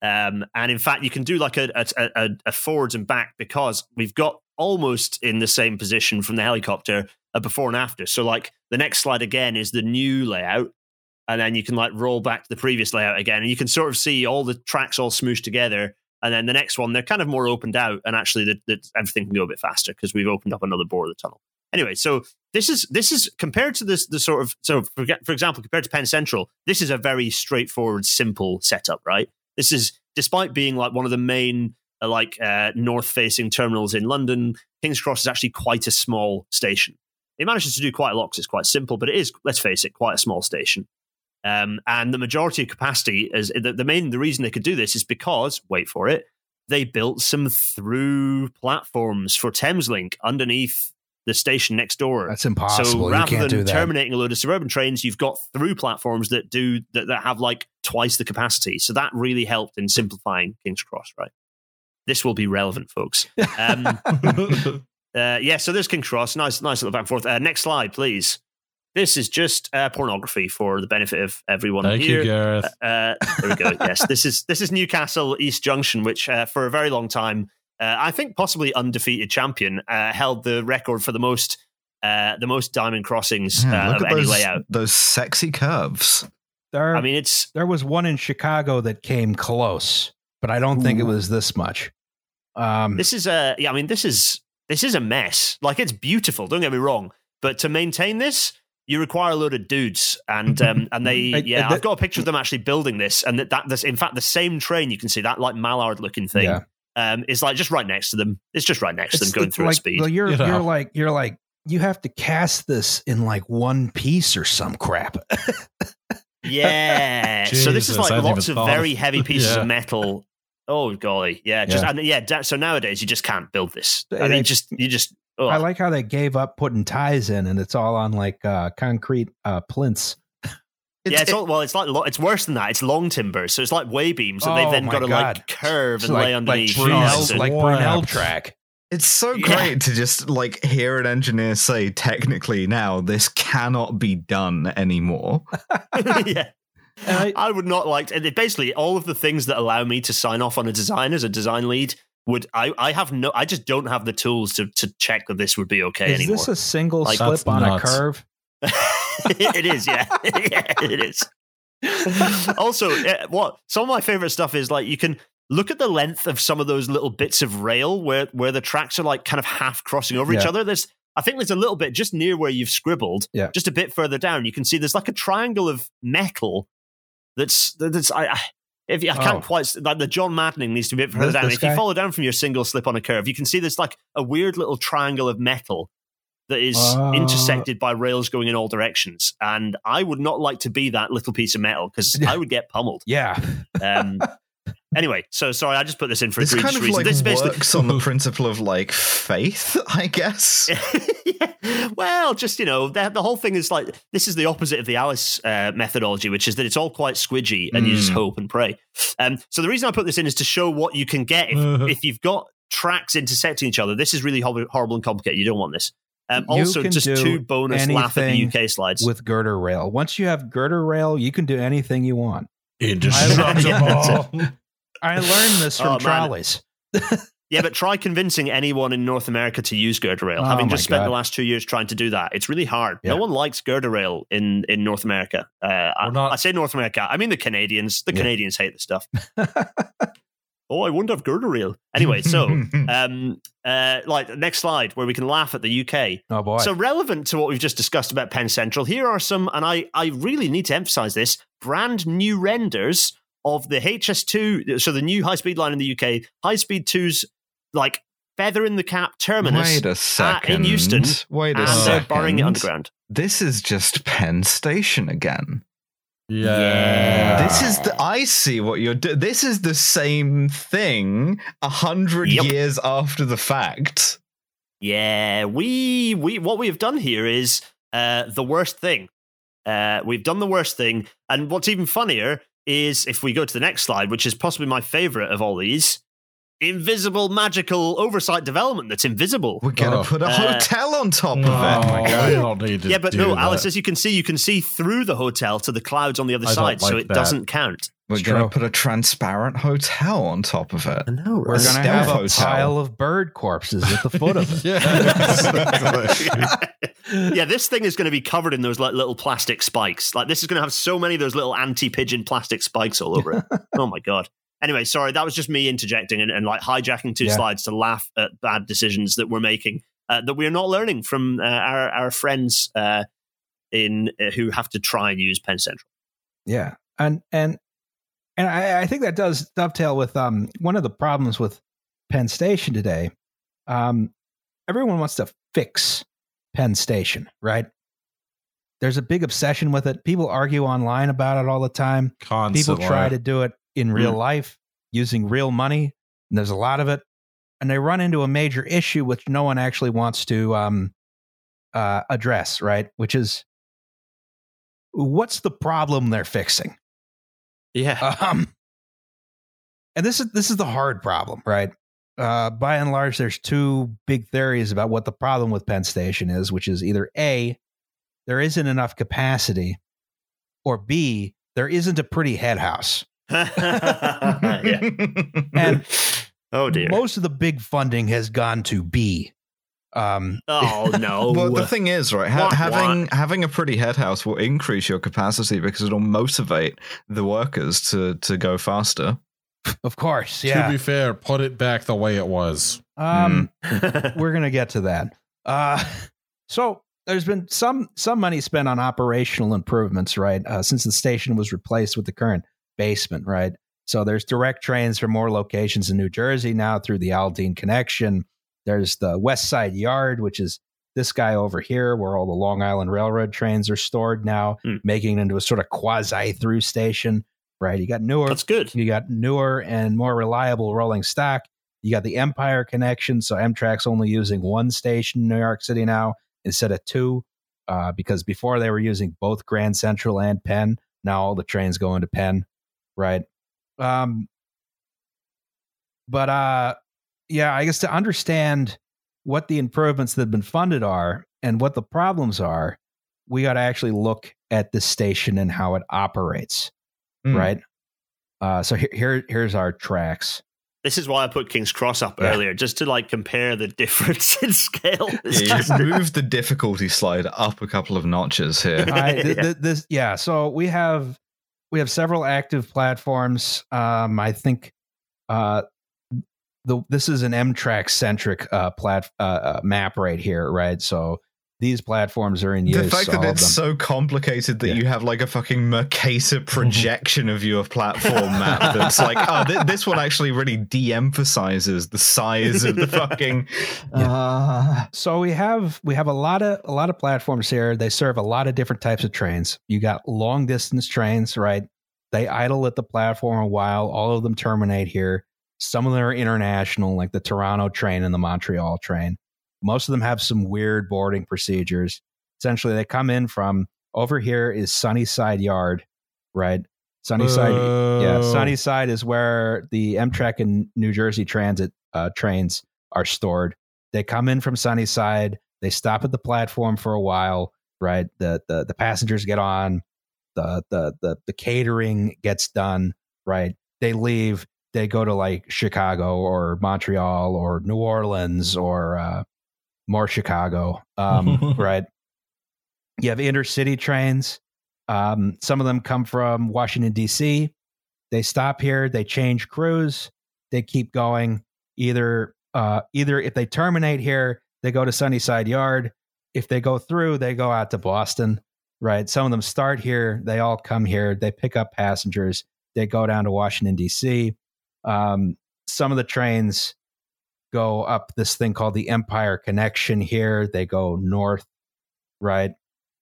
Um, and in fact, you can do like a, a, a, a forwards and back because we've got almost in the same position from the helicopter a before and after. So like the next slide again is the new layout. And then you can like roll back to the previous layout again. And you can sort of see all the tracks all smooshed together. And then the next one, they're kind of more opened out. And actually the, the, everything can go a bit faster because we've opened up another bore of the tunnel. Anyway, so this is this is compared to this the sort of, so for, for example, compared to Penn Central, this is a very straightforward, simple setup, right? This is, despite being like one of the main uh, like uh, north-facing terminals in London, King's Cross is actually quite a small station. It manages to do quite a lot because it's quite simple, but it is, let's face it, quite a small station. Um, and the majority of capacity, is the, the main the reason they could do this is because, wait for it, they built some through platforms for Thameslink underneath the station next door. That's impossible. So rather you can't than do that. Terminating a load of suburban trains, you've got through platforms that do that, that have like twice the capacity. So that really helped in simplifying King's Cross, right? This will be relevant, folks. Um, uh, yeah, so there's King's Cross. Nice, nice little back and forth. Uh, next slide, please. This is just uh, pornography for the benefit of everyone Thank here. Thank you, Gareth. Uh, uh, there we go. Yes, this is this is Newcastle East Junction, which uh, for a very long time. Uh, I think possibly undefeated champion uh, held the record for the most uh, the most diamond crossings yeah, uh, of any those, layout. Those sexy curves. There, I mean, it's there was one in Chicago that came close, but I don't think ooh. It was this much. Um, this is a yeah. I mean, this is this is a mess. Like, it's beautiful. Don't get me wrong, but to maintain this, you require a load of dudes, and um, and they I, yeah. I, I've got a picture of them actually building this, and that that this in fact the same train you can see that like Mallard looking thing. Yeah. Um, it's like just right next to them. It's just right next to them, going through like, at speed. Well, you're, you know. you're like, you're like, you have to cast this in like one piece or some crap. yeah. Jesus, so this is like lots of very heavy pieces yeah. of metal. Oh golly, yeah. Just yeah. And yeah. So nowadays you just can't build this. I mean, they, just you just. Ugh. I like how they gave up putting ties in, and it's all on like uh, concrete uh, plinths. It's, yeah, it's all, well, it's like it's worse than that. It's long timber, so it's like way beams, so oh they've then got to God. like curve so and like, lay underneath. Like Brunel, like Brunel track. It's so yeah. great to just like hear an engineer say, technically now this cannot be done anymore. yeah, I, I would not like to. Basically, all of the things that allow me to sign off on a design as a design lead would I? I have no. I just don't have the tools to to check that this would be okay is anymore. Is this a single like, slip on nuts. a curve? it is, yeah. yeah, it is. Also, what some of my favorite stuff is like you can look at the length of some of those little bits of rail where where the tracks are like kind of half crossing over yeah. each other. There's, I think, there's a little bit just near where you've scribbled, yeah. just a bit further down. You can see there's like a triangle of metal. That's that's I. I If you, I can't oh. quite like the John Maddening needs to be a bit further down. If guy? you follow down from your single slip on a curve, you can see there's like a weird little triangle of metal that is uh, intersected by rails going in all directions. And I would not like to be that little piece of metal because I would get pummeled. Yeah. Um, anyway, so sorry, I just put this in for this a kind of reason. Like this basically works on the principle of like faith, I guess. yeah. Well, just, you know, the, the whole thing is like, this is the opposite of the Alice uh, methodology, which is that it's all quite squidgy and mm. you just hope and pray. Um, so the reason I put this in is to show what you can get if, uh-huh. if you've got tracks intersecting each other. This is really ho- horrible and complicated. You don't want this. Um, also, just two bonus laugh at the U K slides with girder rail. Once you have girder rail, you can do anything you want. Indestructible. I learned this from oh, trolleys. yeah, but try convincing anyone in North America to use girder rail. Oh, having just spent God. the last two years trying to do that, it's really hard. Yeah. No one likes girder rail in in North America. Uh, I, not... I say North America. I mean the Canadians. The yeah. Canadians hate the stuff. Oh, I wouldn't have girder rail. Anyway, so um, uh, like next slide where we can laugh at the U K. Oh boy! So relevant to what we've just discussed about Penn Central, here are some, and I, I really need to emphasize this, brand new renders of the H S two, so the new high-speed line in the U K, High Speed two's like feather in the cap terminus Wait a second. At, in Euston. Wait a and second. And they're burying it underground. This is just Penn Station again. Yeah. yeah, this is the. I see what you're doing. This is the same thing a hundred yep. years after the fact. Yeah, we we what we have done here is uh, the worst thing. Uh, we've done the worst thing, and what's even funnier is if we go to the next slide, which is possibly my favorite of all these. Invisible magical oversight development that's invisible. We're gonna oh. put a uh, hotel on top of no, it. Oh my God. I don't need to yeah, but no, Alice, that. as you can see, you can see through the hotel to the clouds on the other I side, like so it that. doesn't count. We're it's gonna true. put a transparent hotel on top of it. I know, right? We're a gonna have hotel. a pile of bird corpses at the foot of it. yeah. yeah, this thing is gonna be covered in those like little plastic spikes. Like this is gonna have so many of those little anti-pigeon plastic spikes all over it. Oh my God. Anyway, sorry, that was just me interjecting and, and like hijacking two yeah. slides to laugh at bad decisions that we're making, uh, that we're not learning from uh, our our friends uh, in uh, who have to try and use Penn Central. Yeah, and and and I, I think that does dovetail with um one of the problems with Penn Station today. Um, everyone wants to fix Penn Station, right? There's a big obsession with it. People argue online about it all the time. Constantly. People try to do it in real mm. life using real money, and there's a lot of it. And they run into a major issue which no one actually wants to um, uh, address, right? Which is, what's the problem they're fixing? Yeah. Um, and this is this is the hard problem, right? Uh, by and large, there's two big theories about what the problem with Penn Station is, which is either A, there isn't enough capacity, or B, there isn't a pretty head house. Yeah. And oh dear, most of the big funding has gone to B. Um, oh no! But the thing is, right? Ha- want, having want. having a pretty head house will increase your capacity because it'll motivate the workers to to go faster. Of course, yeah. To be fair, put it back the way it was. Um, mm. We're gonna get to that. Uh, so. There's been some some money spent on operational improvements, right? Uh, since the station was replaced with the current basement, right? So there's direct trains from more locations in New Jersey now through the Aldine connection. There's the West Side Yard, which is this guy over here where all the Long Island Railroad trains are stored now, mm. making it into a sort of quasi-through station, right? You got newer. That's good. You got newer and more reliable rolling stock. You got the Empire connection, so Amtrak's only using one station in New York City now, instead of two, uh, because before they were using both Grand Central and Penn. Now all the trains go into Penn, right? Um, but uh, yeah, I guess to understand what the improvements that have been funded are and what the problems are, we got to actually look at the station and how it operates, mm. right? Uh, so here, here, here's our tracks. This is why I put King's Cross up yeah. earlier, just to like compare the difference in scale. It's yeah, just move the difficulty slide up a couple of notches here. I, th- yeah. Th- this, yeah, so we have we have several active platforms. Um, I think uh, the this is an Amtrak centric uh, plat uh, uh, map right here, right? So these platforms are in use. The fact that it's so complicated that yeah. you have like a fucking Mercator projection of your platform map that's like, oh, th- this one actually really de-emphasizes the size of the fucking. Yeah. Uh... So we have we have a lot of a lot of platforms here. They serve a lot of different types of trains. You got long distance trains, right? They idle at the platform a while. All of them terminate here. Some of them are international, like the Toronto train and the Montreal train. Most of them have some weird boarding procedures. Essentially, they come in from over here is Sunnyside Yard, right? Sunnyside, oh. yeah. Sunnyside is where the Amtrak and New Jersey Transit uh, trains are stored. They come in from Sunnyside. They stop at the platform for a while, right? The the, the passengers get on. The, the the the catering gets done, right? They leave. They go to like Chicago or Montreal or New Orleans or. Uh, More Chicago, um, right? You have intercity trains. Um, some of them come from Washington, D C. They stop here. They change crews. They keep going. Either uh, either if they terminate here, they go to Sunnyside Yard. If they go through, they go out to Boston, right? Some of them start here. They all come here. They pick up passengers. They go down to Washington, D C. Um, some of the trains go up this thing called the Empire Connection here. They go north, right?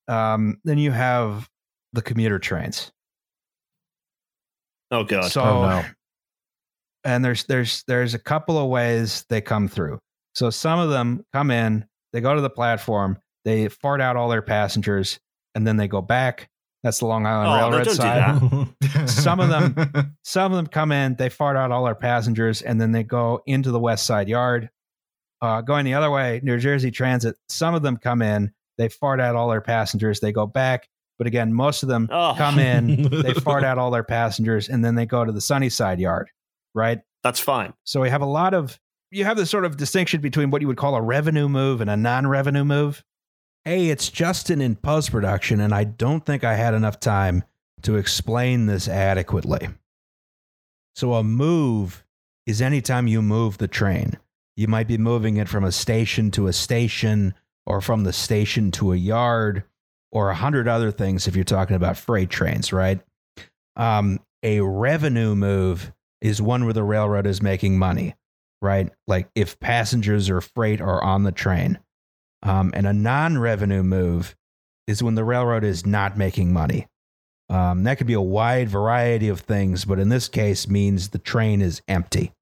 Um, then you have the commuter trains. Oh god! So, oh, no. and there's there's there's a couple of ways they come through. So some of them come in, they go to the platform, they fart out all their passengers, and then they go back. That's the Long Island oh, Railroad side. Some of them, some of them come in, they fart out all our passengers, and then they go into the West Side Yard. Uh, going the other way, New Jersey Transit. Some of them come in, they fart out all their passengers, they go back. But again, most of them oh. come in, they fart out all their passengers, and then they go to the Sunnyside Yard. Right? That's fine. So we have a lot of you have this sort of distinction between what you would call a revenue move and a non-revenue move. Hey, it's Justin in post-production, and I don't think I had enough time to explain this adequately. So a move is anytime you move the train. You might be moving it from a station to a station, or from the station to a yard, or a hundred other things if you're talking about freight trains, right? Um, a revenue move is one where the railroad is making money, right? Like if passengers or freight are on the train. Um, and a non-revenue move is when the railroad is not making money. Um, that could be a wide variety of things, but in this case means the train is empty.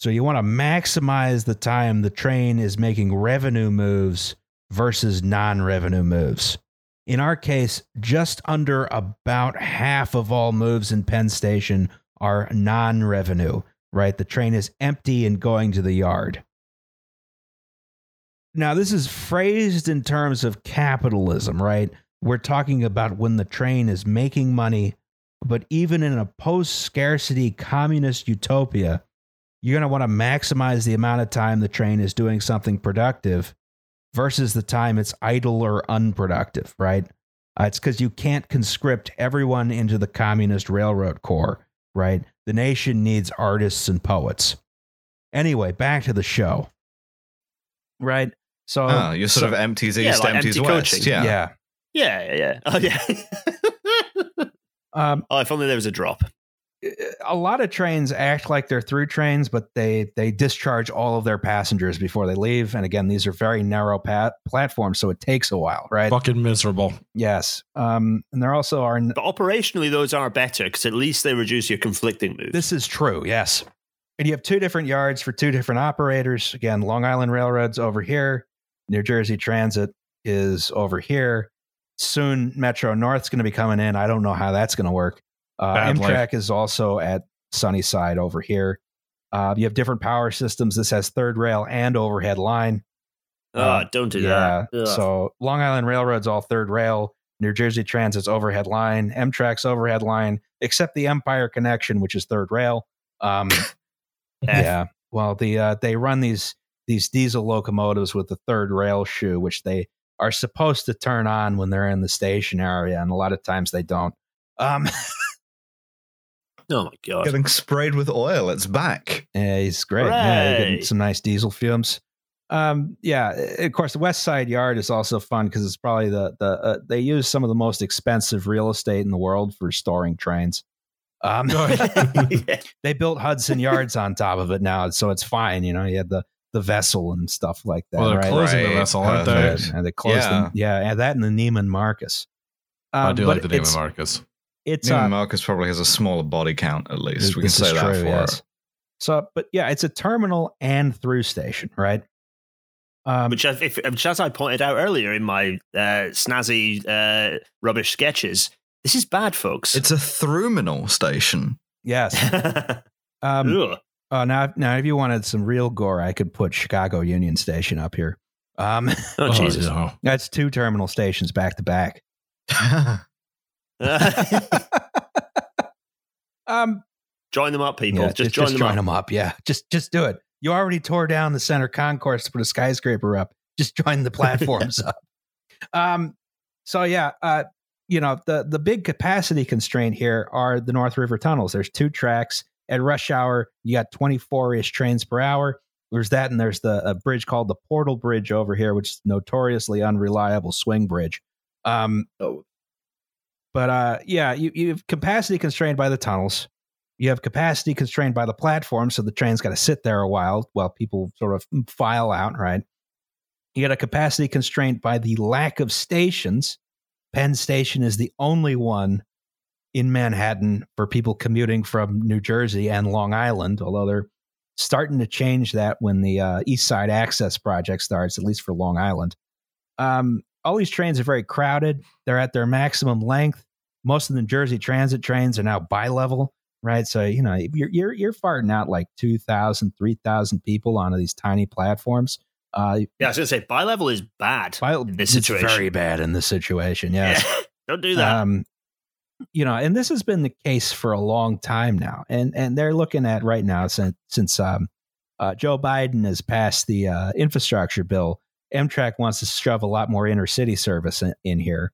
So you want to maximize the time the train is making revenue moves versus non-revenue moves. In our case, just under about half of all moves in Penn Station are non-revenue, right? The train is empty and going to the yard. Now, this is phrased in terms of capitalism, right? We're talking about when the train is making money, but even in a post-scarcity communist utopia, you're going to want to maximize the amount of time the train is doing something productive versus the time it's idle or unproductive, right? Uh, it's because you can't conscript everyone into the communist railroad corps, right? The nation needs artists and poets. Anyway, back to the show. Right? So oh, you sort so, of empties east, yeah, like empties empty west. Coaching. Yeah. Yeah. Yeah. Yeah. Oh, yeah. um, oh, if only there was a drop. A lot of trains act like they're through trains, but they they discharge all of their passengers before they leave. And again, these are very narrow pat- platforms, so it takes a while, right? Fucking miserable. Yes. Um, and there also are... N- but operationally, those are better because at least they reduce your conflicting moves. This is true, yes. And you have two different yards for two different operators. Again, Long Island Railroad's over here. New Jersey Transit is over here. Soon, Metro North's going to be coming in. I don't know how that's going to work. Uh, Amtrak is also at Sunnyside over here. Uh, you have different power systems. This has third rail and overhead line. Oh, uh, don't do yeah. that. Ugh. So Long Island Railroad's all third rail. New Jersey Transit's overhead line. Amtrak's overhead line, except the Empire Connection, which is third rail. Um, yeah. Well, the uh, they run these these diesel locomotives with the third rail shoe, which they are supposed to turn on when they're in the station area, and a lot of times they don't. Um Oh, my God. Getting sprayed with oil. It's back. Yeah, he's great. Yeah, you're getting some nice diesel fumes. Um, yeah, of course, the West Side Yard is also fun because it's probably the, the uh, they use some of the most expensive real estate in the world for storing trains. Um, yeah. They built Hudson Yards on top of it now, so it's fine. You know, you had the, the vessel and stuff like that. Well, they're right? closing right. the vessel, aren't uh, they? And they closed yeah. them. Yeah, and that and the Neiman Marcus. Um, I do like the Neiman Marcus. It's Neiman uh, Marcus probably has a smaller body count, at least. We can say that true, for yes. it. So, but yeah, it's a terminal and through station, right? Um, which, as, if, which, as I pointed out earlier in my uh, snazzy uh, rubbish sketches, this is bad, folks. It's a through-minal station. Yes. um, uh, now, now, if you wanted some real gore, I could put Chicago Union Station up here. Um, oh, Jesus. Oh, no. That's two terminal stations back to back. um, join them up, people. Yeah, just, just join, just them, join up. them up. Yeah, just just do it. You already tore down the center concourse to put a skyscraper up. Just join the platforms up. Um, so yeah, uh, you know the the big capacity constraint here are the North River tunnels. There's two tracks at rush hour. You got twenty-four-ish trains per hour. There's that, and there's the a bridge called the Portal Bridge over here, which is a notoriously unreliable swing bridge. Um. Oh. But uh, yeah, you, you have capacity constrained by the tunnels. You have capacity constrained by the platform, so the train's got to sit there a while while people sort of file out, right? You got a capacity constraint by the lack of stations. Penn Station is the only one in Manhattan for people commuting from New Jersey and Long Island, although they're starting to change that when the uh, East Side Access Project starts, at least for Long Island. Um All these trains are very crowded. They're at their maximum length. Most of the New Jersey Transit trains are now bi-level, right? So, you know, you're you're, you're farting out like two thousand, three thousand people onto these tiny platforms. Uh, yeah, I was going to say, bi-level is bad bi- in this situation. It's very bad in this situation, yes. Yeah. Don't do that. Um, you know, and this has been the case for a long time now. And and they're looking at right now, since, since um, uh, Joe Biden has passed the uh, infrastructure bill, Amtrak wants to shove a lot more inner city service in, in here,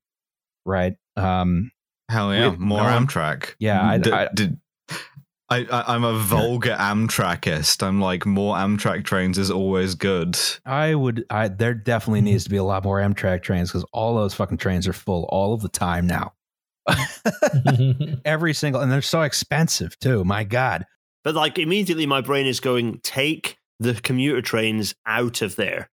right? Um, Hell yeah, with, more no, Amtrak. Yeah, I, d- I, d- I, I, I'm a vulgar yeah. Amtrakist. I'm like, more Amtrak trains is always good. I would. I there definitely needs to be a lot more Amtrak trains because all those fucking trains are full all of the time now. Every single, and they're so expensive too. My God! But like immediately, my brain is going, take the commuter trains out of there.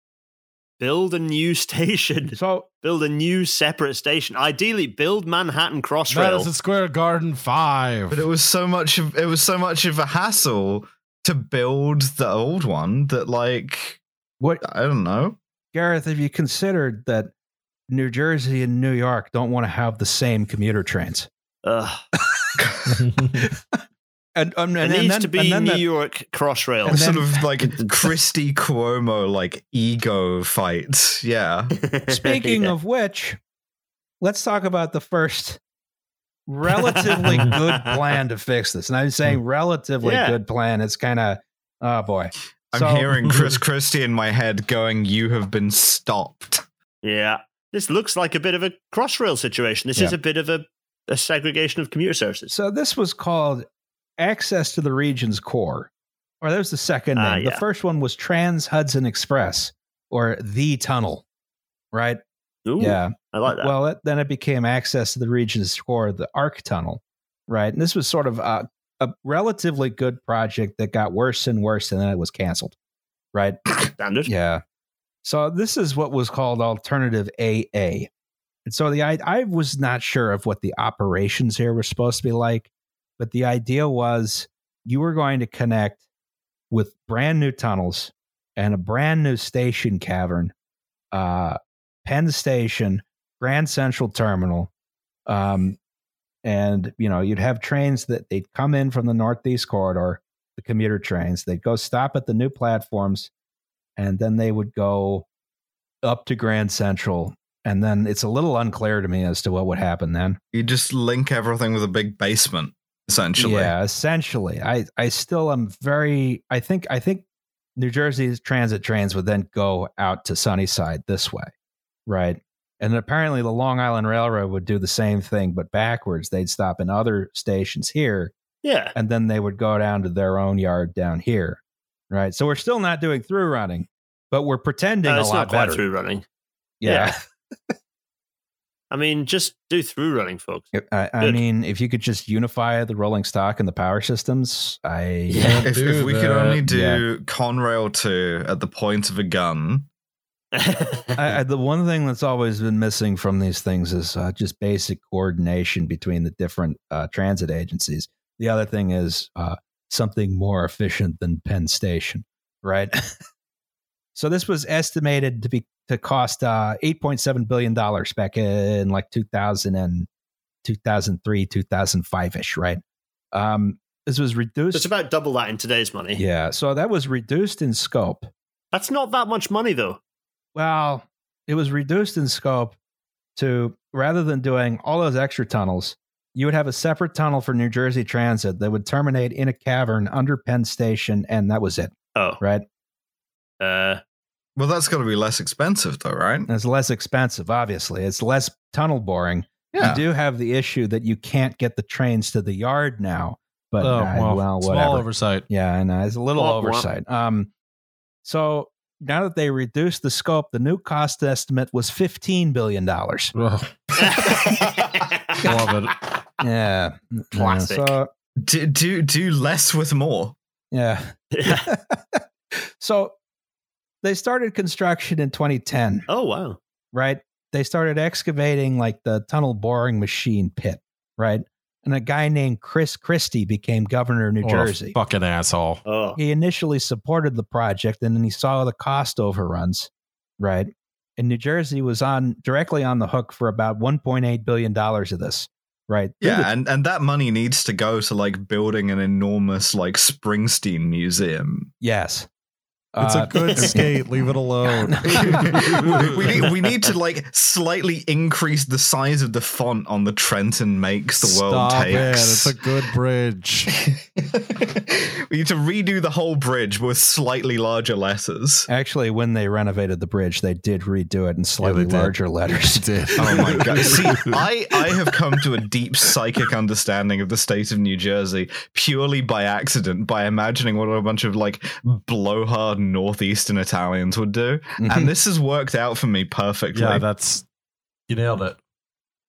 Build a new station. So build a new separate station. Ideally, build Manhattan Crossrail. Madison Square Garden Five. But it was so much. Of, it was so much of a hassle to build the old one that, like, what I don't know. Gareth, have you considered that New Jersey and New York don't want to have the same commuter trains? Ugh. And, um, and, it needs and then, to be and then New that, York Crossrail. And then, sort of like Christie Cuomo, like ego fights. Yeah. Speaking yeah. of which, let's talk about the first relatively good plan to fix this. And I'm saying relatively yeah. good plan. It's kind of, oh boy. I'm so, hearing Chris Christie in my head going, you have been stopped. Yeah. This looks like a bit of a Crossrail situation. This yeah. is a bit of a, a segregation of commuter services. So this was called Access to the Region's Core, or that was the second uh, name. Yeah. The first one was Trans Hudson Express, or the Tunnel, right? Ooh, yeah, I like that. Well, it, then it became Access to the Region's Core, the Arc Tunnel, right? And this was sort of a, a relatively good project that got worse and worse, and then it was canceled, right? Standard, yeah. So this is what was called Alternative A A, and so the I, I was not sure of what the operations here were supposed to be like. But the idea was you were going to connect with brand new tunnels and a brand new station cavern, uh, Penn Station, Grand Central Terminal. Um, and, you know, you'd have trains that they'd come in from the Northeast Corridor, the commuter trains. They'd go stop at the new platforms, and then they would go up to Grand Central. And then it's a little unclear to me as to what would happen then. You just link everything with a big basement. Essentially, yeah. Essentially, I, I still am very. I think I think New Jersey's transit trains would then go out to Sunnyside this way, right? And apparently, the Long Island Railroad would do the same thing, but backwards. They'd stop in other stations here, yeah, and then they would go down to their own yard down here, right? So we're still not doing through running, but we're pretending no, a lot better. It's not quite through running, yeah. yeah. I mean, just do through running, folks. I, I mean, if you could just unify the rolling stock and the power systems, I... Yeah, if, if we could only do yeah. Conrail two at the point of a gun. I, I, the one thing that's always been missing from these things is uh, just basic coordination between the different uh, transit agencies. The other thing is uh, something more efficient than Penn Station, right? So this was estimated to be to cost uh, eight point seven billion dollars back in like two thousand and two thousand three, two thousand five-ish, right? Um, this was reduced. It's about double that in today's money. Yeah, so that was reduced in scope. That's not that much money, though. Well, it was reduced in scope to, rather than doing all those extra tunnels, you would have a separate tunnel for New Jersey Transit that would terminate in a cavern under Penn Station, and that was it. Oh. Right? Uh... Well, that's got to be less expensive, though, right? It's less expensive, obviously. It's less tunnel boring. Yeah. You do have the issue that you can't get the trains to the yard now. But oh, uh, well, well, whatever. Small oversight. Yeah, and it's a little well, oversight. Well. Um, so now that they reduced the scope, the new cost estimate was fifteen billion dollars. Love it. Yeah. Classic. Uh, so, do, do, do less with more. Yeah. yeah. So... They started construction in twenty ten. Oh, wow. Right? They started excavating like the tunnel boring machine pit, right? And a guy named Chris Christie became governor of New oh, Jersey. Fucking asshole. Oh. He initially supported the project, and then he saw the cost overruns, right? And New Jersey was on directly on the hook for about one point eight billion dollars of this. Right. Yeah, the- and, and that money needs to go to like building an enormous like Springsteen museum. Yes. It's a good uh, skate. Leave it alone. we, need, we need to like slightly increase the size of the font on the Trenton Makes the Stop World Takes. Man, it's a good bridge. We need to redo the whole bridge with slightly larger letters. Actually, when they renovated the bridge, they did redo it in slightly yeah, larger letters. Did. Oh my God. See, I, I have come to a deep psychic understanding of the state of New Jersey purely by accident, by imagining what a bunch of like blowhard Northeastern Italians would do, and this has worked out for me perfectly. Yeah, that's you nailed it.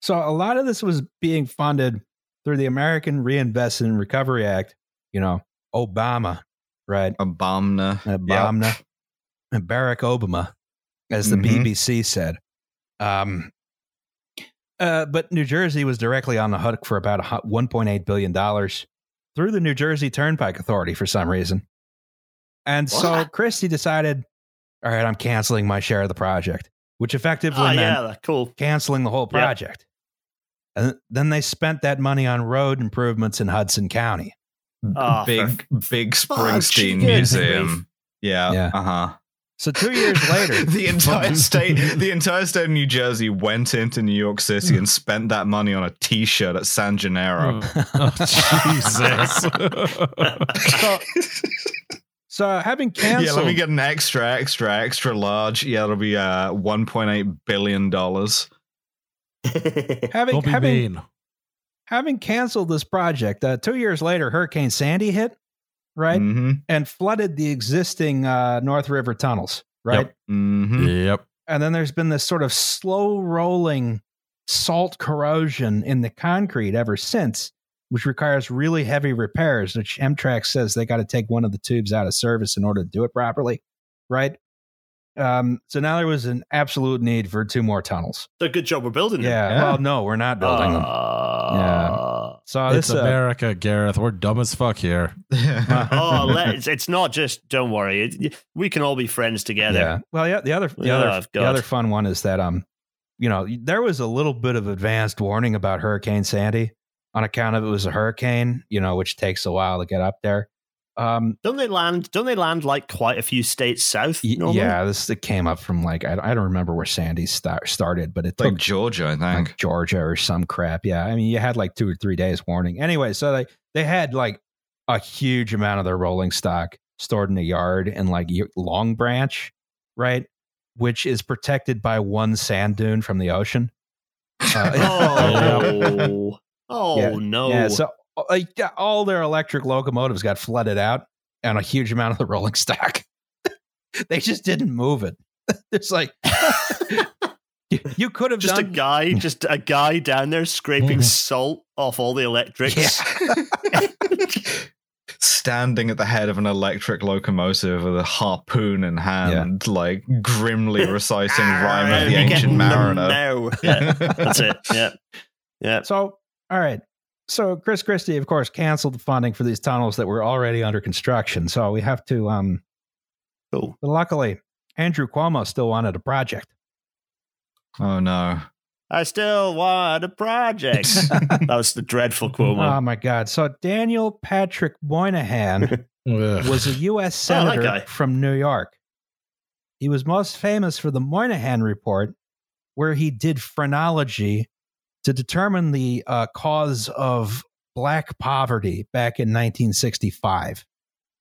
So a lot of this was being funded through the American Reinvestment and Recovery Act, you know, Obama, right? Obama, Obama, yep. And Barack Obama, as the mm-hmm. B B C said. Um, uh, but New Jersey was directly on the hook for about one point eight billion dollars through the New Jersey Turnpike Authority for some reason. And what? so Christie decided, all right, I'm canceling my share of the project, which effectively oh, meant yeah, cool. canceling the whole project. Yep. And then they spent that money on road improvements in Hudson County. Oh, big, big Springsteen Museum. Yeah. yeah. Uh-huh. So two years later, the entire state, the entire state of New Jersey went into New York City and spent that money on a T-shirt at San Gennaro. Oh, Jesus. so, so having canceled, yeah, let me get an extra, extra, extra large. Yeah, it'll be uh, one point eight billion dollars. having, Don't be having, mean. having canceled this project, uh, two years later, Hurricane Sandy hit. Right. Mm-hmm. And flooded the existing uh, North River tunnels. Right. Yep. Mm-hmm. yep. And then there's been this sort of slow rolling salt corrosion in the concrete ever since, which requires really heavy repairs, which Amtrak says they got to take one of the tubes out of service in order to do it properly. Right. Um, so now there was an absolute need for two more tunnels. So good job we're building them. Yeah. yeah. Well, no, we're not building uh... them. Yeah. So it's this, uh, America, Gareth. We're dumb as fuck here. oh, let's, it's not just. Don't worry, it, we can all be friends together. Yeah. Well, yeah. The other, the oh, other, the other fun one is that um, you know, there was a little bit of advanced warning about Hurricane Sandy on account of it was a hurricane. You know, which takes a while to get up there. Um, don't they land? Don't they land like quite a few states south? Y- yeah, this it came up from like I don't, I don't remember where Sandy start, started, but it took like Georgia, I think like Georgia or some crap. Yeah, I mean you had like two or three days warning. Anyway, so they they had like a huge amount of their rolling stock stored in a yard in like Long Branch, right, which is protected by one sand dune from the ocean. Uh, oh, oh yeah, no! Yeah, so. All their electric locomotives got flooded out and a huge amount of the rolling stock. They just didn't move it. It's like you, you could have just done... a guy, just a guy down there scraping salt off all the electrics. Yeah. Standing at the head of an electric locomotive with a harpoon in hand, yeah. like grimly reciting Rime of the Ancient Mariner. No. Yeah, that's it. Yeah. Yeah. So, all right. So Chris Christie, of course, canceled the funding for these tunnels that were already under construction. So we have to. Um, cool. But luckily, Andrew Cuomo still wanted a project. Oh, no. I still want a project. That was the dreadful Cuomo. Oh, my God. So Daniel Patrick Moynihan was a U S senator oh, that guy. from New York. He was most famous for the Moynihan Report, where he did phrenology to determine the uh, cause of black poverty back in nineteen sixty-five,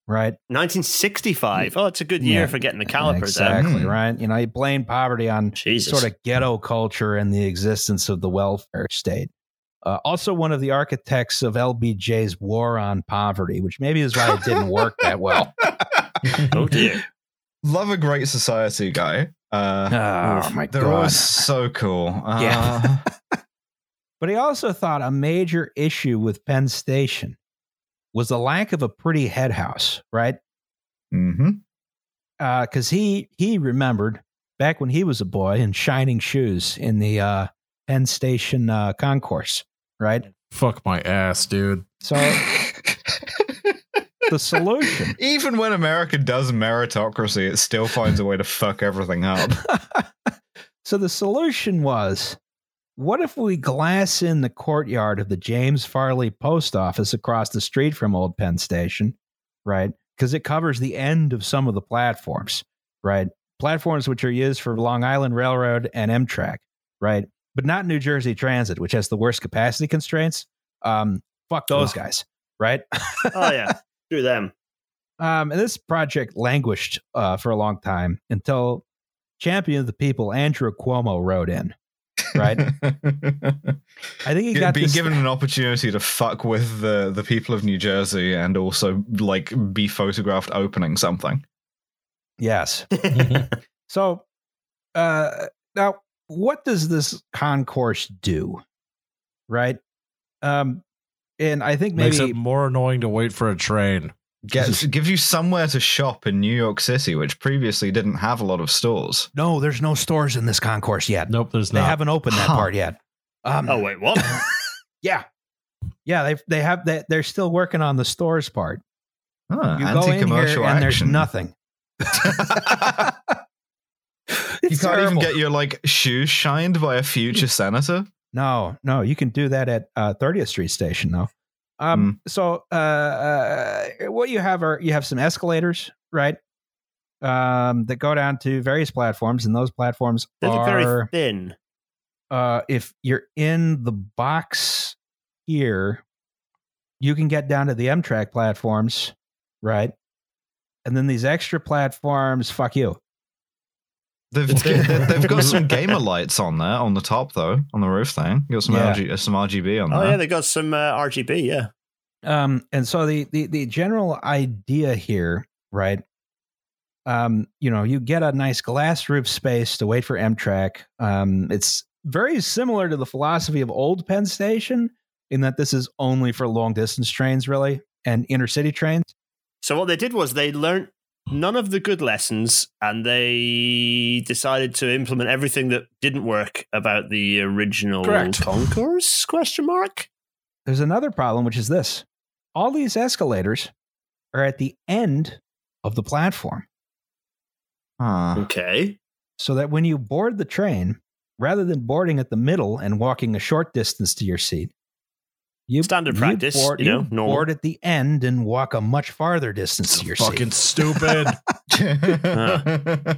right? nineteen sixty-five. Oh, it's a good year yeah, for getting the calipers exactly, out. Exactly, right? You know, he blamed poverty on Jesus. sort of ghetto culture and the existence of the welfare state. Uh, also one of the architects of L B J's war on poverty, which maybe is why it didn't work that well. Oh, dear. Love a great society guy. Uh, oh, my they're God. They're always so cool. Uh, yeah. But he also thought a major issue with Penn Station was the lack of a pretty head house, right? Mm-hmm. Because uh, he he remembered back when he was a boy in shining shoes in the uh, Penn Station uh, concourse, right? Fuck my ass, dude. So the solution, even when America does meritocracy, it still finds a way to fuck everything up. So the solution was, what if we glass in the courtyard of the James Farley post office across the street from Old Penn Station, right? Because it covers the end of some of the platforms, right? Platforms which are used for Long Island Railroad and Amtrak, right? But not New Jersey Transit, which has the worst capacity constraints. Um, fuck those oh. guys, right? Oh, yeah. Screw them. Um, and this project languished uh, for a long time until Champion of the People Andrew Cuomo rode in. Right, I think he got being this... given an opportunity to fuck with the the people of New Jersey and also like be photographed opening something. Yes. So uh, now, what does this concourse do? Right, um, and I think maybe makes it more annoying to wait for a train. Gets, gives you somewhere to shop in New York City, which previously didn't have a lot of stores. No, there's no stores in this concourse yet. Nope, there's they not. They haven't opened that huh. part yet. Um, oh, wait, what? yeah. Yeah, they they have they, they're still working on the stores part. Huh, you go in here and there's action. Nothing. You can't terrible. Even get your like shoes shined by a future senator. No, no, you can do that at uh, thirtieth Street Station though. Um, mm. So uh, uh, what you have are you have some escalators, right? Um, that go down to various platforms, and those platforms they are look very thin. Uh, if you're in the box here, you can get down to the Amtrak platforms, right? And then these extra platforms, fuck you. They've, they've, they've got some gamer lights on there, on the top, though, on the roof thing. You got some, yeah. R G, some R G B on oh, there. Oh, yeah, they got some uh, R G B, yeah. Um, and so the, the, the general idea here, right, um, you know, you get a nice glass roof space to wait for Amtrak. Um, it's very similar to the philosophy of Old Penn Station in that this is only for long-distance trains, really, and inner-city trains. So what they did was they learned none of the good lessons, and they decided to implement everything that didn't work about the original Correct. Concourse? Question mark. There's another problem, which is this: all these escalators are at the end of the platform. Uh, okay. So that when you board the train, rather than boarding at the middle and walking a short distance to your seat, You, Standard you practice, board, you know, you normal. Board at the end and walk a much farther distance to your fucking seat. Stupid. uh,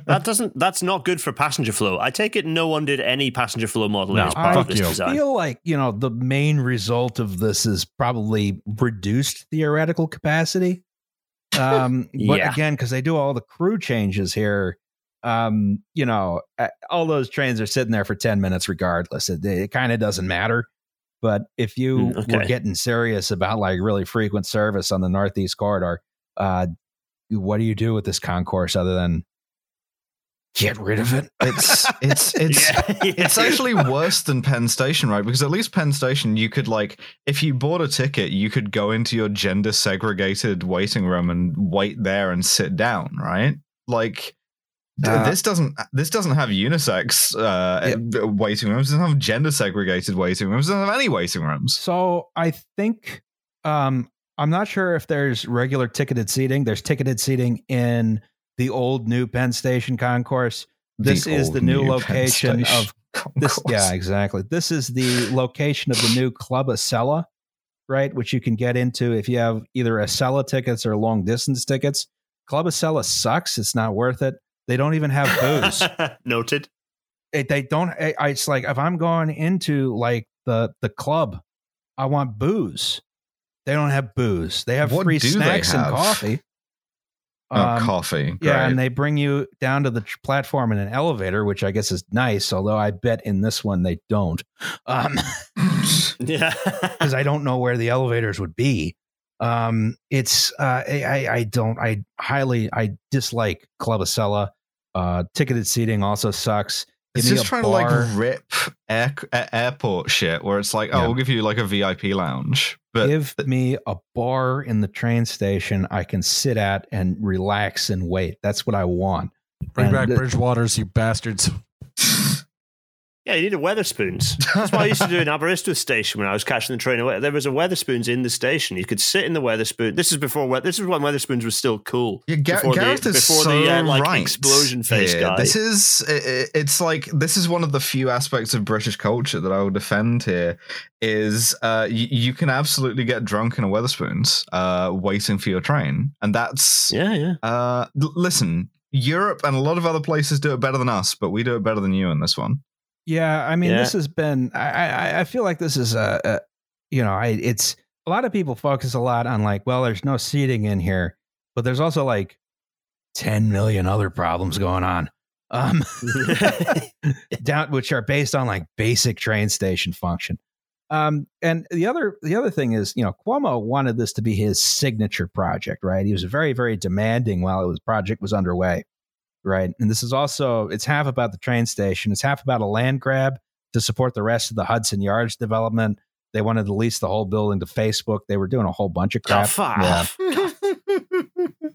that doesn't. That's not good for passenger flow. I take it no one did any passenger flow modeling no, as part I of this you. Design. I feel like, you know, the main result of this is probably reduced theoretical capacity. Um, but yeah. again, because they do all the crew changes here, um, you know, all those trains are sitting there for ten minutes regardless. It, it kind of doesn't matter. But if you okay. were getting serious about like really frequent service on the Northeast Corridor, uh, what do you do with this concourse other than get rid of it? It's it's it's yeah, yeah. it's actually worse than Penn Station, right? Because at least Penn Station, you could like if you bought a ticket, you could go into your gender segregated waiting room and wait there and sit down, right? Like. Uh, this doesn't. This doesn't have unisex uh, yeah. waiting rooms. It doesn't have gender segregated waiting rooms. It doesn't have any waiting rooms. So I think um, I'm not sure if there's regular ticketed seating. There's ticketed seating in the old new Penn Station concourse. This the is the new, new location of this. Yeah, exactly. This is the location of the new Club Acela, right? Which you can get into if you have either Acela tickets or long distance tickets. Club Acela sucks. It's not worth it. They don't even have booze. Noted. It, they don't. It, it's like if I'm going into like the the club, I want booze. They don't have booze. They have what free snacks have? And coffee. Oh, um, coffee. Great. Yeah, and they bring you down to the tr- platform in an elevator, which I guess is nice. Although I bet in this one they don't. Um, yeah, because I don't know where the elevators would be. Um, it's uh, I I don't I highly I dislike Club Acela. Uh, ticketed seating also sucks. Give it's just trying bar. To like rip air, airport shit where it's like, oh, yeah. we'll give you like a V I P lounge. But give th- me a bar in the train station I can sit at and relax and wait. That's what I want. Bring and back th- Bridgewaters, you bastards. Yeah, you need a Wetherspoons. That's what I used to do in Aberystwyth station when I was catching the train away. There was a Wetherspoons in the station. You could sit in the Wetherspoon. This is before. This is when Wetherspoons was still cool. Yeah, Gar- before Gareth the, is before so the uh, like, right. explosion face yeah, guy. This is. It, it's like this is one of the few aspects of British culture that I will defend here. Is uh, you, you can absolutely get drunk in a Wetherspoons, uh, waiting for your train, and that's yeah, yeah. Uh, l- listen, Europe and a lot of other places do it better than us, but we do it better than you in this one. Yeah, I mean, yeah. this has been. I, I I feel like this is a, a, you know, I it's a lot of people focus a lot on like, well, there's no seating in here, but there's also like ten million other problems going on, um, down which are based on like basic train station function. Um, and the other the other thing is, you know, Cuomo wanted this to be his signature project, right? He was very very demanding while his project was underway. Right. And this is also it's half about the train station. It's half about a land grab to support the rest of the Hudson Yards development. They wanted to lease the whole building to Facebook. They were doing a whole bunch of crap. Oh, yeah.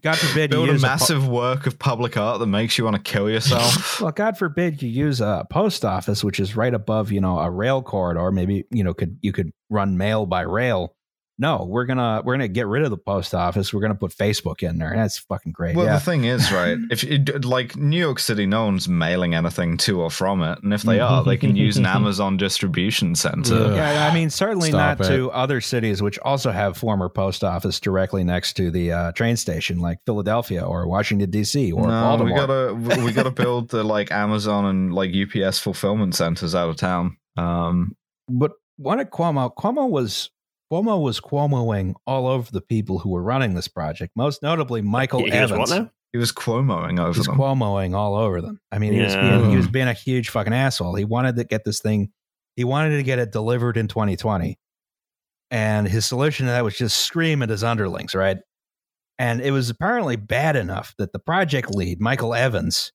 God forbid build you use a massive a po- work of public art that makes you want to kill yourself. Well, God forbid you use a post office, which is right above, you know, a rail corridor. Maybe, you know, could you could run mail by rail. No, we're gonna we're gonna get rid of the post office. We're gonna put Facebook in there. That's fucking great. Well, yeah. The thing is, right? If it, like New York City, no one's mailing anything to or from it, and if they are, they can use an Amazon distribution center. Yeah, I mean, certainly Stop not it. to other cities which also have former post office directly next to the uh, train station, like Philadelphia or Washington D C or no, Baltimore. We gotta we gotta build the like Amazon and like U P S fulfillment centers out of town. Um, but what did Cuomo? Cuomo was. Cuomo was Cuomoing all over the people who were running this project, most notably Michael he, he Evans. Was what now? He was Cuomoing over he was them. He was Cuomoing all over them. I mean, he, yeah. was being, he was being a huge fucking asshole. He wanted to get this thing, he wanted to get it delivered in twenty twenty. And his solution to that was just scream at his underlings, right? And it was apparently bad enough that the project lead, Michael Evans,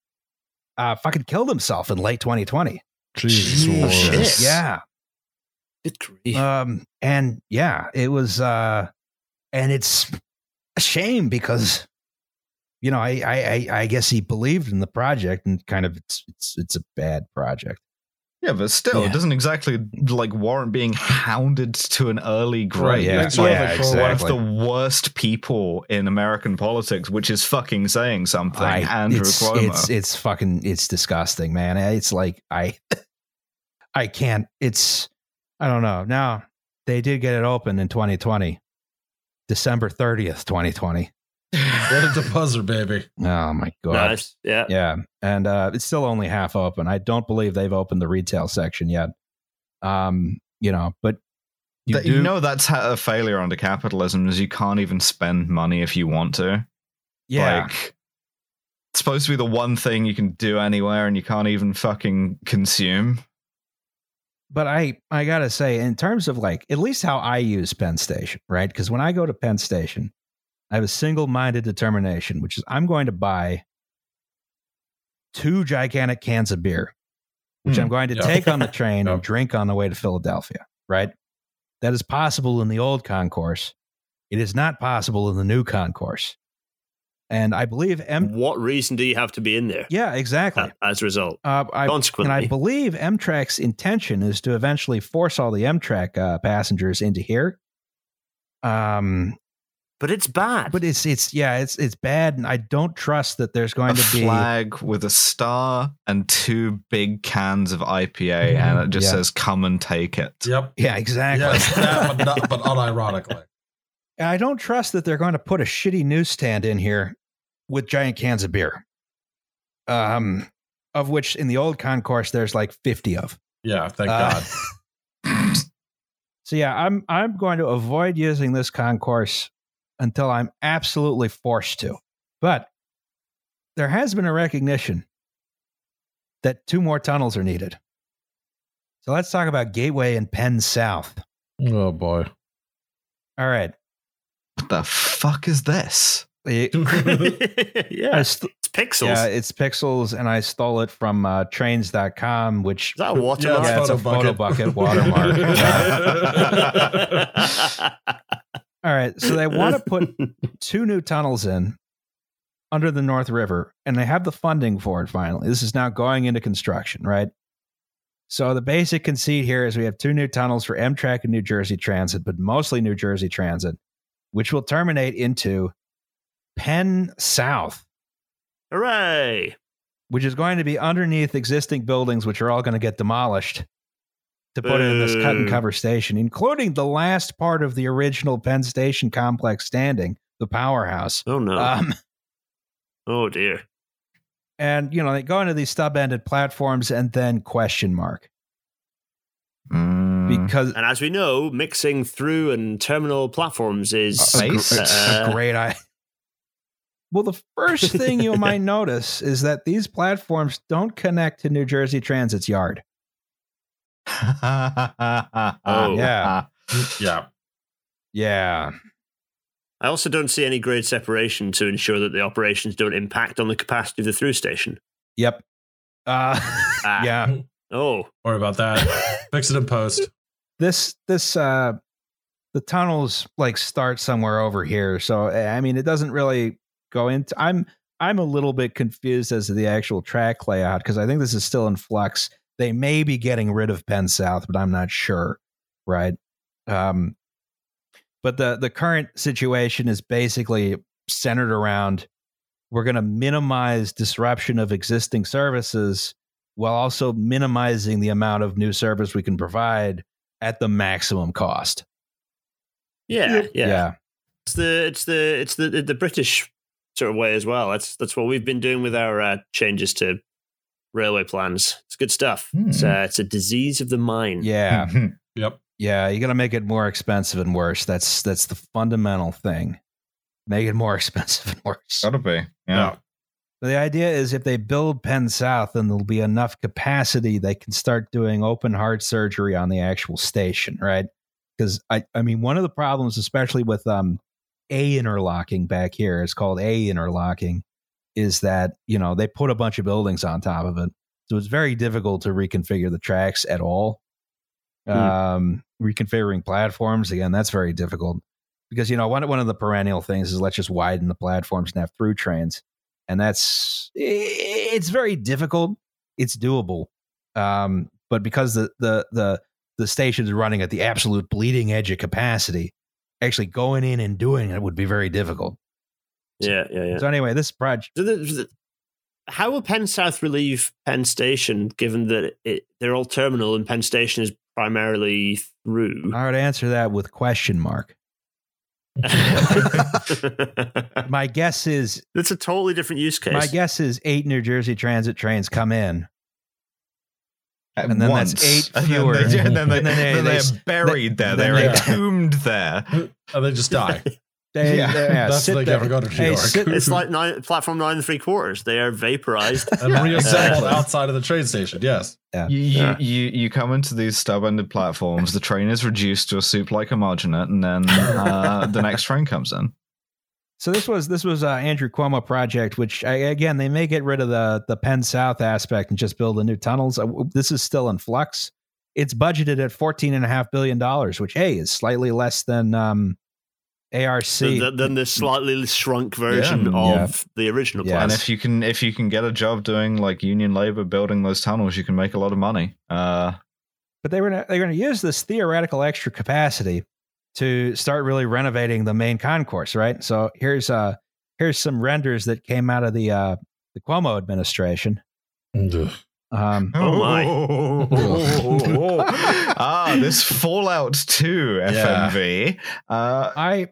uh, fucking killed himself in late twenty twenty. Jesus. Yeah. Um, and yeah, it was, uh, and it's a shame because, you know, I, I, I guess he believed in the project and kind of, it's, it's, it's a bad project. Yeah, but still, yeah. It doesn't exactly like warrant being hounded to an early grave. Yeah, it's like, yeah, exactly. One of the worst people in American politics, which is fucking saying something. I, Andrew it's, Cuomo. It's, it's fucking, it's disgusting, man. It's like, I, I can't, it's. I don't know. Now, they did get it open in twenty twenty. December thirtieth, twenty twenty. Right at the buzzer, baby. Oh, my God. Nice. Yeah. Yeah. And uh, it's still only half open. I don't believe they've opened the retail section yet. Um, you know, but you, that, do- you know, that's how a failure under capitalism is you can't even spend money if you want to. Yeah. Like, it's supposed to be the one thing you can do anywhere and you can't even fucking consume. But I, I got to say, in terms of like, at least how I use Penn Station, right? Because when I go to Penn Station, I have a single-minded determination, which is I'm going to buy two gigantic cans of beer, which mm, I'm going to yeah. take on the train yeah. and drink on the way to Philadelphia, right? That is possible in the old concourse. It is not possible in the new concourse. And I believe... M- what reason do you have to be in there? Yeah, exactly. As a result. Uh, I, Consequently. And I believe Amtrak's intention is to eventually force all the Amtrak uh, passengers into here. Um, But it's bad. But it's, it's yeah, it's it's bad. And I don't trust that there's going a to be... A flag with a star and two big cans of I P A. Mm-hmm. And it just yeah. says, come and take it. Yep. Yeah, exactly. Yes, that, but, not, but unironically. I don't trust that they're going to put a shitty newsstand in here with giant cans of beer, um, of which in the old concourse, there's like fifty of. Yeah, thank uh, God. So, yeah, I'm I'm going to avoid using this concourse until I'm absolutely forced to. But there has been a recognition that two more tunnels are needed. So let's talk about Gateway and Penn South. Oh, boy. All right. What the fuck is this? It, yeah, st- it's pixels. Yeah, it's pixels, and I stole it from uh, trains dot com, which... Is that a watermark? Yeah, yeah, it's a photo bucket, bucket watermark. All right, so they want to put two new tunnels in under the North River, and they have the funding for it finally. This is now going into construction, right? So the basic conceit here is we have two new tunnels for Amtrak and New Jersey Transit, but mostly New Jersey Transit, which will terminate into Penn South. Hooray! Which is going to be underneath existing buildings, which are all going to get demolished to Boo. Put in this cut and cover station, including the last part of the original Penn Station complex standing, the powerhouse. Oh, no. Um, oh, dear. And, you know, they go into these stub-ended platforms and then question mark. Mm. Because and as we know, mixing through and terminal platforms is a, uh, a great idea. Well, the first thing you might notice is that these platforms don't connect to New Jersey Transit's yard. Oh yeah, yeah, yeah. I also don't see any grade separation to ensure that the operations don't impact on the capacity of the through station. Yep. Uh, ah. Yeah. Oh, don't worry about that. Fix it in post. This, this, uh, the tunnels like start somewhere over here. So, I mean, it doesn't really go into. I'm I'm a little bit confused as to the actual track layout because I think this is still in flux. They may be getting rid of Penn South, but I'm not sure. Right. Um, but the the current situation is basically centered around we're going to minimize disruption of existing services while also minimizing the amount of new service we can provide at the maximum cost. Yeah, yeah. yeah. It's the it's the it's the, the British sort of way as well. That's that's what we've been doing with our uh, changes to railway plans. It's good stuff. Mm. It's uh, it's a disease of the mind. Yeah. Yep. Yeah, you got to make it more expensive and worse. That's that's the fundamental thing. Make it more expensive and worse. Gotta be. Yeah. No. So the idea is if they build Penn South, then there'll be enough capacity they can start doing open heart surgery on the actual station, right? Because, I, I mean, one of the problems, especially with um, A-interlocking back here, it's called A-interlocking, is that, you know, they put a bunch of buildings on top of it. So it's very difficult to reconfigure the tracks at all. Mm. Um, reconfiguring platforms, again, that's very difficult. Because, you know, one, one of the perennial things is let's just widen the platforms and have through trains. And that's, it's very difficult. It's doable. Um, but because the, the, the, the station's running at the absolute bleeding edge of capacity, actually going in and doing it would be very difficult. Yeah. Yeah. yeah. So anyway, this project, how will Penn South relieve Penn Station given that it, they're all terminal and Penn Station is primarily through? I would answer that with question mark. My guess is that's a totally different use case. My guess is eight New Jersey Transit trains come in, At and then once. That's eight fewer. And then, they, and then, they, and then they, they're they, buried there. They're they, entombed yeah. there, and they just die. They, yeah. yeah, that's what they there. Ever got to New York. Sit, it's like nine, platform nine and three quarters. They are vaporized and yeah. reassembled uh, outside of the train station. Yes, yeah. You, you, yeah. you you come into these stub-ended platforms. The train is reduced to a soup-like homogenate, and then uh, the next train comes in. So this was this was uh, Andrew Cuomo project, which I, again they may get rid of the the Penn South aspect and just build the new tunnels. This is still in flux. It's budgeted at fourteen and a half billion dollars, which hey is slightly less than. Um, A R C so than the slightly shrunk version yeah. of yeah. the original yeah. plan. And if you can, if you can get a job doing like union labor building those tunnels, you can make a lot of money. Uh, but they were gonna, they were going to use this theoretical extra capacity to start really renovating the main concourse, right? So here's uh here's some renders that came out of the uh, the Cuomo administration. Ugh. Um, oh my! Oh, oh, oh. ah, this Fallout two F M V. Yeah. Uh, I.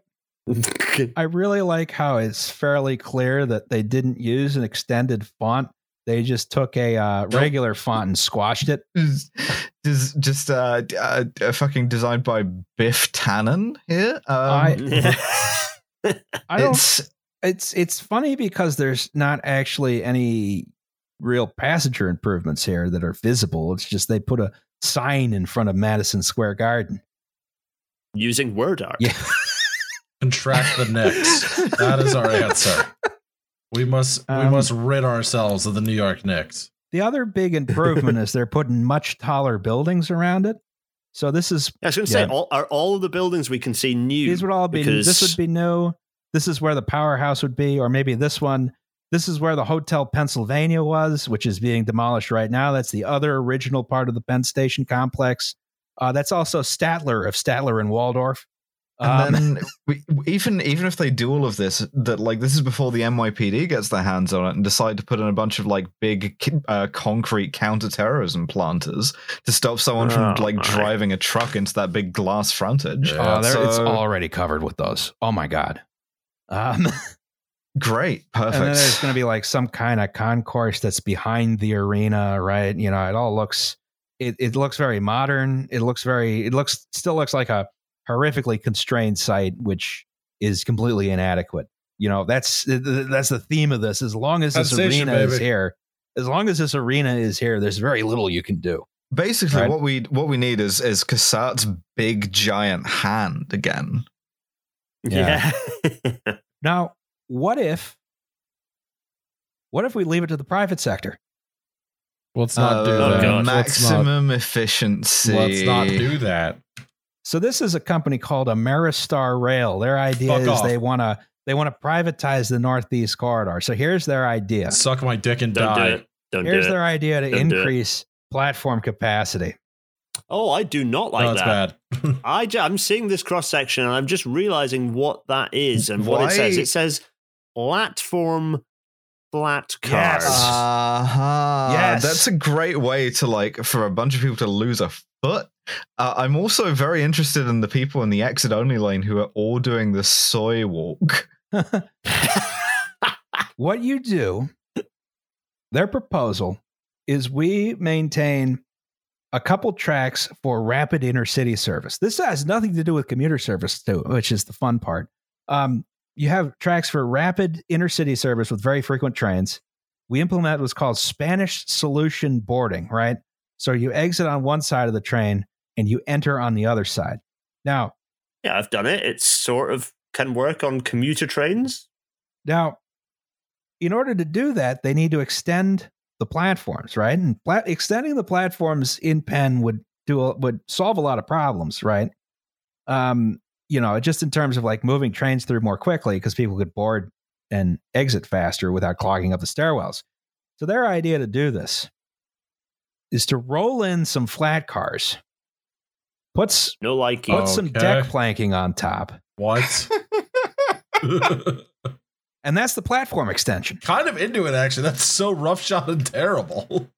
I really like how it's fairly clear that they didn't use an extended font. They just took a uh, regular font and squashed it. Just, just uh, uh, fucking designed by Biff Tannen here. Um, I, I don't. It's, it's it's funny because there's not actually any real passenger improvements here that are visible. It's just they put a sign in front of Madison Square Garden using word art. Yeah. Contract the Knicks. That is our answer. We must um, we must rid ourselves of the New York Knicks. The other big improvement is they're putting much taller buildings around it. So this is I was going to yeah. say all, are all of the buildings we can see new. These would all be because... this would be new. This is where the powerhouse would be, or maybe this one. This is where the Hotel Pennsylvania was, which is being demolished right now. That's the other original part of the Penn Station complex. Uh, that's also Statler of Statler and Waldorf. And um, then we, even even if they do all of this, that like this is before the N Y P D gets their hands on it and decide to put in a bunch of like big uh, concrete counterterrorism planters to stop someone oh, from like driving a truck into that big glass frontage. Yeah. Oh, there, so, it's already covered with those. Oh my god! Um, great, perfect. And then there's going to be like some kind of concourse that's behind the arena, right? You know, it all looks it it looks very modern. It looks very it looks still looks like a horrifically constrained site, which is completely inadequate. You know, that's that's the theme of this. As long as this arena is here, as long as this arena is here, there's very little you can do. Basically, right? what we what we need is is Cassatt's big giant hand again. Yeah. yeah. Now, what if what if we leave it to the private sector? Let's not uh, do oh that. God. Maximum let's not, efficiency. Let's not do that. So this is a company called Ameristar Rail. Their idea Fuck is off. They want to They want to privatize the Northeast Corridor. So here's their idea. Suck my dick and Don't die. Do it. Don't here's do it. Their idea to Don't increase platform capacity. Oh, I do not like no, that. Bad. I ju- I'm seeing this cross section and I'm just realizing what that is and what Why? It says. It says platform flat cars. Yes. Uh-huh. Yes. That's a great way to like for a bunch of people to lose a foot. Uh, I'm also very interested in the people in the exit only lane who are all doing the soy walk. What you do, their proposal is we maintain a couple tracks for rapid intercity service. This has nothing to do with commuter service, too, which is the fun part. Um, you have tracks for rapid intercity service with very frequent trains. We implement what's called Spanish solution boarding, right? So you exit on one side of the train and you enter on the other side. Now, yeah, I've done it. It sort of can work on commuter trains. Now, in order to do that, they need to extend the platforms, right? And plat- extending the platforms in Penn would do a, would solve a lot of problems, right? Um, you know, just in terms of like moving trains through more quickly because people could board and exit faster without clogging up the stairwells. So their idea to do this is to roll in some flat cars, puts no likey, puts okay. some deck planking on top. What? And that's the platform extension. Kind of into it, actually. That's so roughshod and terrible.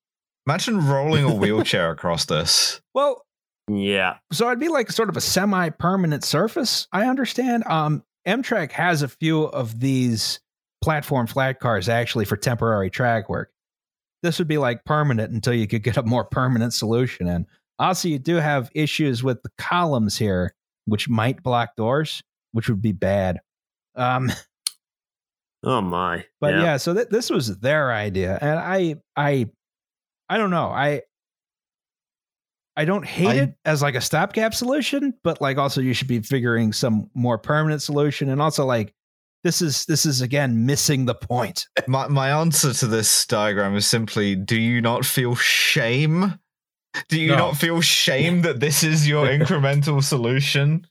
Imagine rolling a wheelchair across this. Well, yeah. So it'd be like sort of a semi-permanent surface, I understand. Um, Amtrak has a few of these platform flat cars, actually, for temporary track work. This would be like permanent until you could get a more permanent solution in. Also, you do have issues with the columns here, which might block doors, which would be bad. Um... Oh my! But yeah, yeah so th- this was their idea, and I, I, I don't know. I, I don't hate I, it as like a stopgap solution, but like also you should be figuring some more permanent solution, and also like this is this is again missing the point. My my answer to this diagram is simply: do you not feel shame? Do you no. not feel shame that this is your incremental solution?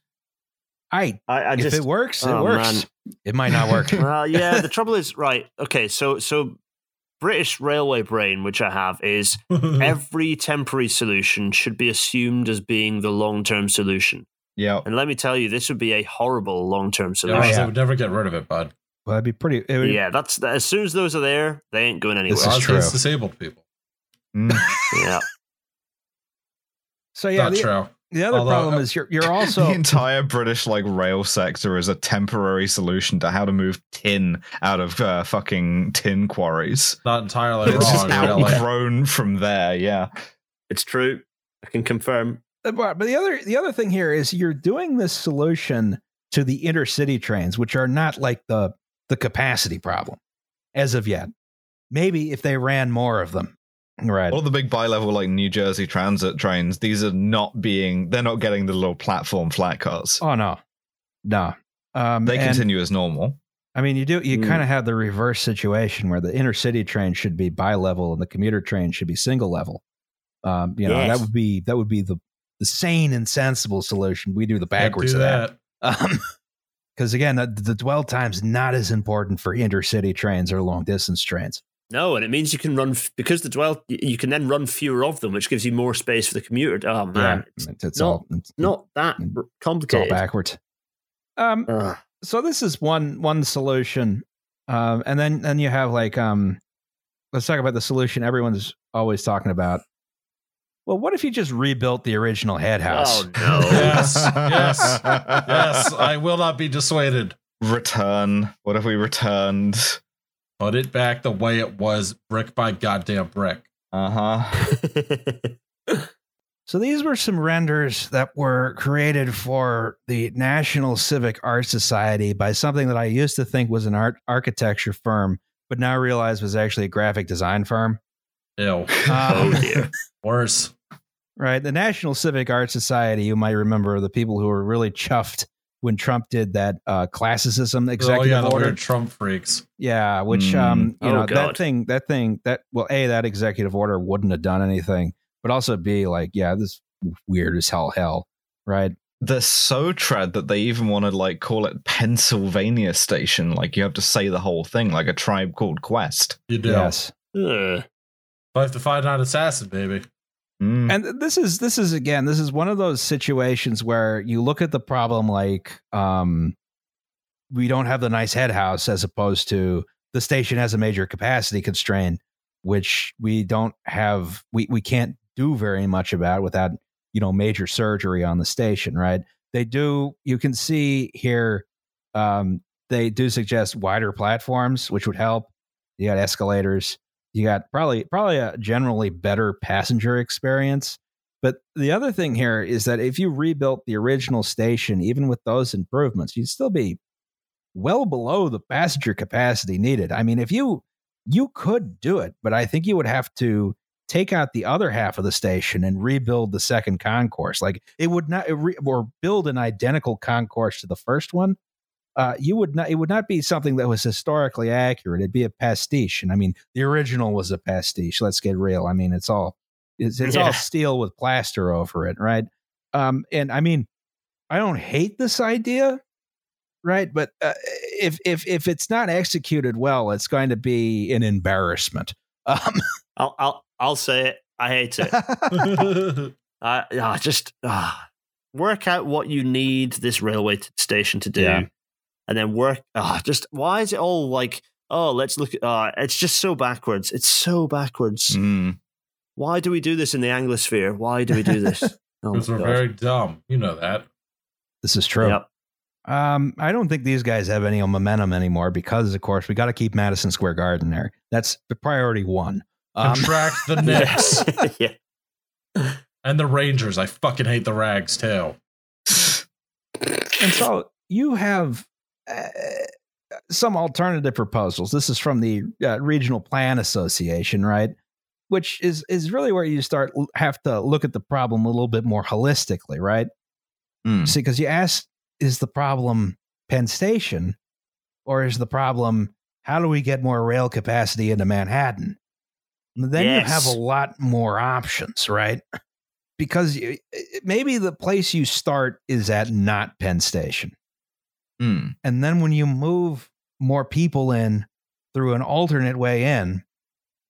I, I, I just, if it works, it oh, works. Man. It might not work. Well, yeah, the trouble is, right, okay, so so British railway brain, which I have, is every temporary solution should be assumed as being the long-term solution. Yeah. And let me tell you, this would be a horrible long-term solution. Yeah, they would never get rid of it, bud. Well, that'd be pretty... It would, yeah, that's as soon as those are there, they ain't going anywhere. This is true. That's disabled people. Mm. Yeah. So, yeah. Not the, true. The other Although, problem is you're you're also the entire British like rail sector is a temporary solution to how to move tin out of uh, fucking tin quarries. Not entirely it's wrong. It's just outgrown like. From there. Yeah, it's true. I can confirm. But the other the other thing here is you're doing this solution to the intercity trains, which are not like the the capacity problem as of yet. Maybe if they ran more of them. Right. All the big bi-level like New Jersey Transit trains, these are not being, they're not getting the little platform flat cars. Oh, no. No. Um, they continue as normal. I mean, you do, you mm. kind of have the reverse situation where the intercity train should be bi-level and the commuter train should be single level. Um, you know, yes. that would be, that would be the, the sane and sensible solution. We do the backwards do of that. that. Um, Because again, the, the dwell time's not as important for intercity trains or long distance trains. No, and it means you can run f- because the dwell. You can then run fewer of them, which gives you more space for the commuter. Oh man, yeah, it's, it's, it's not all, it's, not that complicated. It's all backwards. Um, Ugh. So this is one one solution, um, and then then you have like um, let's talk about the solution everyone's always talking about. Well, what if you just rebuilt the original head house? Oh no! yes, yes, yes! I will not be dissuaded. Return. What if we returned? Put it back the way it was, brick by goddamn brick. Uh-huh. So these were some renders that were created for the National Civic Art Society by something that I used to think was an art architecture firm, but now realize was actually a graphic design firm. Ew. Um, oh, dear. Worse. Right. The National Civic Art Society, you might remember, the people who were really chuffed when Trump did that uh, classicism executive oh, yeah, the order, weird Trump freaks, yeah, which mm. um, you oh, know God. that thing, that thing, that well, a that executive order wouldn't have done anything, but also b like, yeah, this weird as hell, hell, right? they're so trad that they even want to like call it Pennsylvania Station. Like you have to say the whole thing, like A Tribe Called Quest. You do. Yes. Ugh. Life to find out assassin, baby. Mm. And this is this is again, this is one of those situations where you look at the problem like um, we don't have the nice head house as opposed to the station has a major capacity constraint, which we don't have. We, we can't do very much about without, you know, major surgery on the station. Right. They do. You can see here um, they do suggest wider platforms, which would help. You got escalators. You got probably probably a generally better passenger experience. But the other thing here is that if you rebuilt the original station, even with those improvements, you'd still be well below the passenger capacity needed. I mean, if you you could do it, but I think you would have to take out the other half of the station and rebuild the second concourse. Like it would not or build an identical concourse to the first one. Uh, you would not. It would not be something that was historically accurate. It'd be a pastiche, and I mean, the original was a pastiche. Let's get real. I mean, it's all it's, it's yeah. all steel with plaster over it, right? Um, and I mean, I don't hate this idea, right? But uh, if if if it's not executed well, it's going to be an embarrassment. Um, I'll I'll I'll say it. I hate it. I I just uh, work out what you need this railway station to do. Yeah. And then work. Oh, just why is it all like? Oh, let's look. Uh, it's just so backwards. It's so backwards. Mm. Why do we do this in the Anglosphere? Why do we do this? Because oh we're God. very dumb. You know that. This is true. Yep. Um, I don't think these guys have any momentum anymore because, of course, we got to keep Madison Square Garden there. That's the priority one. Um, Contract the Knicks. Yeah. And the Rangers. I fucking hate the Rags too. And so you have. Uh, some alternative proposals. This is from the uh, Regional Plan Association, right? Which is is really where you start have to look at the problem a little bit more holistically, right? Mm. See, because you ask, is the problem Penn Station, or is the problem how do we get more rail capacity into Manhattan? Then yes. you have a lot more options, right? Because you, maybe the place you start is at not Penn Station. Mm. And then when you move more people in through an alternate way in,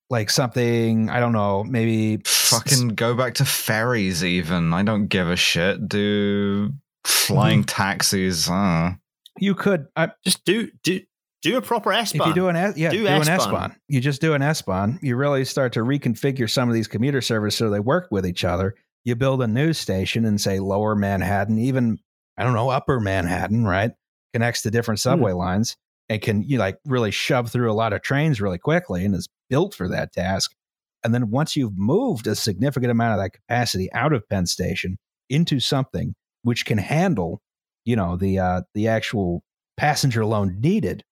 like something, I don't know, maybe fucking go back to ferries even. I don't give a shit. Do flying mm. taxis. Uh. You could I, just do, do, do a proper S-Bahn. If you do an, yeah, do do an S-Bahn. You just do an S-Bahn. You really start to reconfigure some of these commuter services so they work with each other. You build a news station in, say, lower Manhattan, even, I don't know, upper Manhattan, right? Connects to different subway mm. lines and can you like really shove through a lot of trains really quickly and is built for that task. And then once you've moved a significant amount of that capacity out of Penn Station into something which can handle, you know, the uh, the actual passenger load needed,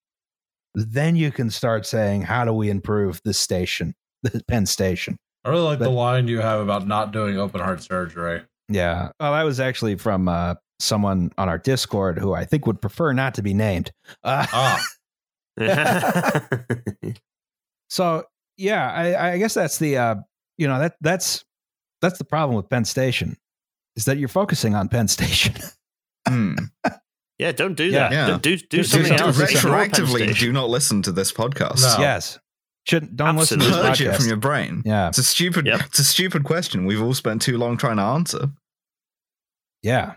then you can start saying, how do we improve this station, the Penn Station? I really like but, the line you have about not doing open heart surgery. Yeah. Well, that was actually from uh, someone on our Discord who I think would prefer not to be named. Uh, oh. So, yeah, I, I guess that's the, uh, you know, that that's that's the problem with Penn Station is that you're focusing on Penn Station. mm. Yeah, don't do yeah. that. Yeah. Don't do do do something do, else. Retroactively, do not listen to this podcast. No. Yes. Shouldn't, don't Absolutely. Listen to this podcast. Purge it from your brain. Yeah. It's a stupid, yep. it's a stupid question we've all spent too long trying to answer. Yeah.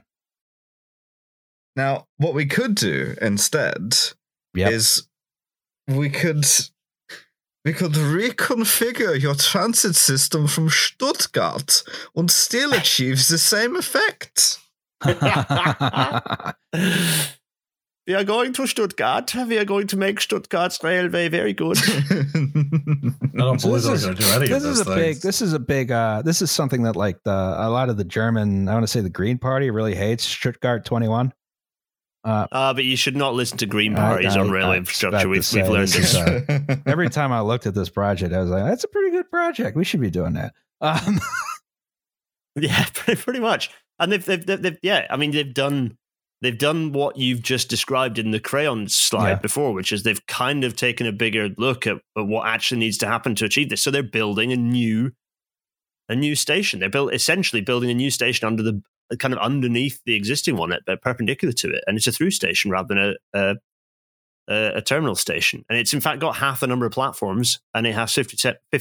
Now, what we could do instead yep. is we could we could reconfigure your transit system from Stuttgart and still achieve the same effect. We are going to Stuttgart. We are going to make Stuttgart's railway very good. I don't believe so they're going to do any this of this. Is a big, this is a big. Uh, this is something that, like, the a lot of the German, I want to say, the Green Party really hates Stuttgart twenty-one. Uh, uh, but you should not listen to Green parties I, I, on rail I, I infrastructure. We've, we've learned this. Uh, every time I looked at this project, I was like, "That's a pretty good project. We should be doing that." Um, yeah, pretty, pretty much. And they've, they've, they've, they've, yeah. I mean, they've done. They've done what you've just described in the crayon slide yeah. before, which is they've kind of taken a bigger look at, at what actually needs to happen to achieve this. So they're building a new, a new station. They're built essentially building a new station under the kind of underneath the existing one, but perpendicular to it. And it's a through station rather than a, a, a terminal station. And it's in fact got half the number of platforms, and it has fifty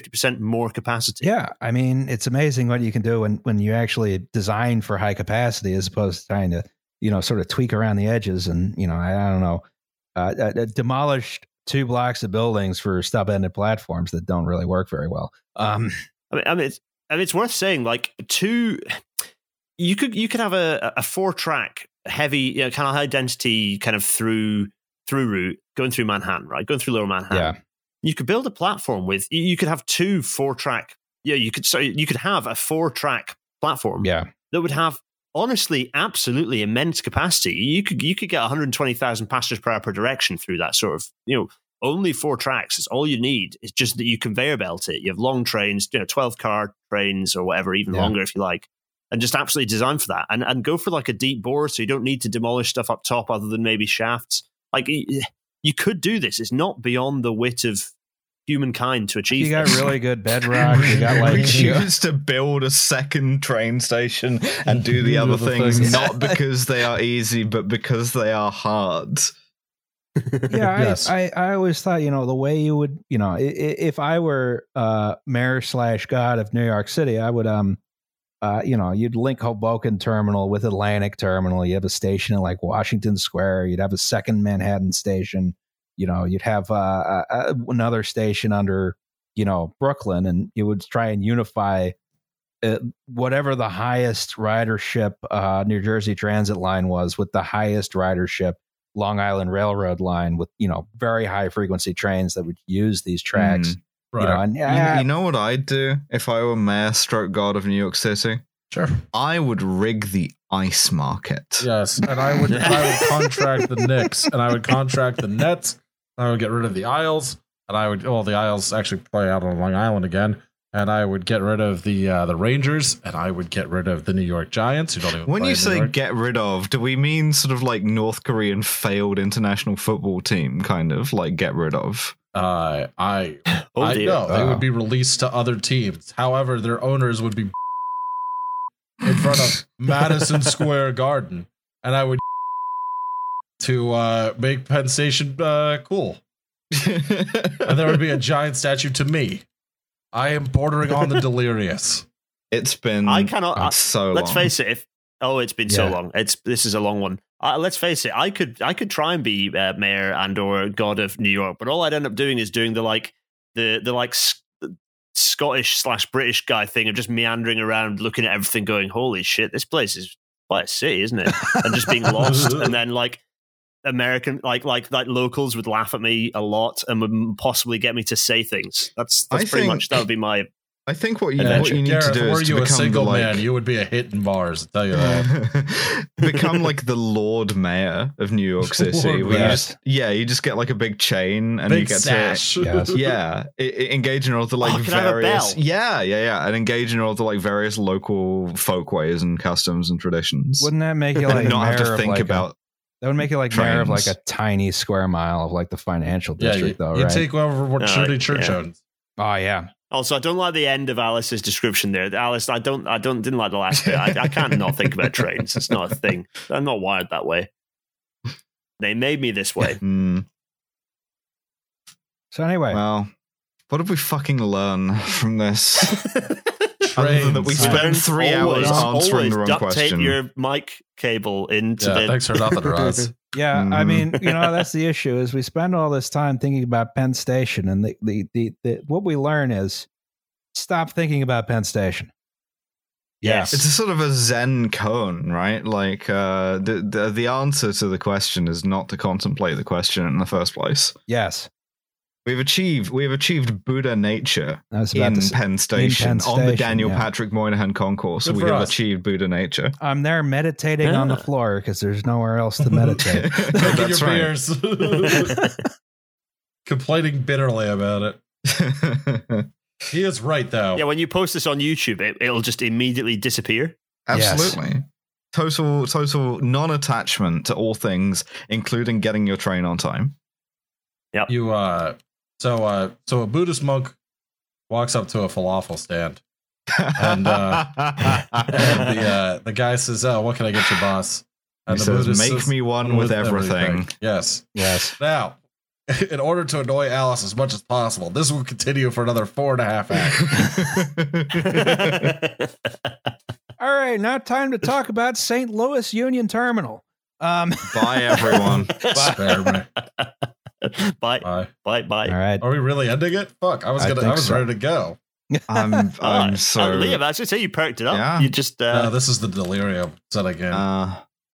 percent more capacity. Yeah. I mean, it's amazing what you can do when, when you actually design for high capacity as opposed to trying to, you know, sort of tweak around the edges. And, you know, I, I don't know, uh, I, I demolished two blocks of buildings for stub-ended platforms that don't really work very well. Um, I mean, I mean, it's, I mean, it's worth saying, like, two... You could you could have a, a four track heavy, you know, kind of high density kind of through through route going through Manhattan, right? Going through Lower Manhattan. Yeah. You could build a platform with. You could have two four track. Yeah, you could. So you could have a four track platform. Yeah. That would have honestly absolutely immense capacity. You could you could get one hundred twenty thousand passengers per hour per direction through that sort of, you know, only four tracks. It's all you need. It's just that you conveyor belt it. You have long trains, you know, twelve car trains or whatever, even yeah. longer if you like. And just absolutely design for that, and and go for like a deep bore, so you don't need to demolish stuff up top, other than maybe shafts. Like, you could do this; it's not beyond the wit of humankind to achieve. You got this. Really good bedrock. You got like we choose to build a second train station and do the other things, things, not because they are easy, but because they are hard. Yeah, yes. I, I I always thought, you know, the way you would, you know, if I were uh, mayor slash god of New York City, I would um. Uh, you know, you'd link Hoboken Terminal with Atlantic Terminal. You have a station in like Washington Square. You'd have a second Manhattan station. You know, you'd have uh, a, another station under, you know, Brooklyn, and you would try and unify uh, whatever the highest ridership uh, New Jersey Transit line was with the highest ridership Long Island Railroad line with, you know, very high frequency trains that would use these tracks. Mm. Right. You know, and, uh, you, you know what I'd do if I were mayor stroke god of New York City? Sure. I would rig the ice market. Yes, and I would I would contract the Knicks, and I would contract the Nets, and I would get rid of the Isles, and I would, well, the Isles actually play out on Long Island again, and I would get rid of the uh, the Rangers, and I would get rid of the New York Giants, who don't even when play you say York. Get rid of, do we mean sort of like North Korean failed international football team kind of like get rid of? Uh, I, oh, I know they oh. would be released to other teams. However, their owners would be in front of Madison Square Garden, and I would to uh, make Penn Station uh, cool. And there would be a giant statue to me. I am bordering on the delirious. It's been I cannot I, so. Let's long. face it. If, oh, it's been yeah. so long. It's this is a long one. Uh, let's face it, I could I could try and be uh, mayor and or god of New York, but all I'd end up doing is doing the like the the like sc- Scottish slash British guy thing of just meandering around, looking at everything, going, "Holy shit, this place is quite a city, isn't it?" And just being lost, and then like American like like like locals would laugh at me a lot and would possibly get me to say things. That's that's I pretty think, much that would be my. I think what you, what you need Gareth, to do is to you become a single the, like, man, you would be a hit in bars. I'll tell you that. Become like the Lord Mayor of New York City. Where you just, yeah, you just get like a big chain and big you get sash. to yes. yeah, it, it engage in all the like oh, various yeah yeah yeah and engage in all the like various local folkways and customs and traditions. Wouldn't that make you like not have to think like about? A, that would make it like trains. Mayor of like a tiny square mile of like the financial district, yeah, you, though. You right? take over what Shirley no, Church yeah. owns. Oh yeah. Also, I don't like the end of Alice's description there. Alice, I don't, I don't, didn't like the last bit. I, I can't not think about trains. It's not a thing. I'm not wired that way. They made me this way. Mm. So anyway, well, what did we fucking learn from this? Other than that we spent three always, hours answering the wrong duct question. Tape your mic cable into yeah, the. Thanks for nothing, Ross. Yeah, I mean, you know, that's the issue is we spend all this time thinking about Penn Station, and the, the, the, the what we learn is stop thinking about Penn Station. Yes. It's a sort of a Zen cone, right? Like uh, the, the the answer to the question is not to contemplate the question in the first place. Yes. We've achieved we've achieved Buddha nature in, say, Penn in Penn Station on the Daniel yeah. Patrick Moynihan concourse. Good we have us. achieved Buddha nature. I'm there meditating yeah. on the floor because there's nowhere else to meditate. Drinking your right. beers, complaining bitterly about it. He is right, though. Yeah, when you post this on YouTube, it, it'll just immediately disappear. Absolutely. Yes. Total, total non-attachment to all things, including getting your train on time. Yep. You uh. So, uh, so a Buddhist monk walks up to a falafel stand And, uh, and the, uh, the guy says, "Oh, what can I get you, boss?" And he the says, "Make says, me one with, with everything. everything." Yes. Yes. Now, in order to annoy Alice as much as possible, this will continue for another four and a half hours. All right, now time to talk about Saint Louis Union Terminal. Um, bye, everyone. Bye. Bye. Bye. Bye. Bye. All right. Are we really ending it? Fuck, I was gonna. I, I was so. ready to go. I'm, I'm uh, so. Uh, Liam, I should say you perked it up. Yeah. You just. Uh, no, this is the delirium. Said again. Uh,